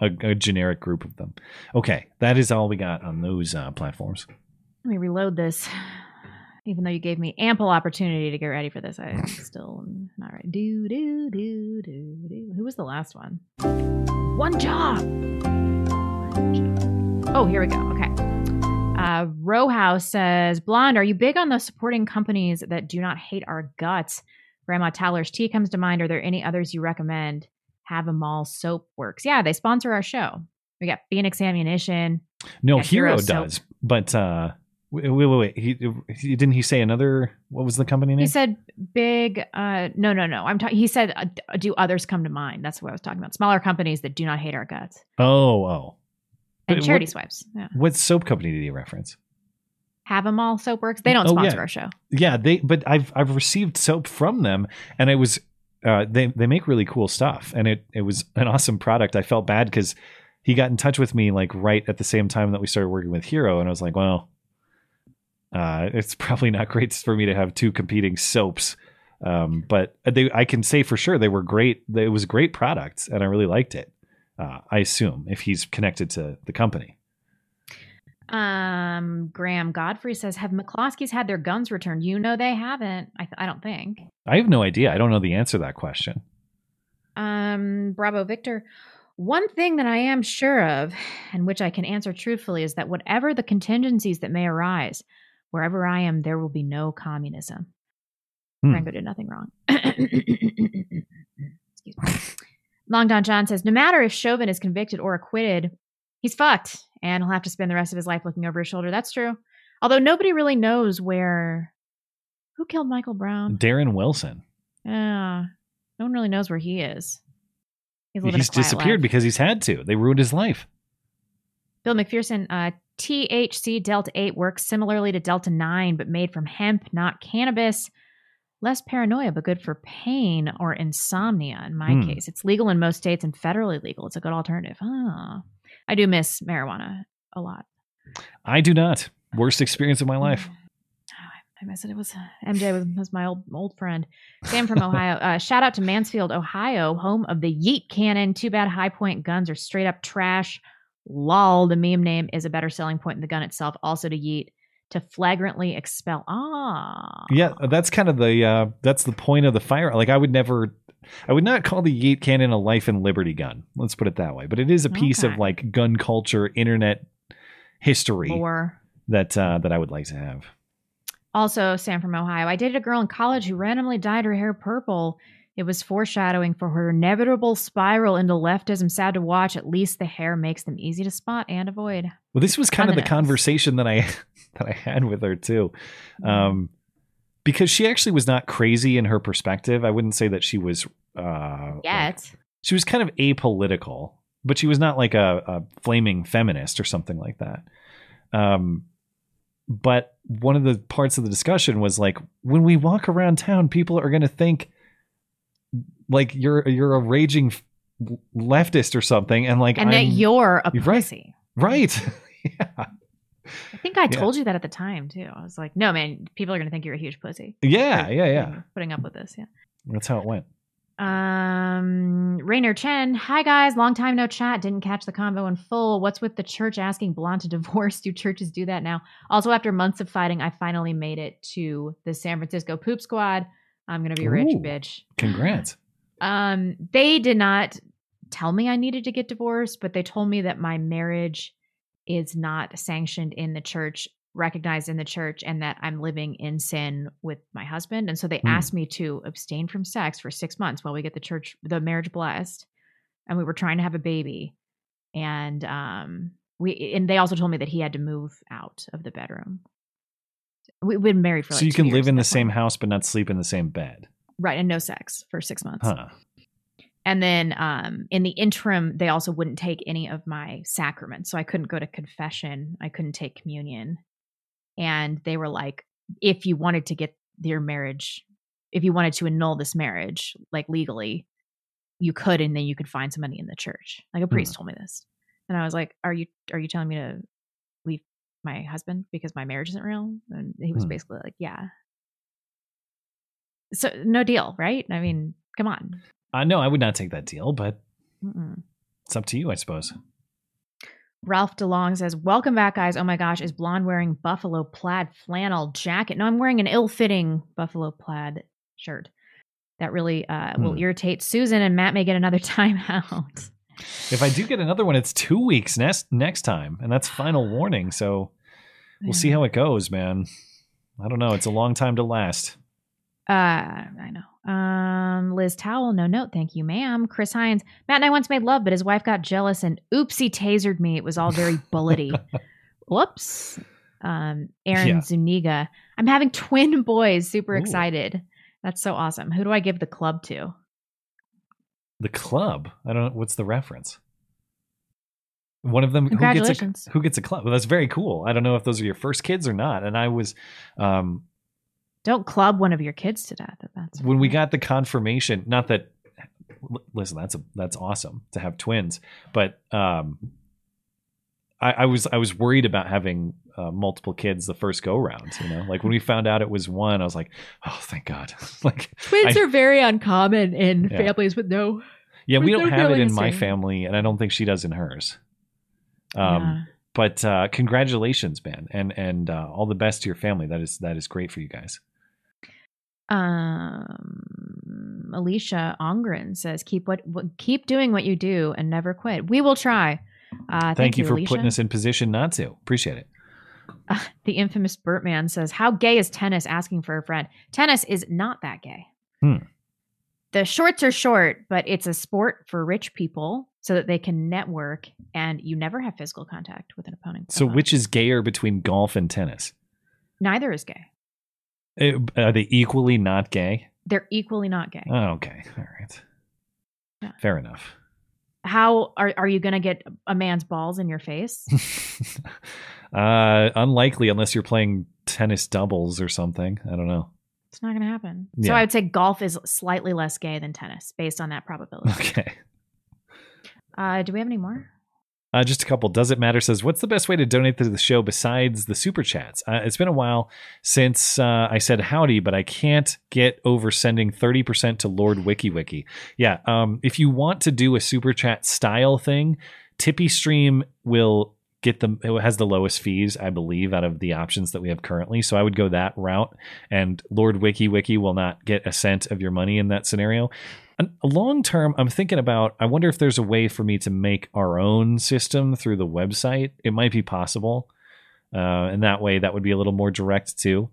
a generic group of them. Okay. That is all we got on those platforms. Let me reload this. Even though you gave me ample opportunity to get ready for this, I still am not ready. Do, do, do, do, do. Who was the last one? One job. Oh, here we go. Okay. Row House says, Blonde, are you big on the supporting companies that do not hate our guts? Grandma Towler's Tea comes to mind. Are there any others you recommend? Have 'em All Soap Works. Yeah, they sponsor our show. We got Phoenix Ammunition. No, Hero does. Soap. But wait. Didn't he say another? What was the company name? He said big. No. He said, do others come to mind? That's what I was talking about. Smaller companies that do not hate our guts. Oh. And but charity swipes. Yeah. What soap company did he reference? Have 'em All Soap Works. They don't sponsor our show. Yeah, but I've received soap from them, and it was they make really cool stuff, and it was an awesome product. I felt bad because he got in touch with me like right at the same time that we started working with Hero, and I was like, well, it's probably not great for me to have two competing soaps, but I can say for sure they were great. It was great products, and I really liked it. I assume if he's connected to the company. Graham Godfrey says, have McCloskeys had their guns returned? You know, they haven't. I don't think. I have no idea. I don't know the answer to that question. Bravo Victor. One thing that I am sure of and which I can answer truthfully is that whatever the contingencies that may arise, wherever I am, there will be no communism. Franco did nothing wrong. Excuse me. Long Don John says, no matter if Chauvin is convicted or acquitted, he's fucked and he'll have to spend the rest of his life looking over his shoulder. That's true. Although nobody really knows who killed Michael Brown? Darren Wilson. Yeah. No one really knows where he is. He's disappeared because he's had to. They ruined his life. Bill McPherson, THC Delta 8 works similarly to Delta 9, but made from hemp, not cannabis. Less paranoia, but good for pain or insomnia. In my case, it's legal in most states and federally legal. It's a good alternative. Oh. I do miss marijuana a lot. I do not. Worst experience of my life. Oh, I miss it. It was MJ was my old friend. Sam from Ohio. Shout out to Mansfield, Ohio, home of the Yeet Cannon. Too bad High Point guns are straight up trash. Lol. The meme name is a better selling point than the gun itself. Also to Yeet. to flagrantly expel. Yeah, that's kind of the that's the point of the fire. Like, I would not call the Yeat cannon a life and liberty gun. Let's put it that way. But it is a piece of like gun culture, internet history that I would like to have. Also, Sam from Ohio. I dated a girl in college who randomly dyed her hair purple. It was foreshadowing for her inevitable spiral into leftism. Sad to watch. At least the hair makes them easy to spot and avoid. Well, this was kind of the conversation that I had with her too. Because she actually was not crazy in her perspective. I wouldn't say that she was... she was kind of apolitical, but she was not like a flaming feminist or something like that. But one of the parts of the discussion was like, when we walk around town, people are going to think like you're a raging leftist or something. And like, that you're a pussy. Right. Yeah. I think I told you that at the time too. I was like, no, man, people are going to think you're a huge pussy. Yeah. Putting up with this. Yeah. That's how it went. Rainer Chen. Hi guys. Long time no chat. Didn't catch the convo in full. What's with the church asking Blonde to divorce? Do churches do that now? Also, after months of fighting, I finally made it to the San Francisco poop squad. I'm going to be rich, bitch. Congrats. They did not tell me I needed to get divorced, but they told me that my marriage is not sanctioned in the church, recognized in the church, and that I'm living in sin with my husband. And so they asked me to abstain from sex for 6 months while we get the marriage blessed. And we were trying to have a baby. And they also told me that he had to move out of the bedroom. We've been married for like 2 years. So you can live in the same house, but not sleep in the same bed. Right. And no sex for 6 months. Huh. And then in the interim, they also wouldn't take any of my sacraments. So I couldn't go to confession. I couldn't take communion. And they were like, if you wanted to get your marriage, if you wanted to annul this marriage, like legally, you could, and then you could find somebody in the church. Like a priest told me this. And I was like, are you telling me to leave my husband because my marriage isn't real? And he was basically like, yeah. So no deal, right? I mean, come on. No, I would not take that deal, but it's up to you, I suppose. Ralph DeLong says, welcome back, guys. Oh, my gosh. Is Blonde wearing buffalo plaid flannel jacket? No, I'm wearing an ill-fitting buffalo plaid shirt. That really will irritate Susan, and Matt may get another timeout. If I do get another one, it's 2 weeks next time, and that's final warning. So we'll see how it goes, man. I don't know. It's a long time to last. I know. Liz Towell, no note. Thank you, ma'am. Chris Hines, Matt and I once made love, but his wife got jealous and oopsie tasered me. It was all very bullety. Whoops. Aaron Zuniga, I'm having twin boys. Super excited. That's so awesome. Who do I give the club to? The club? I don't know. What's the reference? One of them who gets a club. Well, that's very cool. I don't know if those are your first kids or not. And I was, don't club one of your kids to death. That's when we got the confirmation. Not that, listen, that's awesome to have twins, but I was worried about having multiple kids the first go round. You know, like when we found out it was one, I was like, oh, thank God. Like twins are very uncommon in families with no. Yeah, we don't have it in my family, and I don't think she does in hers. But congratulations, man, and all the best to your family. That is great for you guys. Alicia Ongren says, keep doing what you do and never quit. We will try. Thank you for Alicia. Putting us in position not to. Appreciate it. The infamous Bertman says, how gay is tennis? Asking for a friend. Tennis is not that gay. The shorts are short, but it's a sport for rich people so that they can network, and you never have physical contact with an opponent. So which is gayer between golf and tennis? Neither is gay. Are they equally not gay? They're equally not gay. Oh, okay. All right. Yeah. Fair enough. How are you going to get a man's balls in your face? Unlikely, unless you're playing tennis doubles or something. I don't know. It's not going to happen. Yeah. So I would say golf is slightly less gay than tennis based on that probability. Okay. Do we have any more? Just a couple. Does It Matter says, what's the best way to donate to the show besides the super chats? It's been a while since I said howdy, but I can't get over sending 30% to Lord WikiWiki. Yeah. If you want to do a super chat style thing, Tippy Stream will get the, it has the lowest fees, I believe, out of the options that we have currently. So I would go that route, and Lord WikiWiki will not get a cent of your money in that scenario. Long term, I'm thinking about, I wonder if there's a way for me to make our own system through the website. It might be possible. And that way, that would be a little more direct too.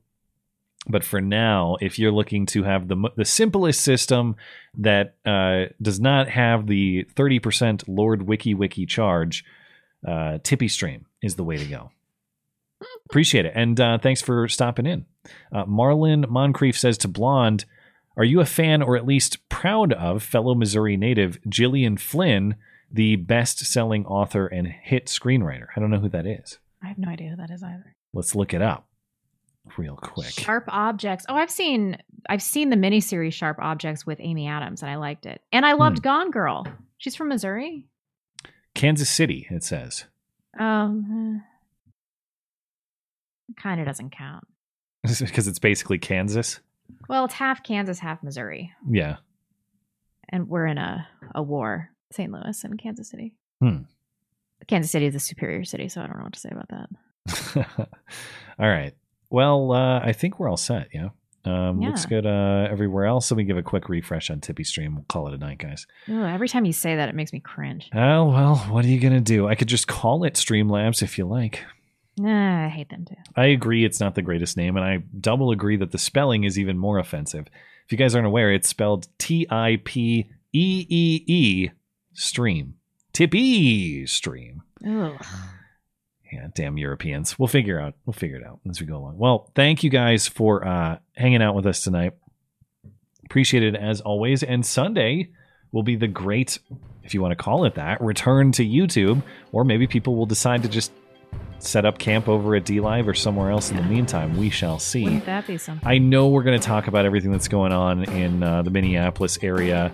But for now, if you're looking to have the simplest system that does not have the 30% Lord WikiWiki charge, Tippy Stream is the way to go. Appreciate it. And thanks for stopping in. Marlon Moncrief says to Blonde, are you a fan or at least proud of fellow Missouri native Gillian Flynn, the best-selling author and hit screenwriter? I don't know who that is. I have no idea who that is either. Let's look it up real quick. Sharp Objects. Oh, I've seen the miniseries Sharp Objects with Amy Adams, and I liked it. And I loved Gone Girl. She's from Missouri. Kansas City, it says. Kind of doesn't count. Because it's basically Kansas? Well, it's half Kansas, half Missouri. Yeah. And we're in a war, St. Louis and Kansas City. Kansas City is a superior city, so I don't know what to say about that. All right. Well, I think we're all set. Yeah. Looks good everywhere else. So we give a quick refresh on Tippy Stream. We'll call it a night, guys. Ooh, every time you say that, it makes me cringe. Oh, well, what are you going to do? I could just call it Streamlabs if you like. Nah, I hate them too. I agree it's not the greatest name, and I double agree that the spelling is even more offensive. If you guys aren't aware, it's spelled Tippeee Stream. Tippy Stream. Ugh. Yeah, damn Europeans. We'll figure it out as we go along. Well, thank you guys for hanging out with us tonight. Appreciate it as always. And Sunday will be the great, if you want to call it that, return to YouTube. Or maybe people will decide to just set up camp over at DLive or somewhere else in the meantime. We shall see. Wouldn't that be something? I know we're going to talk about everything that's going on in the Minneapolis area.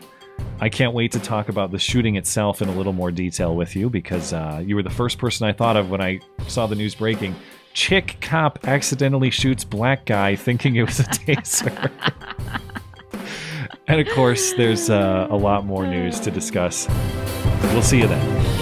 I can't wait to talk about the shooting itself in a little more detail with you, because you were the first person I thought of when I saw the news breaking. Chick cop accidentally shoots black guy thinking it was a taser. And of course, there's a lot more news to discuss. We'll see you then.